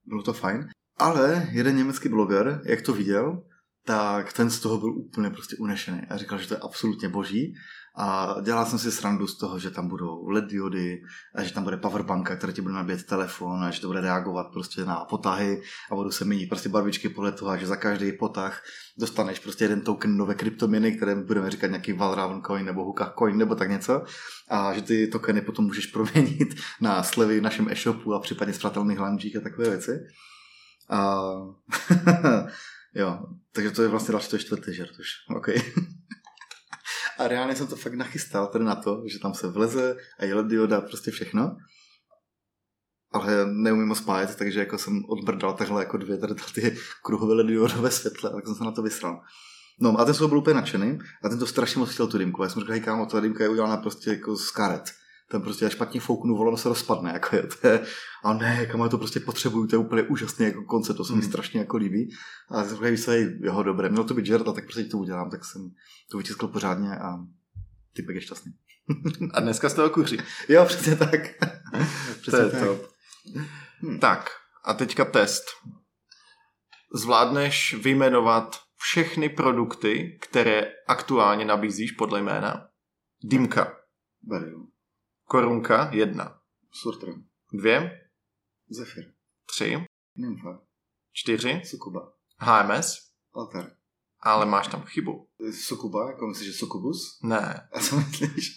bylo to fajn. Ale jeden německý bloger, jak to viděl, tak ten z toho byl úplně prostě unešený a říkal, že to je absolutně boží. A dělal jsem si srandu z toho, že tam budou LED diody a že tam bude powerbanka, která ti bude nabíjet telefon a že to bude reagovat prostě na potahy a budou se měnit prostě barvičky podle toho a že za každý potah dostaneš prostě jeden token nové kryptoměny, které budeme říkat nějaký Valravn coin nebo Hookah coin nebo tak něco a že ty tokeny potom můžeš proměnit na slevy v našem e-shopu a případně spratelných lančích a takové věci. A... jo, takže to je vlastně další čtvrtý žert už. Okay. A reálně jsem to fakt nachystal tady na to, že tam se vleze a je LED dioda, prostě všechno. Ale neumím ho spájet, takže jako jsem odbrdal takhle jako dvě tady ty kruhové LED diodové světle, tak jsem se na to vysral. No a ten jsou byl úplně nadšený a ten to strašně moc chtěl tu dýmku. Já jsem říkal, hej kámo, ta dýmka je udělaná prostě jako z karet. Ten prostě já špatně fouknu, volno se rozpadne. Jako je, a ne, kam já to prostě potřebuju, to je úplně úžasný jako koncept, to se mi strašně jako líbí. A já jsem říkal, hej, jo, dobré, mělo to být žert, tak prostě to udělám, tak jsem to vytiskl pořádně a typek je šťastný. A dneska z toho kuří. Jo, přesně tak. Přesně to je tak. To. Tak, a teďka test. Zvládneš vyjmenovat všechny produkty, které aktuálně nabízíš podle jména? Dýmka. Baril. Korunka 1. Surtrum. 2. Zephyr. 3. Nymfa. 4. Sukuba. HMS. Alter. Ale máš tam chybu. Sukuba? Jako myslíš, že Sukubus? Ne. A co myslíš?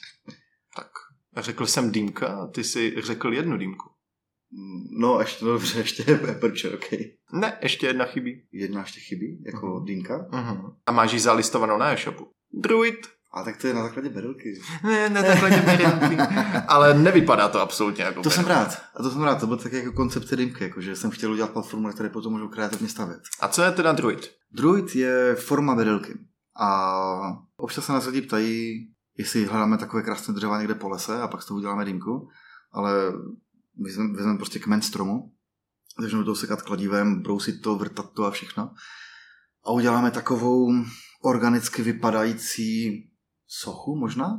Tak, řekl jsem dýmka a ty jsi řekl jednu dýmku. No, ještě dobře, ještě prčo, okej. Okay. Ne, ještě jedna chybí. Jedna ještě chybí? Jako dýmka? A máš ji zalistovanou na e-shopu. Druid. A tak to je na základě berilky. Ne, na základě berilky. Ale nevypadá to absolutně jako berilky. To jsem rád. To byl taky jako koncept dýmky, jakože jsem chtěl udělat platformu, na které potom můžu kreativně stavět. A co je teda Druid? Druid je forma berilky. A občas se nás lidi ptají, jestli hledáme takové krásné dřeva někde po lese a pak z toho uděláme dýmku. Ale vezmeme prostě kmen stromu, začneme to sekat kladivem, brousit to, vrtat to a všechno. A uděláme takovou organicky vypadající sochu možná,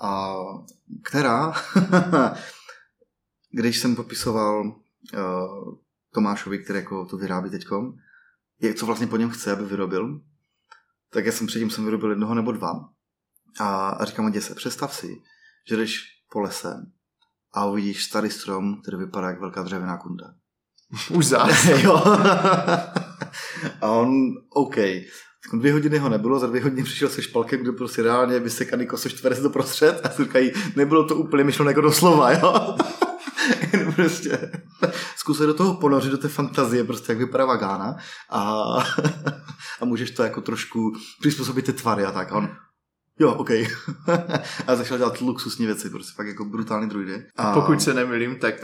a která, když jsem popisoval Tomášovi, který jako to vyrábí teďkom, co vlastně po něm chce, aby vyrobil, tak já jsem předtím vyrobil jednoho nebo dva. A říkám, děse, představ si, že jdeš po lese a uvidíš starý strom, který vypadá jak velká dřevěná kunda. Už zase, jo. A on, OK. 2 hodiny ho nebylo, za 2 hodiny přišel se špalkem, kde prostě reálně vysekaný kosoštverec doprostřed a si říkají, nebylo to úplně myšleno jako doslova, jo? Prostě zkusej do toho ponořit, do té fantazie, prostě jak vypadá Vágána a můžeš to jako trošku přizpůsobit ty tvary a tak. A on, jo, okej. Okay. A začal dělat luxusní věci, prostě fakt jako brutální druidy. A pokud se nemýlím, tak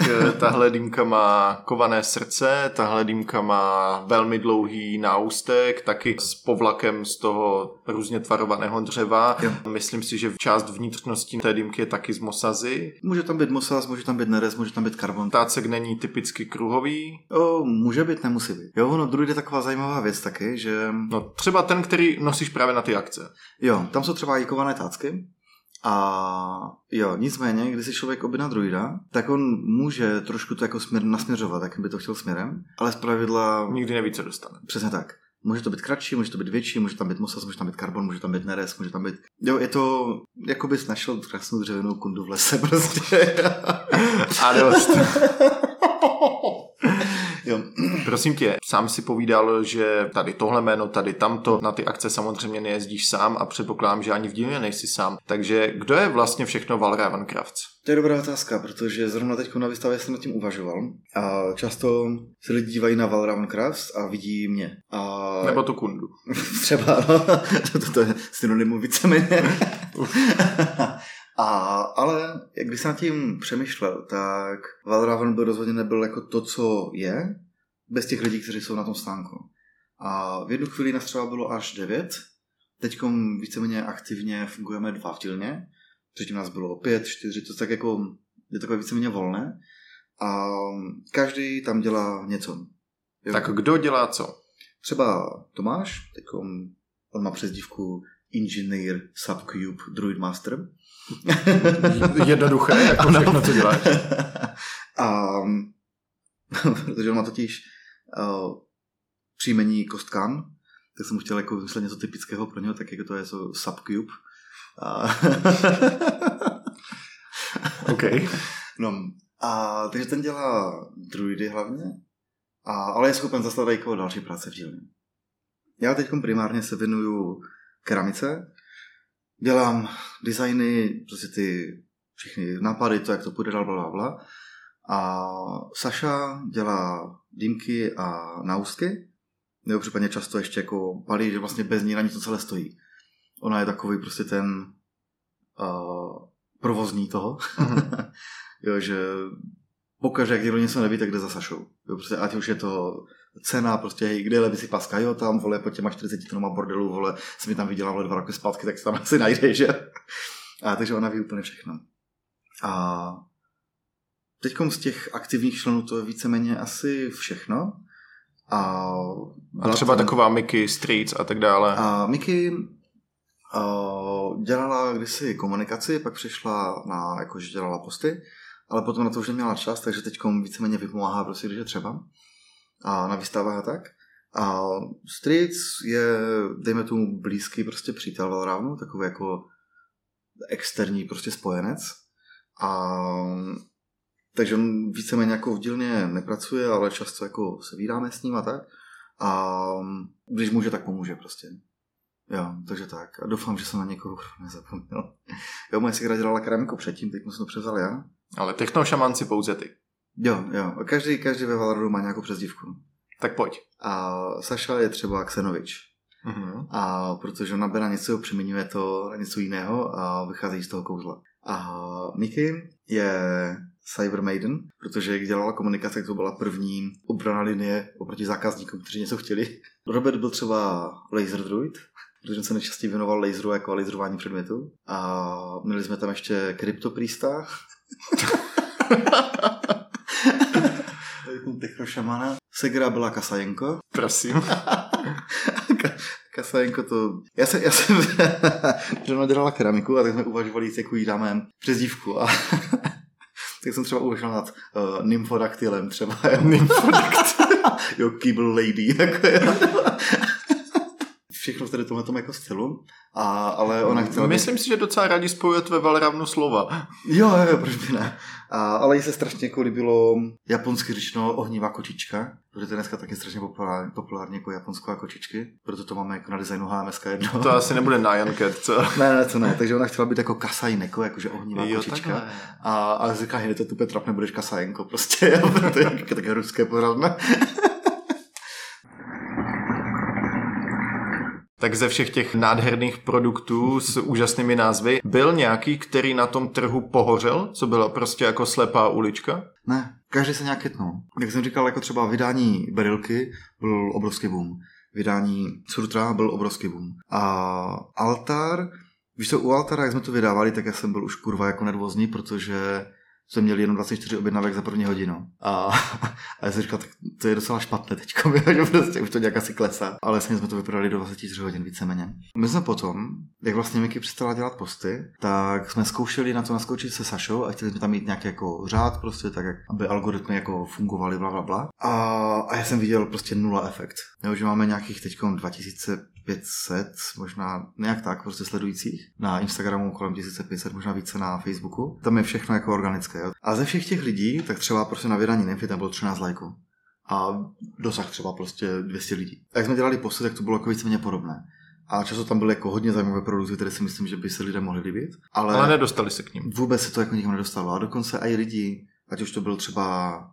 tahle dýmka má kované srdce, tahle dýmka má velmi dlouhý náustek, taky s povlakem z toho různě tvarovaného dřeva. Jo. Myslím si, že část vnitřností té dýmky je taky z mosazy. Může tam být mosaz, může tam být nerez, může tam být karbon. Tácek není typicky kruhový. O, může být, nemusí být. Jo, ono druid je taková zajímavá věc taky, že... No třeba ten, který nosíš právě na ty akce. Jo, tam jsou třeba kované tácky a jo, nicméně, když si člověk objedná druida, tak on může trošku to jako nasměřovat, jak by to chtěl směrem, ale zpravidla... Nikdy neví, co dostane. Přesně tak. Může to být kratší, může to být větší, může tam být mosaz, může tam být karbon, může tam být nerez, může tam být... Jo, je to, jako bys našel krásnou dřevěnou kundu v lese prostě. A dost. Jo. Prosím tě, sám si povídal, že tady tohle jméno, tady tamto, na ty akce samozřejmě nejezdíš sám a předpokládám, že ani v dílně nejsi sám. Takže kdo je vlastně všechno Valravan Crafts? To je dobrá otázka, protože zrovna teď na výstavě jsem nad tím uvažoval a často se lidi dívají na Valravan Crafts a vidí mě. A... Nebo tu kundu. Třeba, no. To je synonymum víceméně. Ale když jsem nad tím přemýšlel, tak Valravan by rozhodně nebyl jako to, co je, bez těch lidí, kteří jsou na tom stánku. A v jednu chvíli nás třeba bylo až 9, teďkom víceméně aktivně fungujeme 2 v dílně, předtím nás bylo 5, 4, to tak jako, je takové víceméně volné a každý tam dělá něco. Tak kdo dělá co? Třeba Tomáš, teďkom on má přezdívku inženýr subcube druid master. Jednoduché, jako všechno, co děláš. Protože on má totiž příjmení Kostkan, tak jsem chtěl jako vymyslet něco typického pro něho, tak jako to je subcube. Okay. No, takže ten dělá druidy hlavně, ale je schopen zaslat jako další práce v dílně. Já teď primárně se věnuju keramice, dělám designy, prostě ty všechny nápady, to, jak to půjde dál, blablabla. A Saša dělá dýmky a náustky, nebo případně často ještě jako palí, že vlastně bez ní na nic to celé stojí. Ona je takový prostě ten provozní toho, jo, že pokaždé, jak někdo něco neví, tak jde za Sašou. Jo, prostě, ať už je to cena, prostě hej, kde by si paska, jo, tam, vole, po těma 40 tonama bordelu, vole, jsi mi tam viděla, vole, 2 roky zpátky, tak se tam asi najde, že? A takže ona ví úplně všechno. A teďkom z těch aktivních členů to je víceméně asi všechno. A třeba tam taková Mickey Streets a tak dále. A Mickey dělala kdysi komunikaci, pak přišla na, jakože dělala posty, ale potom na to už neměla čas, takže teďkom víceméně vypomáhá, prostě, když je třeba. A na výstavách a tak. A Streets je, dejme tomu, blízký prostě přítel Valravnu, takový jako externí prostě spojenec. Takže on víceméně jako v dílně nepracuje, ale často jako se vídáme s ním a tak. A když může, tak pomůže prostě. Jo, takže tak. A doufám, že jsem na někoho nezapomněl. Jo, moje segra dělala keramiku předtím, teď jsem to převzal já. Ale technošaman si pouze ty. Jo. Každý ve Valravnu má nějakou přezdívku. Tak pojď. A Saša je třeba Ksenovič. Mm-hmm. A protože ona na něco přeměňuje to na něco jiného a vychází z toho kouzla. A Mickey je Cyber Maiden, protože jak dělala komunikace, to byla první obrana linie oproti zákazníkům, kteří něco chtěli. Robert byl třeba Laser Druid, protože se nejčastěji věnoval laseru jako laserování předmětů. A měli jsme tam ještě Kryptopriesta. Technošamana. Segra byla Kasajenko. Prosím. Kasajenko to... Já jsem ona dělala keramiku a tak jsme uvažovali, jakou jí dáme přezdívku. A tak jsem třeba uvažoval nad nymfodaktylem třeba. Jo, Cable Lady. Jako všechno v tady tomhletom jako stylu. Ale ona chtěla... Myslím si, že docela rádi spojuje tvé Valravnu slova. Jo, proč by ne. Ale jí se strašně líbilo japonsky řečeno ohnivá kočička, protože to je dneska taky strašně populární jako japonská kočičky, proto to máme jako na designu HMSK jedno. To asi nebude Nyan Cat, co? Ne, to ne, takže ona chtěla být jako Kasajenko, jakože ohnivá kočička. Ale říká, je to tupe trap, nebudeš Kasajenko prostě, to je také ruské pořádné. Tak ze všech těch nádherných produktů s úžasnými názvy, byl nějaký, který na tom trhu pohořel? Co byla prostě jako slepá ulička? Ne, každý se nějak chytnul. Jak jsem říkal, jako třeba vydání Berilky byl obrovský boom. Vydání Surtra byl obrovský boom. A Altar, víš co, u Altara, jak jsme to vydávali, tak já jsem byl už kurva jako nervózní, protože jsme měli jenom 24 objednávek za první hodinu. A já jsem říkal, tak to je docela špatné teďko, že prostě už to nějak asi klesá. Ale vlastně jsme to vyprodali do 24 hodin víceméně. My jsme potom, jak vlastně Mickey přestala dělat posty, tak jsme zkoušeli na to naskočit se Sašou a chtěli jsme tam mít nějaký jako řád prostě, tak jak, aby algoritmy jako fungovaly, blablabla. A já jsem viděl prostě nula efekt. Jo, že máme nějakých teďko 2500, možná nějak tak, prostě sledujících. Na Instagramu kolem 1500, možná více na Facebooku. Tam je všechno jako organické. Jo. A ze všech těch lidí, tak třeba prostě na vydání Nemfy tam bylo 13 lajků. A dosah třeba prostě 200 lidí. A jak jsme dělali posty, tak to bylo jako víceméně podobné. A často tam byly jako hodně zajímavé produkty, které si myslím, že by se lidé mohli líbit. Ale nedostali se k ním. Vůbec se to jako nikam nedostalo. A dokonce i lidi, ať už to byl třeba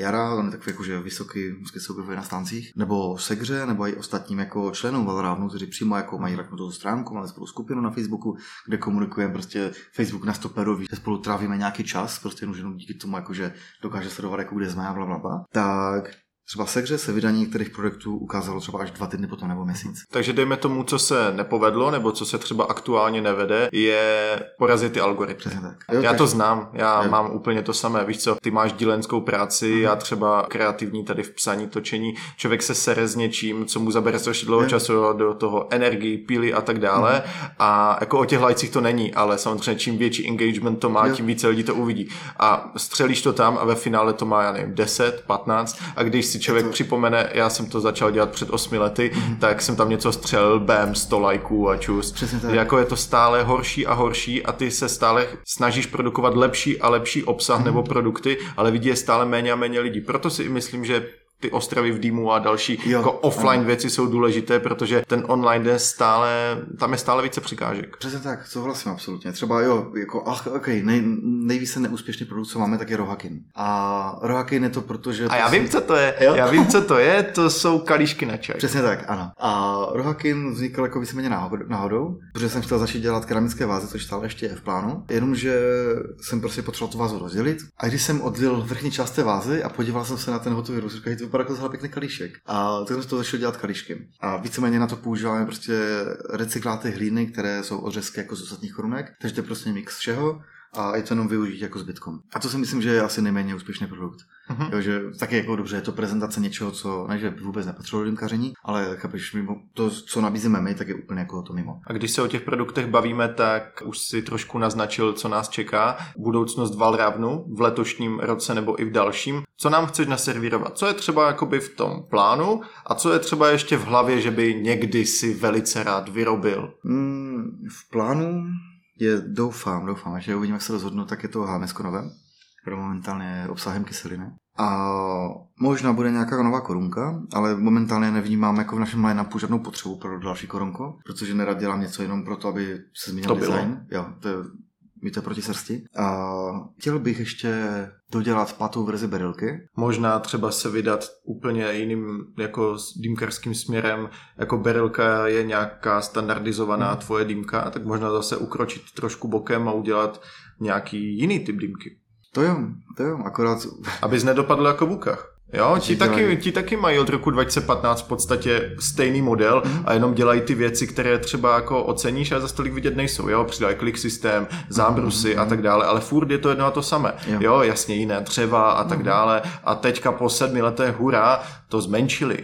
Jara, on je takový jakože vysoký, vždycky se objevuje na stáncích, nebo Segře, nebo i ostatním jako členům Valravnu, kteří přímo jako mají raknutou stránku, máme spolu skupinu na Facebooku, kde komunikujeme prostě Facebook na stoperový, že spolu trávíme nějaký čas, prostě jenom díky tomu, jakože dokáže sledovat, jako kde jsme a blablabla. Tak Třeba Segře se vydání některých projektů ukázalo třeba až 2 týdny potom nebo měsíc. Takže dejme tomu, co se nepovedlo, nebo co se třeba aktuálně nevede, je porazit ty algoritmy. Přesně tak. Já to znám, já mám úplně to samé. Víš co, ty máš dílenskou práci, já třeba kreativní tady v psaní, točení. Člověk se sere s něčím, co mu zabere strašně dlouho času, do toho energii, píly a tak dále. A jako o těch lajcích to není, ale samozřejmě čím větší engagement to má, tím více lidí to uvidí. A střelíš to tam a ve finále to má, já nevím, 10, 15 a když si člověk připomene, já jsem to začal dělat před 8 lety, tak jsem tam něco střelil, bam, 100 lajků a čus. Jako je to stále horší a horší a ty se stále snažíš produkovat lepší a lepší obsah nebo produkty, ale vidí je stále méně a méně lidí. Proto si myslím, že ty ostravy v Dýmu a další jako offline věci jsou důležité, protože ten online jde stále, tam je stále více překážek. Přesně tak, souhlasím absolutně. Třeba nejvíce neúspěšný produkt, co máme, tak je Rohakin. A Rohakin je to, protože... A já vím, co to je. Jo? Já vím, co to jsou kalíšky na čaj. Přesně tak, ano. A Rohakin vznikl jako víceméně náhodou, protože jsem chtěl začít dělat keramické vázy, což stále ještě je v plánu, jenomže jsem prostě potřeboval tu vázu rozdělit. A když jsem oddělil vrchní část té vázy a podíval jsem se na ten hotový růz, vypadá jako pěkný kalíšek. A tak jsem to začal dělat kalíškem. A víceméně na to používáme prostě recykláty hlíny, které jsou ořezky jako z ostatních korunek, takže to je prostě mix všeho a je to jenom využít jako zbytkom. A to si myslím, že je asi nejméně úspěšný produkt. Jo, že taky jako dobře, je to prezentace něčeho, co ne, že vůbec nepatřilo dýmkaření, ale chápeš, mimo to, co nabízíme my, tak je úplně jako to mimo. A když se o těch produktech bavíme, tak už si trošku naznačil, co nás čeká. Budoucnost Valravnu v letošním roce nebo i v dalším. Co nám chceš naservírovat? Co je třeba jakoby v tom plánu a co je třeba ještě v hlavě, že by někdy si velice rád vyrobil? V plánu je, doufám, že uvidím, jak se rozhodnu, tak je to Hánesko nové, pro momentálně obsahem kyseliny. A možná bude nějaká nová korunka, ale momentálně nevnímám jako v našem line-upu žádnou potřebu pro další korunko, protože nerad dělám něco jenom proto, aby se změnil design. Jo, to je mi to proti srsti. A chtěl bych ještě dodělat 5. verzi berilky. Možná třeba se vydat úplně jiným jako dýmkarským směrem, jako berilka je nějaká standardizovaná tvoje dýmka, tak možná zase ukročit trošku bokem a udělat nějaký jiný typ dýmky. To jo, akorát... Abys nedopadl jako v Vukách. Jo, ti taky mají od roku 2015 v podstatě stejný model a jenom dělají ty věci, které třeba jako oceníš a za tolik vidět nejsou, jo, přidají klik systém, zábrusy a tak dále, ale furt je to jedno a to samé, jo, jasně jiné dřeva a tak dále a teďka po 7 letech hurá, to zmenšili.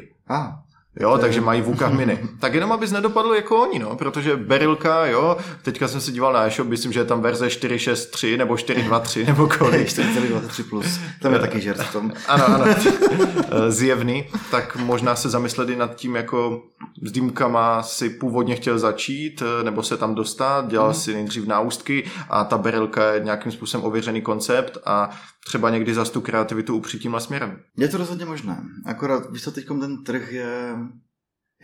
Jo, takže mají Vukah mini. Tak jenom, abys nedopadl jako oni, no, protože berilka, jo, teďka jsem se díval na e-shop, myslím, že je tam verze 4.6.3 nebo 4.2.3 nebo kolik. 4.23 plus, tam je taky žert v tom. Ano, zjevný, tak možná se zamysleli nad tím, jako s dýmkama si původně chtěl začít, nebo se tam dostat, dělal si nejdřív náustky a ta berilka je nějakým způsobem ověřený koncept a třeba někdy zas tu kreativitu upřít tímhle směrem. Je to rozhodně možné, akorát víš co, teďkom ten trh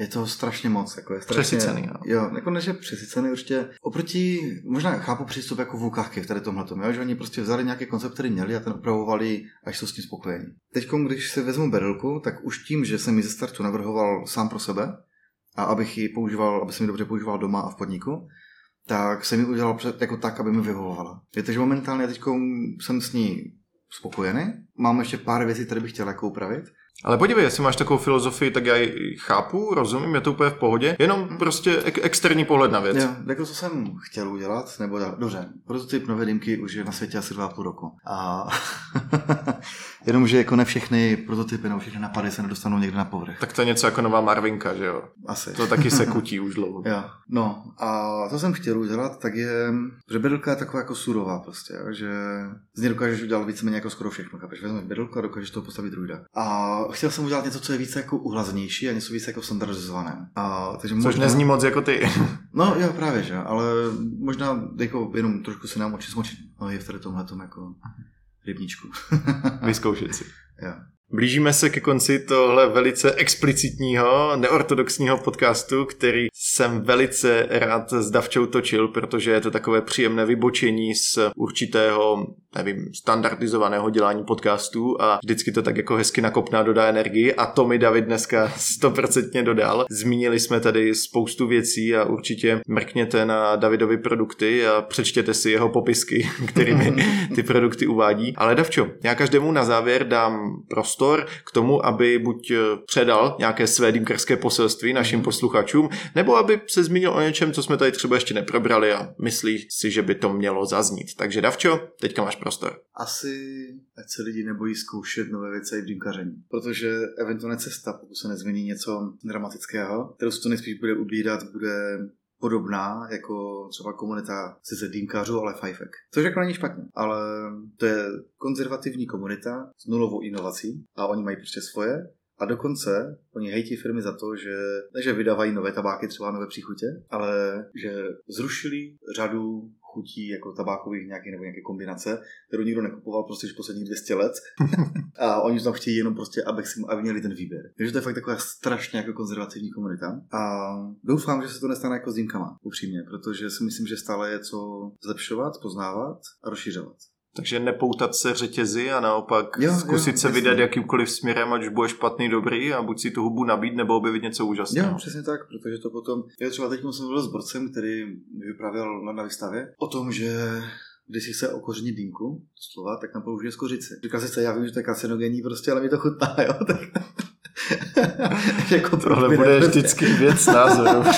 je toho strašně moc, jako je strašně... Přesycený, jo. Jako než je přesycený určitě. Oproti, možná chápu přístup jako Vukahky v tady tomhletom, jo, že oni prostě vzali nějaký koncept, který měli a ten opravovali, až jsou s tím spokojení. Teďkom, když si vezmu berilku, tak už tím, že jsem ji ze startu navrhoval sám pro sebe a abych ji používal, aby jsem ji dobře používal doma a v podniku, tak jsem ji udělal jako tak, aby mi vyhovovala. Takže momentálně teďkom jsem s ní spokojený. Mám ještě pár věcí, které bych chtěl jako upravit. Ale podívej, jestli máš takovou filozofii, tak já ji chápu, rozumím, je to úplně v pohodě, jenom prostě externí pohled na věc. Jo, jako co jsem chtěl udělat, nebo dobře, prototyp nové dýmky už je na světě asi 2,5 roku. A jenomže jako ne všechny prototypy nebo všechny napady se nedostanou někde na povrch. Tak to je něco jako nová Marvinka, že jo? Asi. To taky se kutí už dlouho. Jo. No a co jsem chtěl udělat, tak je, že bedlka je taková jako surová prostě, že z ní dokážeš udělat víceméně jako skoro všechno, chápeš? Vezmeš bedlku a dokážeš toho postavit druida. A chtěl jsem udělat něco, co je více jako uhlaznější a něco více jako standardizované. Takže možná... Což nezní moc jako ty. No jo, právě, že, ale možná jako jenom trošku se nám oči smočit. No je v tady tomhletom jako rybníčku. Vyzkoušet si. Jo. Blížíme se ke konci tohle velice explicitního, neortodoxního podcastu, který jsem velice rád s Davčou točil, protože je to takové příjemné vybočení z určitého nevím, standardizovaného dělání podcastů a vždycky to tak jako hezky nakopná dodá energii a to mi David dneska 100% dodal. Zmínili jsme tady spoustu věcí a určitě mrkněte na Davidovy produkty a přečtěte si jeho popisky, kterými ty produkty uvádí. Ale Davčo, já každému na závěr dám prostor k tomu, aby buď předal nějaké své dýmkerské poselství našim posluchačům, nebo aby se zmínil o něčem, co jsme tady třeba ještě neprobrali a myslí si, že by to mělo zaznít. Takže Davčo, teďka máš prostor. Asi ať se lidi nebojí zkoušet nové věci i v dýmkaření, protože eventuálně cesta, pokud se nezmění něco dramatického, kterou se to nejspíš bude ubírat, bude podobná jako třeba komunita sice dýmkařů, ale fajfek. Což jako není špatně, ale to je konzervativní komunita s nulovou inovací a oni mají prostě svoje. A dokonce oni hejtí firmy za to, že ne, že vydávají nové tabáky, třeba nové příchutě, ale že zrušili řadu chutí jako tabákových nějaký, nebo nějaké kombinace, kterou nikdo nekupoval prostě už posledních 200 let. A oni tam chtějí jenom prostě, aby měli ten výběr. Takže to je fakt taková strašně jako konzervativní komunita. A doufám, že se to nestane jako s dýmkama, upřímně, protože si myslím, že stále je co zlepšovat, poznávat a rozšiřovat. Takže nepoutat se řetězy a naopak zkusit se vydat jakýmkoliv směrem, ať už bude špatný, dobrý a buď si tu hubu nabít nebo objevit něco úžasného. Jo, přesně tak, protože to potom... Já třeba teď jsem byl s borcem, který vyprávěl na výstavě o tom, že když si chce okořenit dýmku, slova, tak napoužije z kořici. Říkal si, já vím, že to je karcinogenní prostě, ale mi to chutná, jo? Jako tohle bude vždycky věc názorů.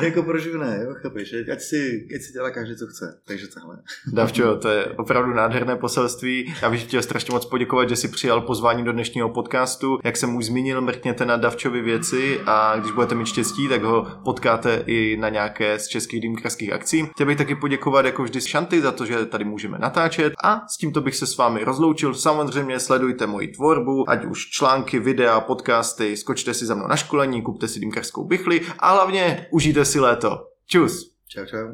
Jako proč ne, jo, chápeš, ať si dělá každý, co chce, takže takhle. Davčo, to je opravdu nádherné poselství, já bych chtěl strašně moc poděkovat, že si přijal pozvání do dnešního podcastu, jak jsem už zmínil, mrkněte na Davčovy věci a když budete mít štěstí, tak ho potkáte i na nějaké z českých dýmkařských akcí. Chtěl bych taky poděkovat jako vždy Šanty za to, že tady můžeme natáčet a s tímto bych se s vámi rozloučil, samozřejmě sledujte moji tvorbu, ať už články, videa, podcasty, skočte si za mnou na školení, kupte si dýmkařskou bichli a hlavně užijte si léto. Čus. Čau, čau.